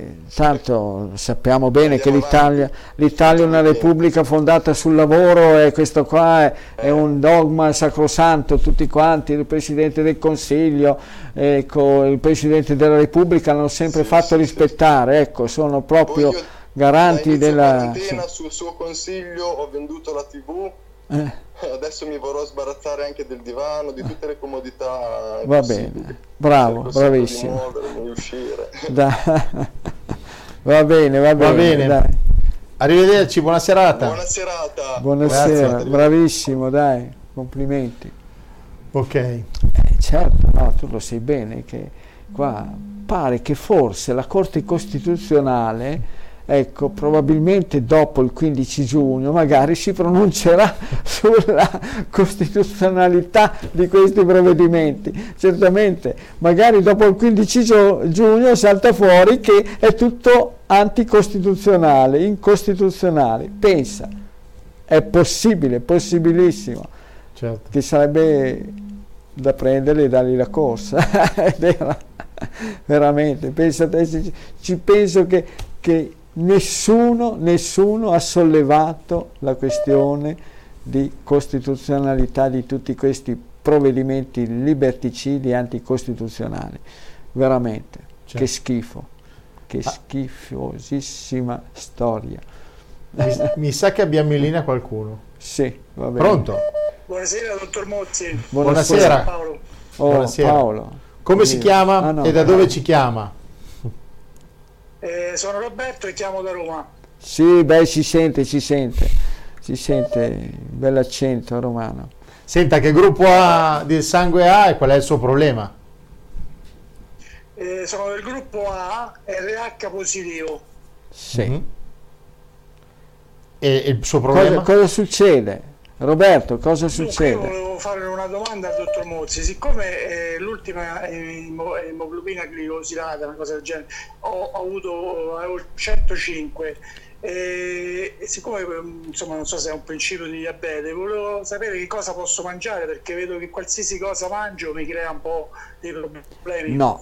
bene. Tanto sappiamo bene Andiamo che l'Italia avanti. l'Italia è una repubblica fondata sul lavoro e questo qua è, eh. è un dogma sacrosanto, tutti quanti, il Presidente del Consiglio, ecco, il Presidente della Repubblica l'hanno sempre sì, fatto sì, rispettare, sì. Ecco, sono proprio io, garanti della... Sì. Sul suo consiglio ho venduto la tivù. Eh. Adesso mi vorrò sbarazzare anche del divano, di tutte le comodità. Va bene, bravo, bravissimo. Muovermi, uscire. Va bene, va bene. Va bene. Dai. Arrivederci, buona serata. Buona serata. Buonasera, grazie, bravissimo, dai, complimenti. Ok. Eh, certo, no, tu lo sai bene che qua pare che forse la Corte Costituzionale, ecco, probabilmente dopo il quindici giugno magari si pronuncerà sulla costituzionalità di questi provvedimenti. Certamente, magari dopo il quindici giugno salta fuori che è tutto anticostituzionale, incostituzionale. Pensa, è possibile, possibilissimo, certo. Che sarebbe da prendere e dargli la corsa. Veramente, pensa, ci, ci penso che, che Nessuno, nessuno ha sollevato la questione di costituzionalità di tutti questi provvedimenti liberticidi e anticostituzionali. Veramente, certo. Che schifo, che ah. schifosissima storia. Mi, mi sa che abbiamo in linea qualcuno. Sì, va bene. Pronto? Buonasera, dottor Mozzi. Buonasera. Buonasera, Paolo. Oh, Buonasera. Paolo. Come sì. si chiama ah, no, e da dove ci chiama? Eh, sono Roberto e chiamo da Roma. Sì, beh, si sente, si sente, si sente il bell'accento romano. Senta, che gruppo A del sangue ha e qual è il suo problema? Eh, sono del gruppo A, R H positivo. Sì. Mm-hmm. E, e il suo problema? Cosa, cosa succede? Roberto, cosa succede? Dunque, io volevo fare una domanda al dottor Mozzi. Siccome eh, l'ultima emoglobina glicosilata, una cosa del genere, ho, ho avuto avevo centocinque eh, e siccome insomma non so se è un principio di diabete, volevo sapere che cosa posso mangiare, perché vedo che qualsiasi cosa mangio mi crea un po' dei problemi. No,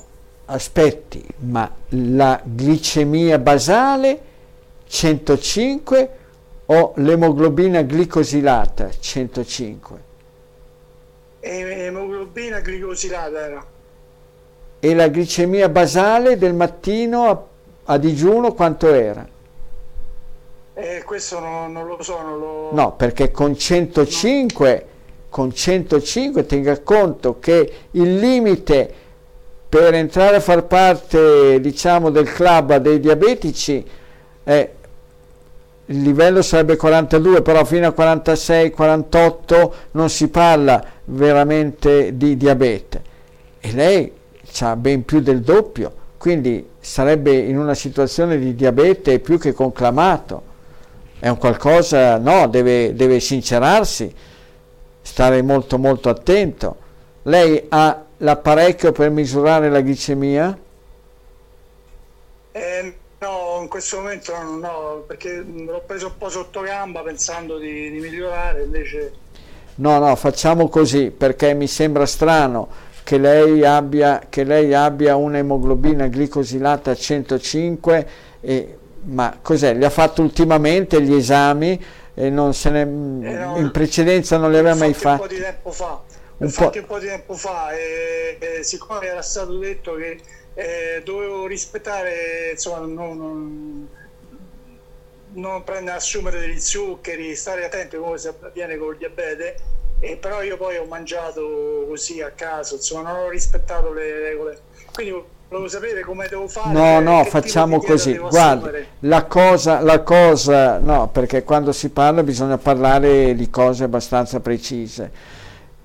aspetti, ma la glicemia basale centocinque o l'emoglobina glicosilata centocinque? Emoglobina glicosilata era. E la glicemia basale del mattino a, a digiuno quanto era? Eh, questo non, non lo so, non lo... No, perché con centocinque, con centocinque tenga conto che il limite per entrare a far parte, diciamo, del club dei diabetici, eh, il livello sarebbe quarantadue, però fino a quarantasei quarantotto non si parla veramente di diabete, e lei ha ben più del doppio, quindi sarebbe in una situazione di diabete più che conclamato. È un qualcosa, no, deve, deve sincerarsi, stare molto molto attento. Lei ha l'apparecchio per misurare la glicemia? Eh, no, in questo momento no, perché l'ho preso un po' sotto gamba pensando di, di migliorare, invece... No, no, facciamo così, perché mi sembra strano che lei abbia, che lei abbia un'emoglobina glicosilata a centocinque, e... Ma cos'è? Li ha fatto ultimamente gli esami e non se ne, eh no, in precedenza non li aveva mai fatti? Un po' di tempo fa, un po', un po' di tempo fa e, e siccome era stato detto che eh, dovevo rispettare, insomma, non, non, non prendere, assumere degli zuccheri, stare attenti come si avviene col diabete, e però io poi ho mangiato così a caso, insomma, non ho rispettato le regole, quindi volevo sapere come devo fare. No, no, facciamo così, guarda, la cosa, la cosa, no, perché quando si parla bisogna parlare di cose abbastanza precise.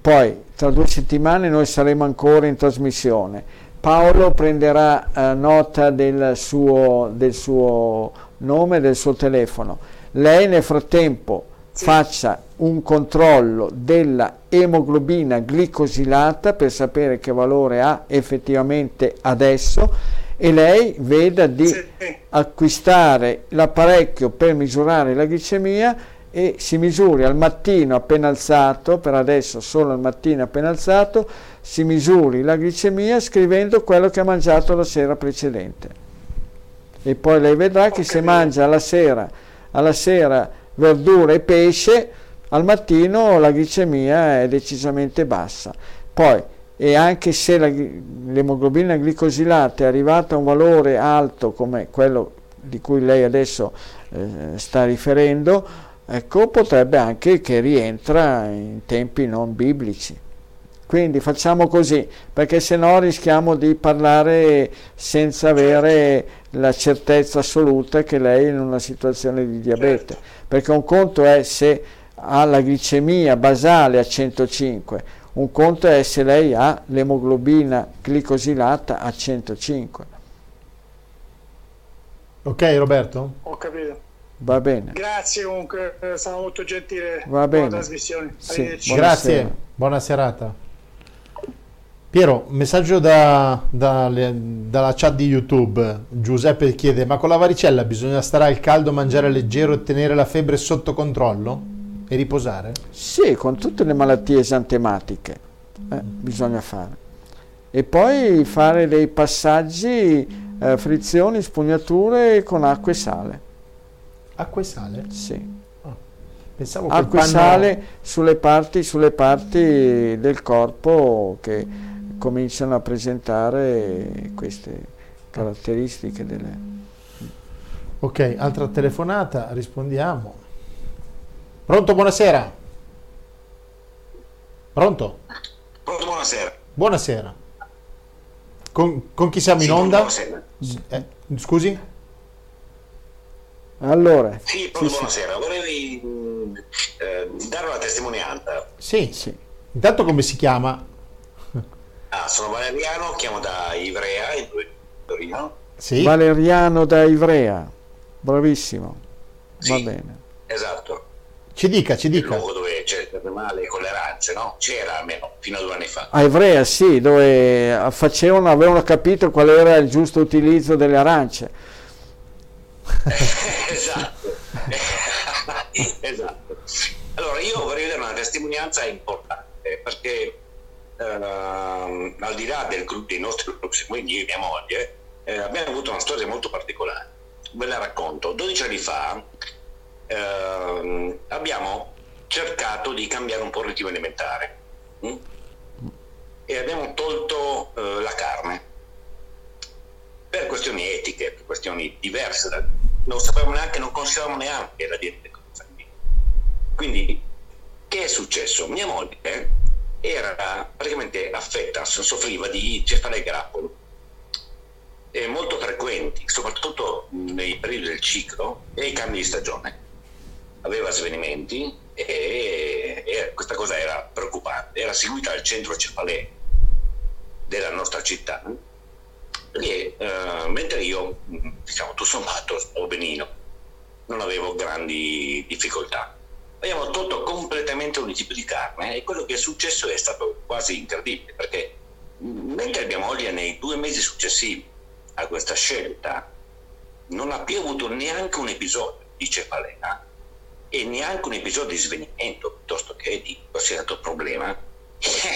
Poi, tra due settimane noi saremo ancora in trasmissione. Paolo prenderà eh, nota del suo, del suo nome, del suo telefono. Lei nel frattempo sì. faccia un controllo della emoglobina glicosilata per sapere che valore ha effettivamente adesso, e lei veda di sì. acquistare l'apparecchio per misurare la glicemia e si misuri al mattino appena alzato, per adesso solo al mattino appena alzato, si misuri la glicemia scrivendo quello che ha mangiato la sera precedente, e poi lei vedrà che okay. se mangia alla sera, alla sera verdura e pesce, al mattino la glicemia è decisamente bassa. Poi, e anche se la, l'emoglobina glicosilata è arrivata a un valore alto come quello di cui lei adesso eh, sta riferendo, ecco, potrebbe anche che rientra in tempi non biblici. Quindi facciamo così, perché se no rischiamo di parlare senza avere la certezza assoluta che lei è in una situazione di diabete, perché un conto è se ha la glicemia basale a centocinque, un conto è se lei ha l'emoglobina glicosilata a centocinque. Ok Roberto? Ho capito. Va bene. Grazie comunque, è stato molto gentile. Va bene. Buona trasmissione. Sì, grazie, buona serata. Piero, messaggio da, da, dalla chat di YouTube. Giuseppe chiede: ma con la varicella bisogna stare al caldo, mangiare leggero, tenere la febbre sotto controllo e riposare? Sì, con tutte le malattie esantematiche eh, bisogna fare. E poi fare dei passaggi, eh, frizioni, spugnature con acqua e sale. Acqua e sale? Sì. Ah, pensavo che acqua e sale sulle parti, sulle parti del corpo che cominciano a presentare queste caratteristiche delle... Ok, altra telefonata, rispondiamo. Pronto, buonasera. Pronto? Pronto, buonasera. Buonasera. Con, con chi siamo sì, in onda? Eh, scusi? Allora. Sì, pronto, sì, buonasera. Sì. Volevi eh, dare una testimonianza. Sì, sì. Intanto come si chiama? Ah, sono Valeriano, chiamo da Ivrea, in Torino. Sì. Valeriano da Ivrea, bravissimo. Sì, va bene. Esatto. Ci dica, ci dica. Il luogo dove c'è stato male con le arance, no? C'era almeno fino a due anni fa. A Ivrea, sì, dove facevano, avevano capito qual era il giusto utilizzo delle arance. Esatto. Esatto. Allora, io vorrei vedere una testimonianza importante, perché... Uh, al di là del gruppo dei nostri gruppi, quindi io e mia moglie, eh, abbiamo avuto una storia molto particolare. Ve la racconto. dodici anni fa eh, abbiamo cercato di cambiare un po' il ritmo alimentare mh? e abbiamo tolto eh, la carne per questioni etiche, per questioni diverse da, non sapevamo neanche, non conoscevamo neanche la dieta decontaminata. Quindi che è successo? Mia moglie era praticamente affetta, soffriva di cefalea e grappolo e molto frequenti, soprattutto nei periodi del ciclo e i cambi di stagione. Aveva svenimenti e, e questa cosa era preoccupante. Era seguita al centro cefalea della nostra città e eh, mentre io, diciamo, tutto sommato stavo benino, non avevo grandi difficoltà. Abbiamo tolto completamente ogni tipo di carne e quello che è successo è stato quasi incredibile, perché mentre mia moglie nei due mesi successivi a questa scelta non ha più avuto neanche un episodio di cefalea e neanche un episodio di svenimento piuttosto che di qualsiasi problema,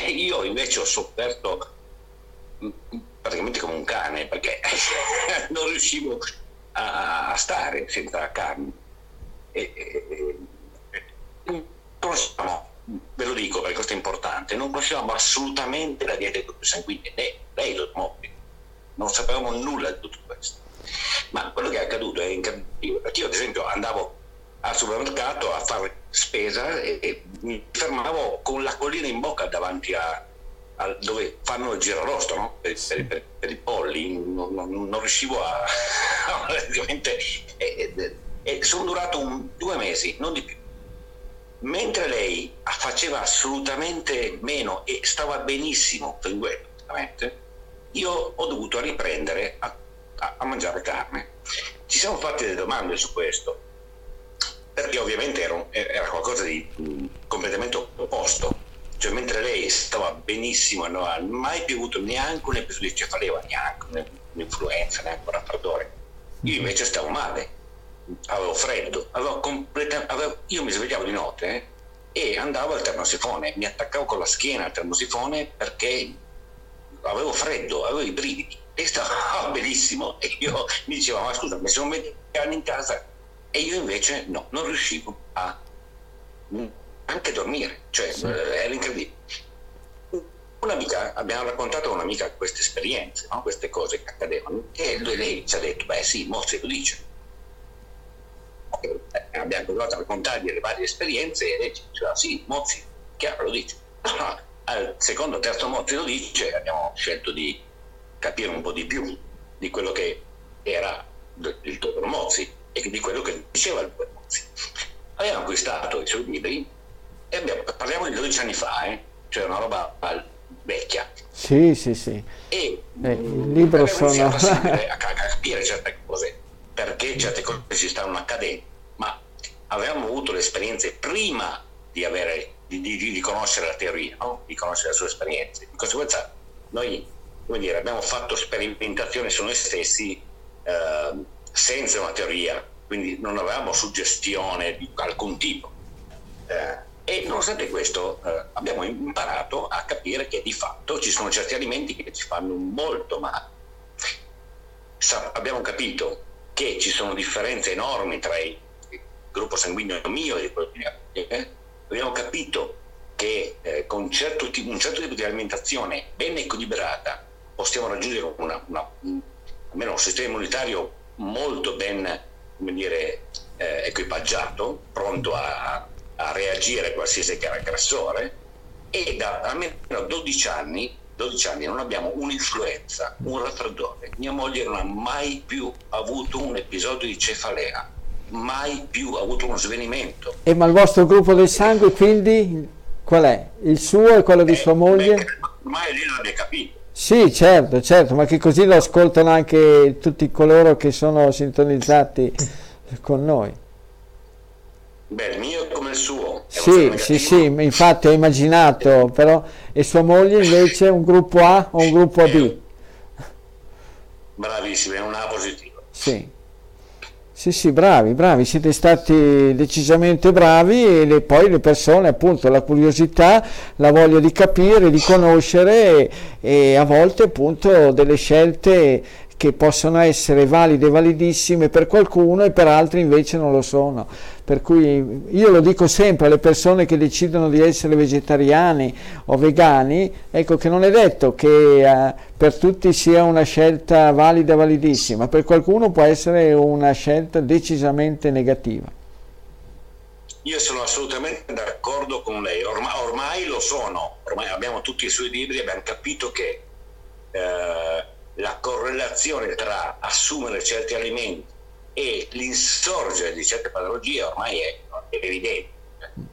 io invece ho sofferto praticamente come un cane, perché non riuscivo a stare senza carne. E, e, e, conosciamo, ve lo dico perché questo è importante, non conoscevamo assolutamente la dieta sanguigna, né lei lo smobile, non sapevamo nulla di tutto questo. Ma quello che è accaduto è incredibile, perché io ad esempio andavo al supermercato a fare spesa e, e mi fermavo con l'acquolina in bocca davanti a, a dove fanno il girarosto, no? per, per, per i polli, non, non, non riuscivo a praticamente e, e, e sono durato un, due mesi, non di più, mentre lei faceva assolutamente meno e stava benissimo pinguetto, praticamente. Io ho dovuto riprendere a, a, a mangiare carne. Ci siamo fatti delle domande su questo, perché ovviamente era, era qualcosa di completamente opposto, cioè mentre lei stava benissimo, non ha mai più avuto neanche un episodio di cefalea, neanche un'influenza, neanche un raffreddore. Io invece stavo male, avevo freddo, avevo completa, avevo, io mi svegliavo di notte eh, e andavo al termosifone, mi attaccavo con la schiena al termosifone perché avevo freddo, avevo i brividi, e stava benissimo e io mi dicevo ma scusa, mi sono messo in casa. E io invece no, non riuscivo a anche dormire, cioè sì. Era incredibile. Un'amica, abbiamo raccontato a un'amica queste esperienze, no? Queste cose che accadevano, e lei ci ha detto, beh sì, mo se lo dice. E abbiamo continuato a raccontargli le varie esperienze e lei ci diceva, sì, Mozzi, chiaro, lo dice. Al secondo, terzo Mozzi lo dice, abbiamo scelto di capire un po' di più di quello che era il dottor Mozzi e di quello che diceva il dottor Mozzi. Abbiamo acquistato i suoi libri e abbiamo, parliamo di dodici anni fa, eh? Cioè una roba vecchia. Sì, sì, sì. E eh, il libro sono... iniziato a, a capire certe cose, perché certe cose si stanno accadendo, ma avevamo avuto le esperienze prima di, avere, di, di, di conoscere la teoria, no? Di conoscere le sue esperienze. Di conseguenza noi, come dire, abbiamo fatto sperimentazioni su noi stessi eh, senza una teoria, quindi non avevamo suggestione di alcun tipo eh, e nonostante questo eh, abbiamo imparato a capire che di fatto ci sono certi alimenti che ci fanno molto male. Sa- abbiamo capito che ci sono differenze enormi tra il gruppo sanguigno mio e quello di eh? Abbiamo capito che eh, con certo t- un certo tipo di alimentazione ben equilibrata possiamo raggiungere una, una, un, almeno un sistema immunitario molto ben, come dire, eh, equipaggiato, pronto a, a reagire a qualsiasi aggressore, e da almeno dodici anni, dodici anni non abbiamo un'influenza, un raffreddore. Mia moglie non ha mai più avuto un episodio di cefalea, mai più avuto uno svenimento. E ma il vostro gruppo del sangue quindi qual è? Il suo e quello di eh, sua moglie? Beh, ormai lei non abbia capito. Sì, certo, certo, ma che così lo ascoltano anche tutti coloro che sono sintonizzati con noi. Beh, il mio come il suo. Sì, sì, sì, infatti ho immaginato, però, e sua moglie invece un gruppo A o un gruppo B? Bravissimo, è un A positivo. Sì. Sì, sì, bravi, bravi, siete stati decisamente bravi e le, poi le persone, appunto, la curiosità, la voglia di capire, di conoscere e, e a volte, appunto, delle scelte che possono essere valide e validissime per qualcuno e per altri invece non lo sono. Per cui io lo dico sempre alle persone che decidono di essere vegetariani o vegani, ecco che non è detto che eh, per tutti sia una scelta valida e validissima, per qualcuno può essere una scelta decisamente negativa. Io sono assolutamente d'accordo con lei, ormai, ormai lo sono, ormai abbiamo tutti i suoi libri e abbiamo capito che eh, la correlazione tra assumere certi alimenti e l'insorgere di certe patologie ormai è, è evidente.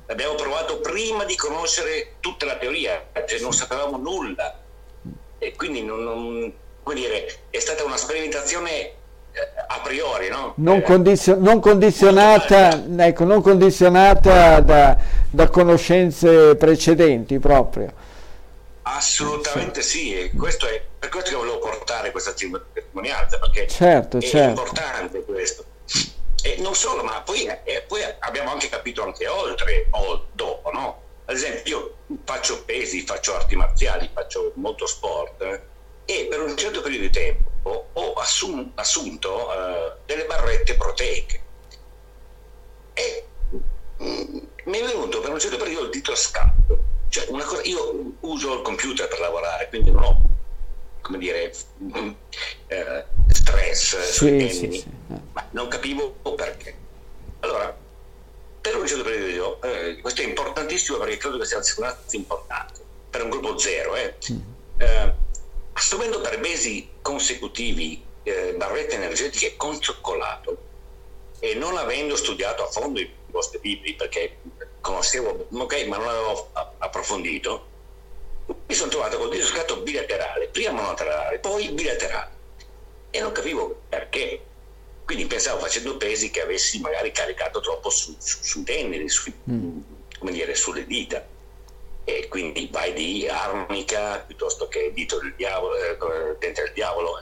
L'abbiamo provato prima di conoscere tutta la teoria, cioè non sapevamo nulla, e quindi non, non, come dire, è stata una sperimentazione a priori, no? Non, condizio- non condizionata, ecco, non condizionata da, da conoscenze precedenti proprio. Assolutamente sì, e questo è per questo che volevo portare questa testimonianza, perché certo, è certo. importante questo. E non solo, ma poi, eh, poi abbiamo anche capito anche oltre o dopo, no? Ad esempio, io faccio pesi, faccio arti marziali, faccio molto sport, eh? E per un certo periodo di tempo ho assum- assunto uh, delle barrette proteiche e mm, mi è venuto per un certo periodo il dito a scatto, cioè una cosa, io uso il computer per lavorare, quindi non ho, come dire, mm, eh, stress sì, sui temi, sì, sì. Ma non capivo perché. Allora, per un certo periodo, eh, questo è importantissimo perché credo che sia una cosa importante per un gruppo zero, eh, mm. eh assumendo per mesi consecutivi eh, barrette energetiche con cioccolato e non avendo studiato a fondo i vostri libri, perché conoscevo, ok, ma non avevo approfondito, mi sono trovato col discatto bilaterale, prima monoterale, poi bilaterale, e non capivo perché. Quindi pensavo, facendo pesi, che avessi magari caricato troppo sui su, su tendini, su, mm. come dire, sulle dita. E quindi vai di arnica piuttosto che dito del diavolo, eh, dente del diavolo,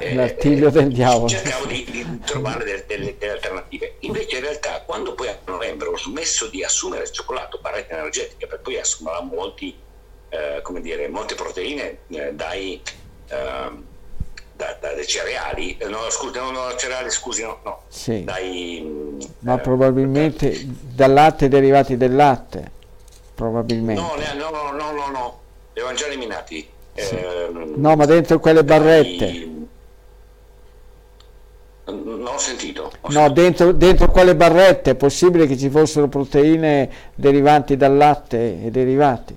eh, l'artiglio eh, del diavolo. Cercavo di, di trovare delle, delle, delle alternative. Invece in realtà, quando poi a novembre ho smesso di assumere cioccolato, barrette energetiche, per poi assumere molti, eh, come dire, molte proteine eh, dai, eh, da, dai cereali, no scusi, no, no cereali, scusi, no, no. Sì. Dai, ma eh, probabilmente eh, dal latte, derivati del latte. Probabilmente no, no, no, no, no, no. Li avevano già eliminati. Sì. Eh, no, ma dentro quelle barrette. Dai... Non ho sentito. Ho no, sentito. Dentro, dentro quelle barrette è possibile che ci fossero proteine derivanti dal latte e derivati?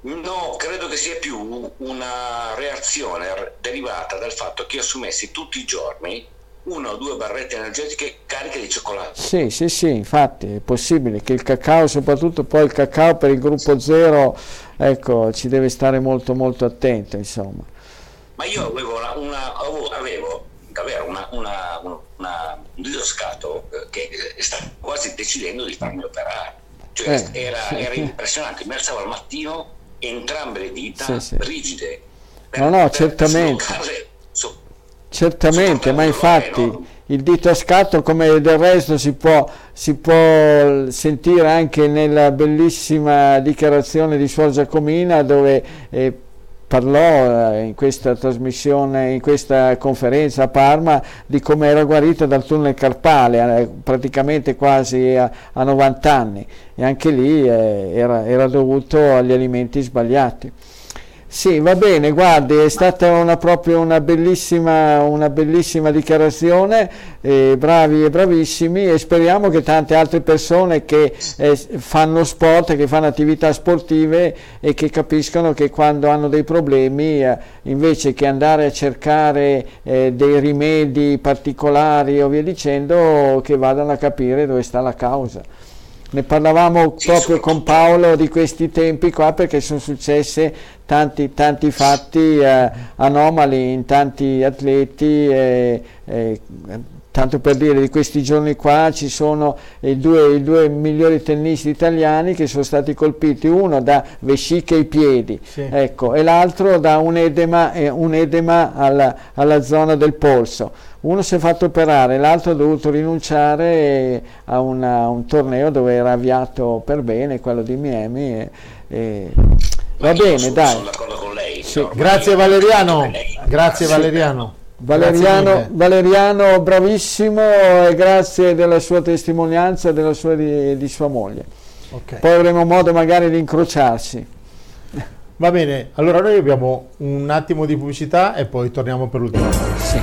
No, credo che sia più una reazione derivata dal fatto che io assumessi tutti i giorni una o due barrette energetiche cariche di cioccolato. Sì, sì, sì, infatti è possibile che il cacao, soprattutto poi il cacao per il gruppo zero, ecco, ci deve stare molto molto attento, insomma. Ma io avevo una, una avevo davvero una, una, una, una, un dito scatto che stavo quasi decidendo di farmi operare, cioè eh, era, sì, era impressionante, mi alzavo al mattino entrambe le dita sì, sì. rigide. Per, no, no, per certamente. Certamente, ma infatti il dito a scatto, come del resto si può, si può sentire anche nella bellissima dichiarazione di Suor Giacomina, dove eh, parlò in questa trasmissione, in questa conferenza a Parma, di come era guarita dal tunnel carpale, eh, praticamente quasi a, a novanta anni, e anche lì eh, era, era dovuto agli alimenti sbagliati. Sì, va bene, guardi, è stata una, proprio una bellissima, una bellissima dichiarazione, eh, bravi e bravissimi, e speriamo che tante altre persone che eh, fanno sport, che fanno attività sportive e che capiscono che quando hanno dei problemi, eh, invece che andare a cercare eh, dei rimedi particolari o via dicendo, che vadano a capire dove sta la causa. Ne parlavamo proprio con Paolo di questi tempi qua, perché sono successe tanti tanti fatti eh, anomali in tanti atleti, eh, eh, tanto per dire, di questi giorni qua ci sono i due, i due migliori tennisti italiani che sono stati colpiti, uno da vesciche ai piedi, sì. ecco, e l'altro da un edema, eh, un edema alla, alla zona del polso. Uno si è fatto operare, l'altro ha dovuto rinunciare a una, un torneo dove era avviato per bene, quello di Miami. E, e... Va bene, sono, dai. Sono d'accordo con lei. Sì, grazie Valeriano, grazie Valeriano. Valeriano, Valeriano bravissimo, e grazie della sua testimonianza, della sua di, di sua moglie. Okay. Poi avremo modo magari di incrociarsi. Va bene, allora noi abbiamo un attimo di pubblicità e poi torniamo per l'ultima volta. Sì.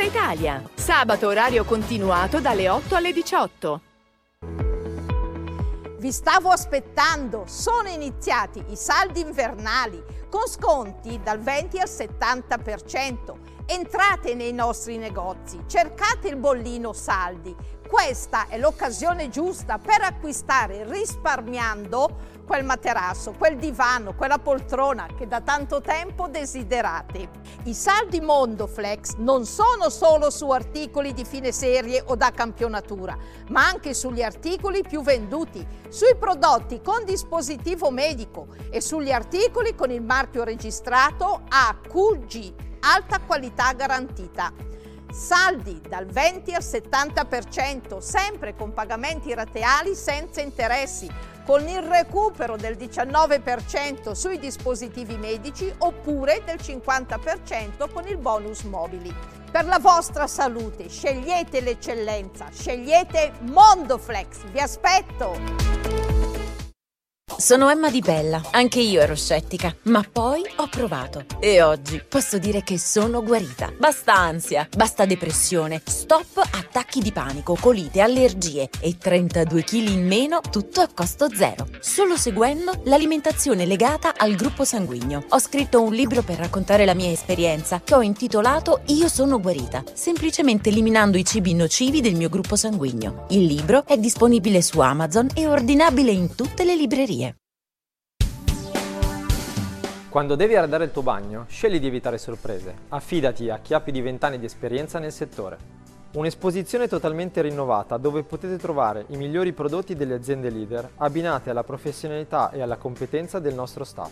Italia. Sabato orario continuato dalle otto alle diciotto. Vi stavo aspettando, sono iniziati i saldi invernali con sconti dal venti al settanta per cento. Entrate nei nostri negozi, cercate il bollino saldi. Questa è l'occasione giusta per acquistare risparmiando quel materasso, quel divano, quella poltrona che da tanto tempo desiderate. I saldi Mondoflex non sono solo su articoli di fine serie o da campionatura, ma anche sugli articoli più venduti, sui prodotti con dispositivo medico e sugli articoli con il marchio registrato A Q G, alta qualità garantita. Saldi dal venti al settanta per cento, sempre con pagamenti rateali senza interessi, con il recupero del diciannove per cento sui dispositivi medici oppure del cinquanta per cento con il bonus mobili. Per la vostra salute scegliete l'eccellenza, scegliete Mondoflex, vi aspetto! Sono Emma Di Bella, anche io ero scettica, ma poi ho provato e oggi posso dire che sono guarita. Basta ansia, basta depressione, stop attacchi di panico, colite, allergie e trentadue chili in meno, tutto a costo zero, solo seguendo l'alimentazione legata al gruppo sanguigno. Ho scritto un libro per raccontare la mia esperienza che ho intitolato Io sono guarita, semplicemente eliminando i cibi nocivi del mio gruppo sanguigno. Il libro è disponibile su Amazon e ordinabile in tutte le librerie. Quando devi arredare il tuo bagno, scegli di evitare sorprese. Affidati a chi ha più di venti anni di esperienza nel settore. Un'esposizione totalmente rinnovata dove potete trovare i migliori prodotti delle aziende leader abbinate alla professionalità e alla competenza del nostro staff.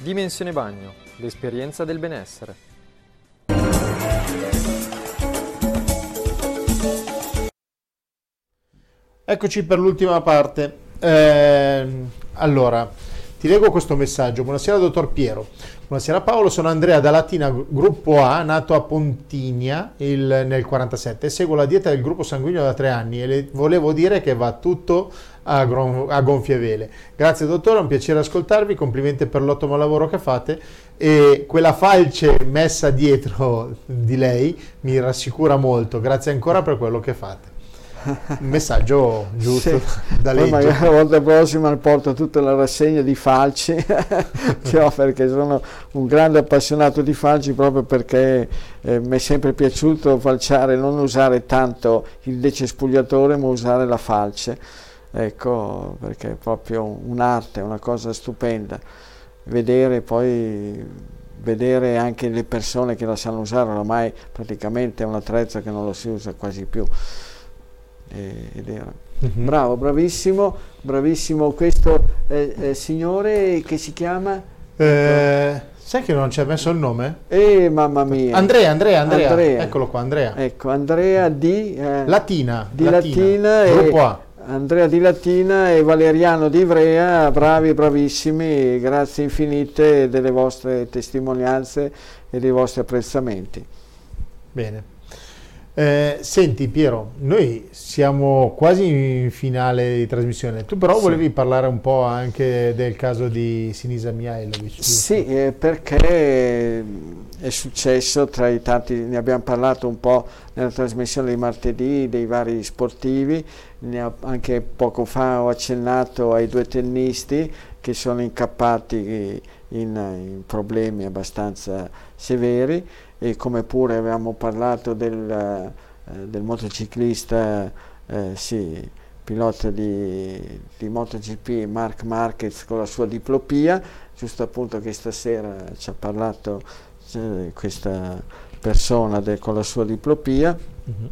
Dimensione Bagno, l'esperienza del benessere. Eccoci per l'ultima parte. Eh, allora, ti leggo questo messaggio. Buonasera dottor Piero. Buonasera Paolo, sono Andrea da Latina, gruppo A, nato a Pontinia il, nel quarantasette. Seguo la dieta del gruppo sanguigno da tre anni e le volevo dire che va tutto a, gron- a gonfie vele. Grazie dottore, è un piacere ascoltarvi, complimenti per l'ottimo lavoro che fate. E quella falce messa dietro di lei mi rassicura molto. Grazie ancora per quello che fate. Un messaggio giusto, sì, da leggere. Magari la volta prossima porto tutta la rassegna di falci che ho, perché sono un grande appassionato di falci, proprio perché eh, mi è sempre piaciuto falciare, non usare tanto il decespugliatore ma usare la falce, ecco, perché è proprio un'arte, una cosa stupenda vedere, poi vedere anche le persone che la sanno usare. Oramai praticamente è un attrezzo che non lo si usa quasi più. Ed era mm-hmm. bravo, bravissimo, bravissimo questo eh, eh, signore che si chiama eh, sai che non ci ha messo il nome? Eh, mamma mia, Andrea, Andrea, Andrea, Andrea. Eccolo qua, Andrea. Ecco, Andrea di eh, Latina, di Latina, Latina e A. Andrea di Latina e Valeriano di Ivrea, bravi, bravissimi, grazie infinite delle vostre testimonianze e dei vostri apprezzamenti. Bene. Eh, senti Piero, noi siamo quasi in finale di trasmissione, tu però sì. volevi parlare un po' anche del caso di Sinisa Mihajlovic. Sì, eh, perché è successo tra i tanti, ne abbiamo parlato un po' nella trasmissione di martedì, dei vari sportivi, ne ho, anche poco fa ho accennato ai due tennisti che sono incappati in, in problemi abbastanza severi, e come pure avevamo parlato del, eh, del motociclista, eh, sì, pilota di, di MotoGP Marc Marquez con la sua diplopia, giusto appunto che stasera ci ha parlato eh, questa persona del, con la sua diplopia. Mm-hmm.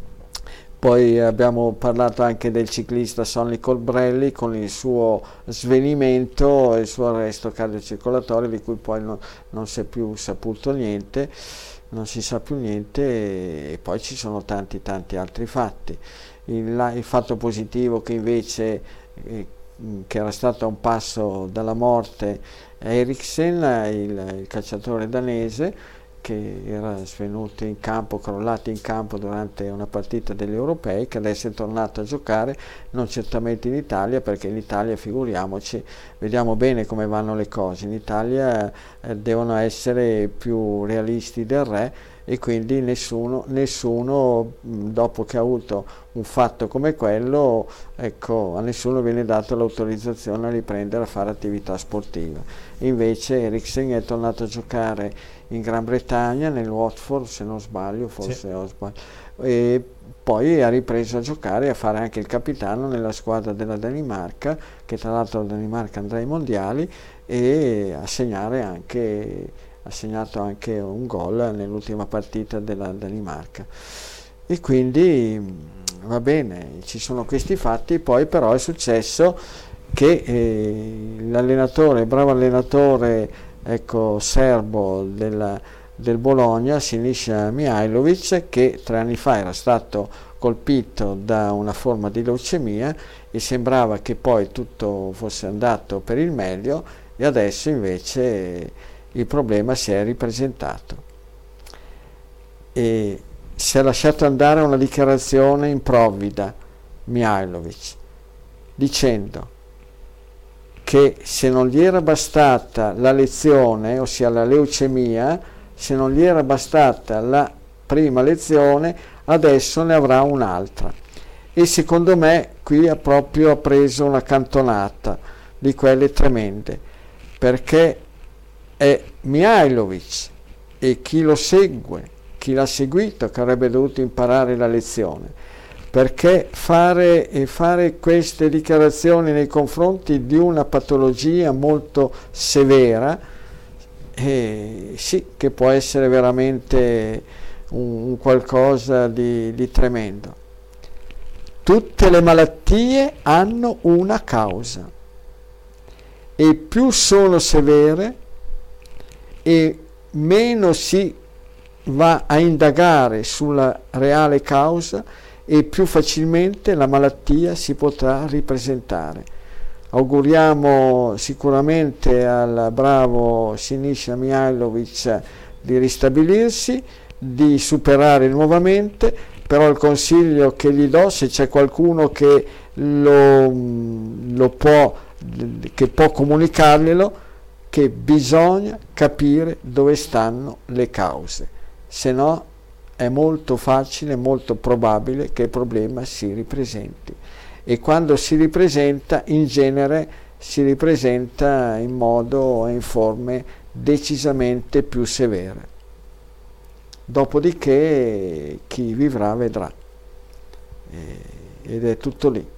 Poi abbiamo parlato anche del ciclista Sonny Colbrelli con il suo svenimento e il suo arresto cardiocircolatorio, di cui poi no, non si è più saputo niente, non si sa più niente, e, e poi ci sono tanti tanti altri fatti. Il, la, il fatto positivo che invece, eh, che era stato a un passo dalla morte, Eriksen, il, il calciatore danese, che era svenuto in campo, crollato in campo durante una partita degli europei, che adesso è tornato a giocare, non certamente in Italia, perché in Italia, figuriamoci, vediamo bene come vanno le cose, in Italia eh, devono essere più realisti del re, e quindi nessuno, nessuno dopo che ha avuto un fatto come quello, ecco, a nessuno viene data l'autorizzazione a riprendere a fare attività sportiva. Invece Eriksen è tornato a giocare in Gran Bretagna, nel Watford se non sbaglio, forse sì. ho sbagliato, e poi ha ripreso a giocare e a fare anche il capitano nella squadra della Danimarca, che tra l'altro la Danimarca andrà ai mondiali, e a segnare anche ha segnato anche un gol nell'ultima partita della Danimarca. E quindi va bene, ci sono questi fatti. Poi però è successo che eh, l'allenatore, il bravo allenatore, ecco, serbo della, del Bologna, Sinisa Mihajlovic, che tre anni fa era stato colpito da una forma di leucemia e sembrava che poi tutto fosse andato per il meglio, e adesso invece il problema si è ripresentato, e si è lasciato andare una dichiarazione improvvida Mihajlovic, dicendo che se non gli era bastata la lezione, ossia la leucemia, se non gli era bastata la prima lezione, adesso ne avrà un'altra. E secondo me qui ha proprio preso una cantonata di quelle tremende, perché è Mihajlovic e chi lo segue, chi l'ha seguito, che avrebbe dovuto imparare la lezione, perché fare, e fare queste dichiarazioni nei confronti di una patologia molto severa, eh, sì, che può essere veramente un, un qualcosa di, di tremendo. Tutte le malattie hanno una causa, e più sono severe e meno si va a indagare sulla reale causa, e più facilmente la malattia si potrà ripresentare. Auguriamo sicuramente al bravo Sinisa Mihajlovic di ristabilirsi, di superare nuovamente, però il consiglio che gli do, se c'è qualcuno che lo, lo può, che può comunicarglielo, che bisogna capire dove stanno le cause, se no è molto facile, molto probabile che il problema si ripresenti, e quando si ripresenta in genere si ripresenta in modo e in forme decisamente più severe. Dopodiché chi vivrà vedrà, ed è tutto lì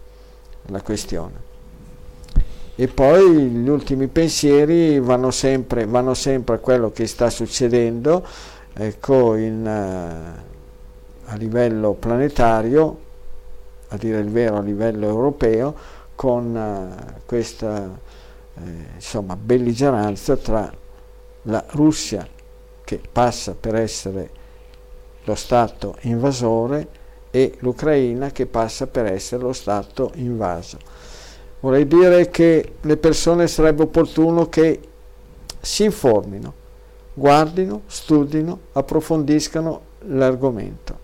la questione. E poi gli ultimi pensieri vanno sempre, vanno sempre a quello che sta succedendo, ecco, in, a livello planetario, a dire il vero a livello europeo, con uh, questa eh, insomma belligeranza tra la Russia, che passa per essere lo Stato invasore, e l'Ucraina, che passa per essere lo Stato invaso. Vorrei dire che le persone sarebbe opportuno che si informino, guardino, studino, approfondiscano l'argomento.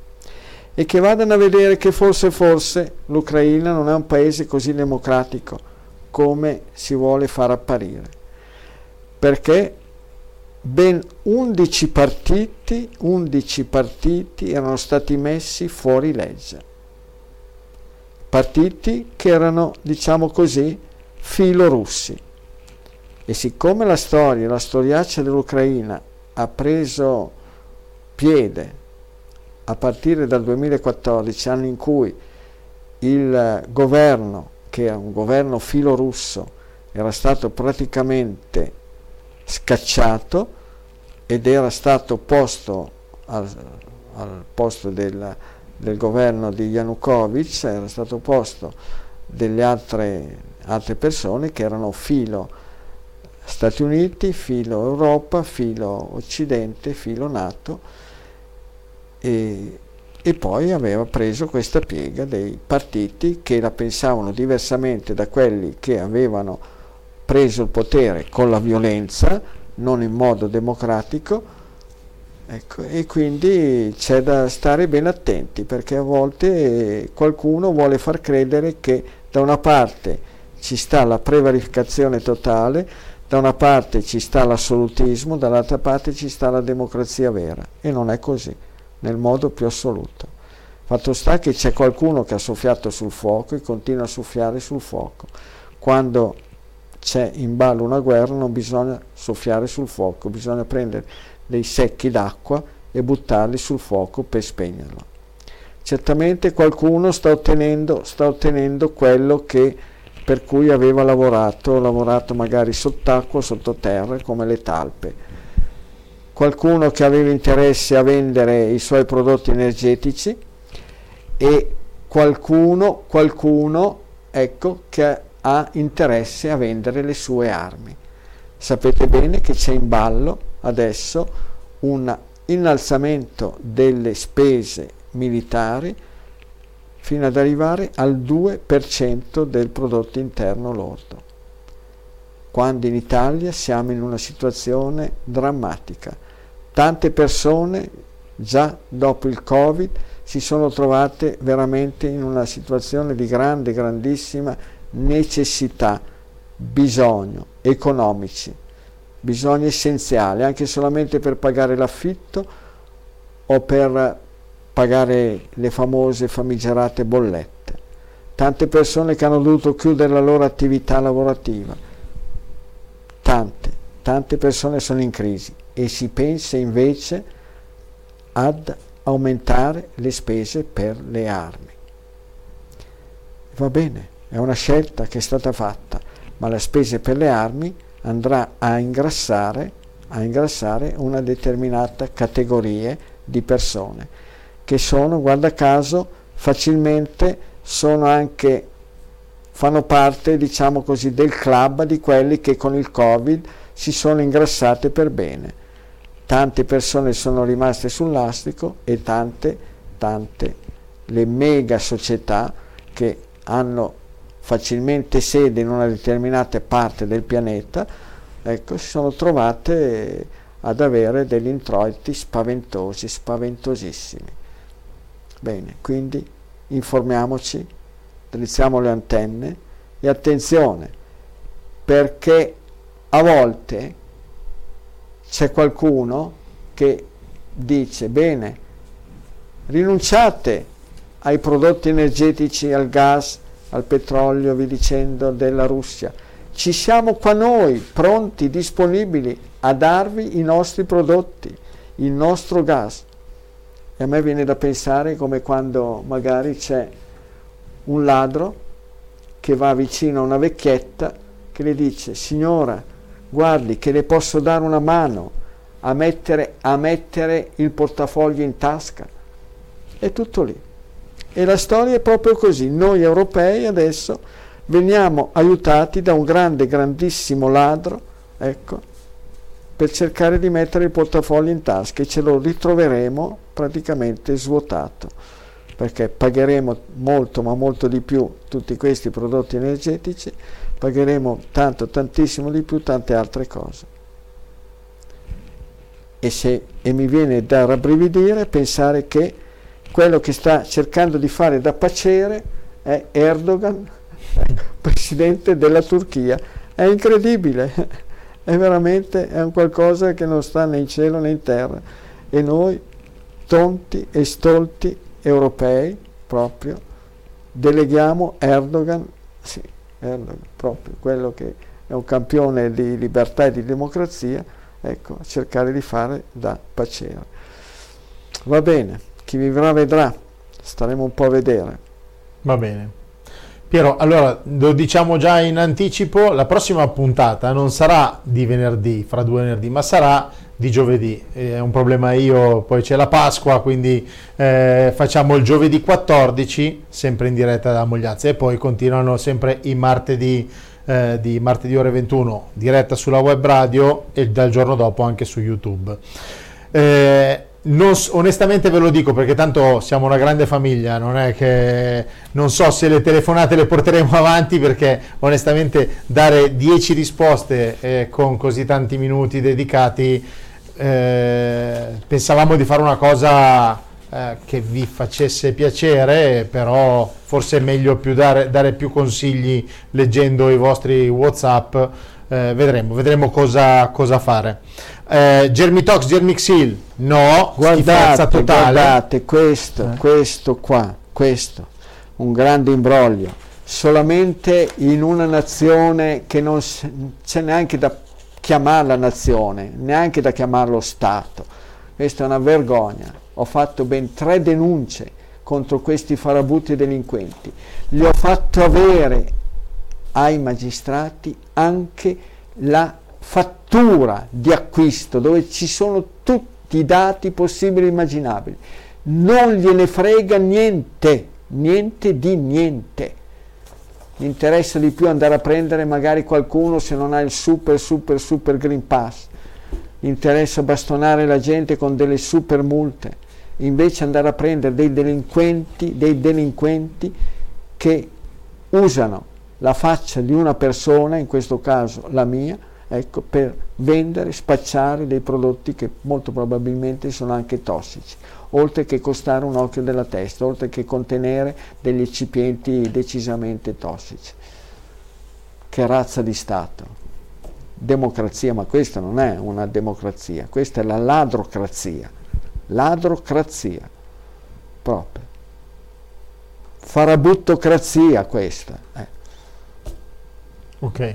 e che vadano a vedere che forse forse l'Ucraina non è un paese così democratico come si vuole far apparire, perché ben undici partiti erano stati messi fuori legge, partiti che erano, diciamo così, filorussi. E siccome la storia, la storiaccia dell'Ucraina ha preso piede a partire dal duemilaquattordici, anno in cui il governo, che era un governo filorusso, era stato praticamente scacciato ed era stato posto al, al posto del, del governo di Yanukovych, era stato posto delle altre, altre persone che erano filo Stati Uniti, filo Europa, filo Occidente, filo NATO, e, e poi aveva preso questa piega dei partiti che la pensavano diversamente da quelli che avevano preso il potere con la violenza, non in modo democratico. Ecco, e quindi c'è da stare ben attenti, perché a volte qualcuno vuole far credere che da una parte ci sta la prevaricazione totale, da una parte ci sta l'assolutismo, dall'altra parte ci sta la democrazia vera, e non è così, nel modo più assoluto. Fatto sta che c'è qualcuno che ha soffiato sul fuoco e continua a soffiare sul fuoco. Quando c'è in ballo una guerra non bisogna soffiare sul fuoco, bisogna prendere dei secchi d'acqua e buttarli sul fuoco per spegnerlo. Certamente qualcuno sta ottenendo, sta ottenendo quello che per cui aveva lavorato, lavorato magari sott'acqua, sottoterra, come le talpe. Qualcuno che aveva interesse a vendere i suoi prodotti energetici, e qualcuno, qualcuno ecco, che ha interesse a vendere le sue armi. Sapete bene che c'è in ballo adesso un innalzamento delle spese militari fino ad arrivare al due per cento del prodotto interno lordo, quando in Italia siamo in una situazione drammatica. Tante persone già dopo il Covid si sono trovate veramente in una situazione di grande, grandissima necessità, bisogno economici, bisogni essenziali, anche solamente per pagare l'affitto o per pagare le famose famigerate bollette. Tante persone che hanno dovuto chiudere la loro attività lavorativa, tante, tante persone sono in crisi, e si pensa invece ad aumentare le spese per le armi. Va bene, è una scelta che è stata fatta, ma la spesa per le armi andrà a ingrassare, a ingrassare una determinata categoria di persone, che sono, guarda caso, facilmente sono anche, fanno parte, diciamo così, del club di quelli che con il Covid si sono ingrassate per bene. Tante persone sono rimaste sull'astrico, e tante, tante le mega società che hanno facilmente sede in una determinata parte del pianeta, ecco, si sono trovate ad avere degli introiti spaventosi, spaventosissimi. Bene, quindi informiamoci, drizziamo le antenne e attenzione, perché a volte c'è qualcuno che dice: bene, rinunciate ai prodotti energetici, al gas, al petrolio, vi dicendo, della Russia. Ci siamo qua noi, pronti, disponibili a darvi i nostri prodotti, il nostro gas. E a me viene da pensare come quando magari c'è un ladro che va vicino a una vecchietta che le dice: signora, guardi che le posso dare una mano a mettere, a mettere il portafoglio in tasca. È tutto lì. E la storia è proprio così. Noi europei adesso veniamo aiutati da un grande, grandissimo ladro, ecco, per cercare di mettere il portafoglio in tasca, e ce lo ritroveremo praticamente svuotato, perché pagheremo molto, ma molto di più tutti questi prodotti energetici, pagheremo tanto, tantissimo di più tante altre cose. E, se, e mi viene da rabbrividire pensare che quello che sta cercando di fare da pacere è Erdogan, presidente della Turchia. È incredibile, è veramente è un qualcosa che non sta né in cielo né in terra. E noi, tonti e stolti europei, proprio, deleghiamo Erdogan, sì, Erdogan, proprio quello che è un campione di libertà e di democrazia, ecco, a cercare di fare da pacere. Va bene. Chi vivrà vedrà, staremo un po' a vedere. Va bene. Piero, allora lo diciamo già in anticipo, la prossima puntata non sarà di venerdì, fra due venerdì, ma sarà di giovedì. È un problema io, poi c'è la Pasqua, quindi eh, facciamo il giovedì quattordici, sempre in diretta da Mogliazze, e poi continuano sempre i martedì, eh, di martedì ore ventuno, diretta sulla web radio e dal giorno dopo anche su YouTube. Eh, Non, onestamente ve lo dico perché tanto siamo una grande famiglia, non è che non so se le telefonate le porteremo avanti, perché onestamente dare dieci risposte eh, con così tanti minuti dedicati, eh, pensavamo di fare una cosa eh, che vi facesse piacere, però forse è meglio più dare, dare più consigli leggendo i vostri WhatsApp. Eh, vedremo, vedremo cosa, cosa fare. Eh, Germitox, Germixil, no, guardate, totale. Guardate questo, eh. questo qua, questo, un grande imbroglio. Solamente in una nazione che non c'è neanche da chiamarla nazione, neanche da chiamarlo Stato. Questa è una vergogna. Ho fatto ben tre denunce contro questi farabutti delinquenti. Li ho fatto avere ai magistrati anche la fattura di acquisto dove ci sono tutti i dati possibili e immaginabili. Non gliene frega niente, niente di niente. Gli interessa di più andare a prendere magari qualcuno se non ha il super super super green pass. Gli interessa bastonare la gente con delle super multe. Invece andare a prendere dei delinquenti, dei delinquenti che usano la faccia di una persona, in questo caso la mia, ecco, per vendere, spacciare dei prodotti che molto probabilmente sono anche tossici, oltre che costare un occhio della testa, oltre che contenere degli eccipienti decisamente tossici. Che razza di Stato? Democrazia, ma questa non è una democrazia, questa è la ladrocrazia, ladrocrazia proprio, farabuttocrazia questa, eh. Ok,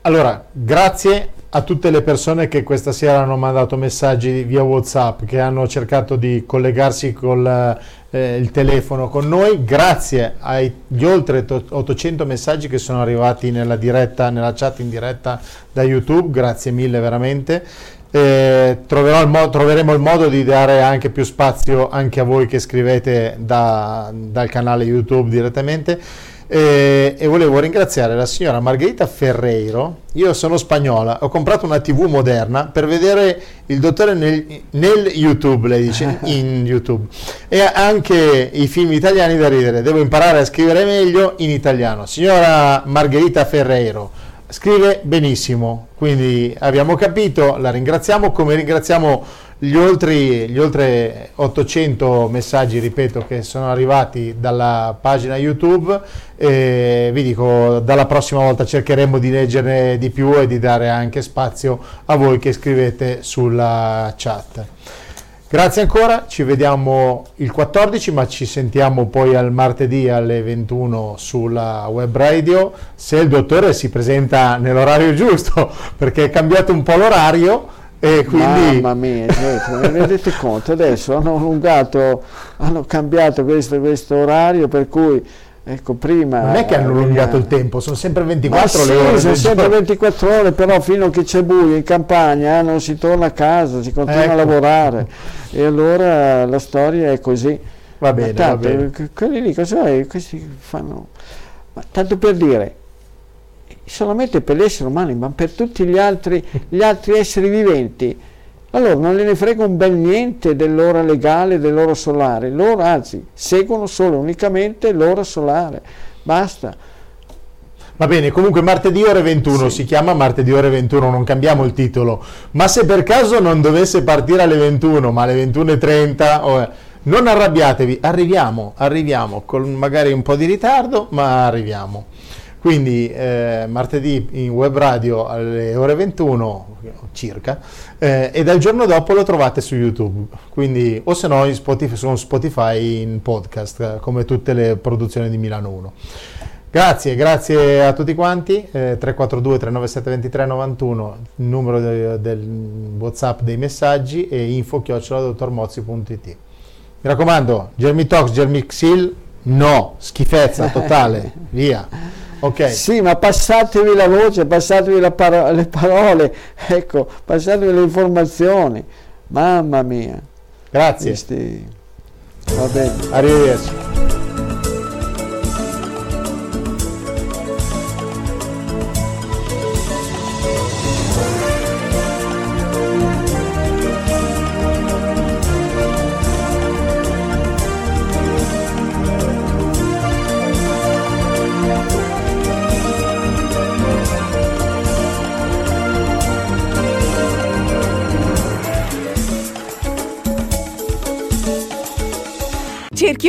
allora grazie a tutte le persone che questa sera hanno mandato messaggi via WhatsApp, che hanno cercato di collegarsi col eh, il telefono con noi, grazie agli oltre ottocento messaggi che sono arrivati nella diretta, nella chat in diretta da YouTube, grazie mille veramente. Eh, troverò il mo- troveremo il modo di dare anche più spazio anche a voi che scrivete da, dal canale YouTube direttamente. E, e volevo ringraziare la signora Margherita Ferrero. Io sono spagnola, ho comprato una tivù moderna per vedere il dottore nel, nel YouTube, lei dice, in YouTube, e anche i film italiani da ridere. Devo imparare a scrivere meglio in italiano. Signora Margherita Ferrero scrive benissimo, quindi abbiamo capito, la ringraziamo, come ringraziamo gli oltre, gli oltre ottocento messaggi, ripeto, che sono arrivati dalla pagina YouTube. E vi dico, dalla prossima volta cercheremo di leggerne di più e di dare anche spazio a voi che scrivete sulla chat. Grazie ancora, ci vediamo il quattordici, ma ci sentiamo poi al martedì alle ventuno sulla web radio, se il dottore si presenta nell'orario giusto, perché è cambiato un po' l'orario. E quindi... Mamma mia, Pietro, vi rendete conto? Adesso hanno allungato, hanno cambiato questo, questo orario, per cui ecco prima... Non è che hanno allungato eh, il tempo, sono sempre ventiquattro sì, le ore. Sono sempre ventiquattro ore, però fino a che c'è buio in campagna eh, non si torna a casa, si continua ecco. a lavorare. E allora la storia è così. Va bene, tanto, va bene. Quelli lì, cosa è? Questi fanno... Ma tanto per dire... solamente per gli esseri umani, ma per tutti gli altri, gli altri esseri viventi, allora non gliene frega un bel niente dell'ora legale, dell'ora solare, loro anzi seguono solo unicamente l'ora solare, basta. Va bene, comunque martedì ore ventuno, sì. Si chiama martedì ore ventuno, non cambiamo il titolo, ma se per caso non dovesse partire alle ventuno, ma alle ventuno e trenta... Oh, Non arrabbiatevi, arriviamo, arriviamo con magari un po' di ritardo, ma arriviamo. Quindi eh, martedì in web radio alle ore ventuno circa eh, e dal giorno dopo lo trovate su YouTube, quindi o se no in Spotify, su Spotify in podcast eh, come tutte le produzioni di Milano uno. Grazie, grazie a tutti quanti, eh, tre quattro due tre nove sette due tre nove uno, il numero de, del WhatsApp dei messaggi e info chiocciola dottormozzi punto it. Mi raccomando, Germitox, Germixil, no, schifezza totale, via. Okay. Sì, ma passatevi la voce, passatevi la paro- le parole, ecco, passatevi le informazioni, mamma mia. Grazie. Visti? Va bene. Arrivederci. Cerchi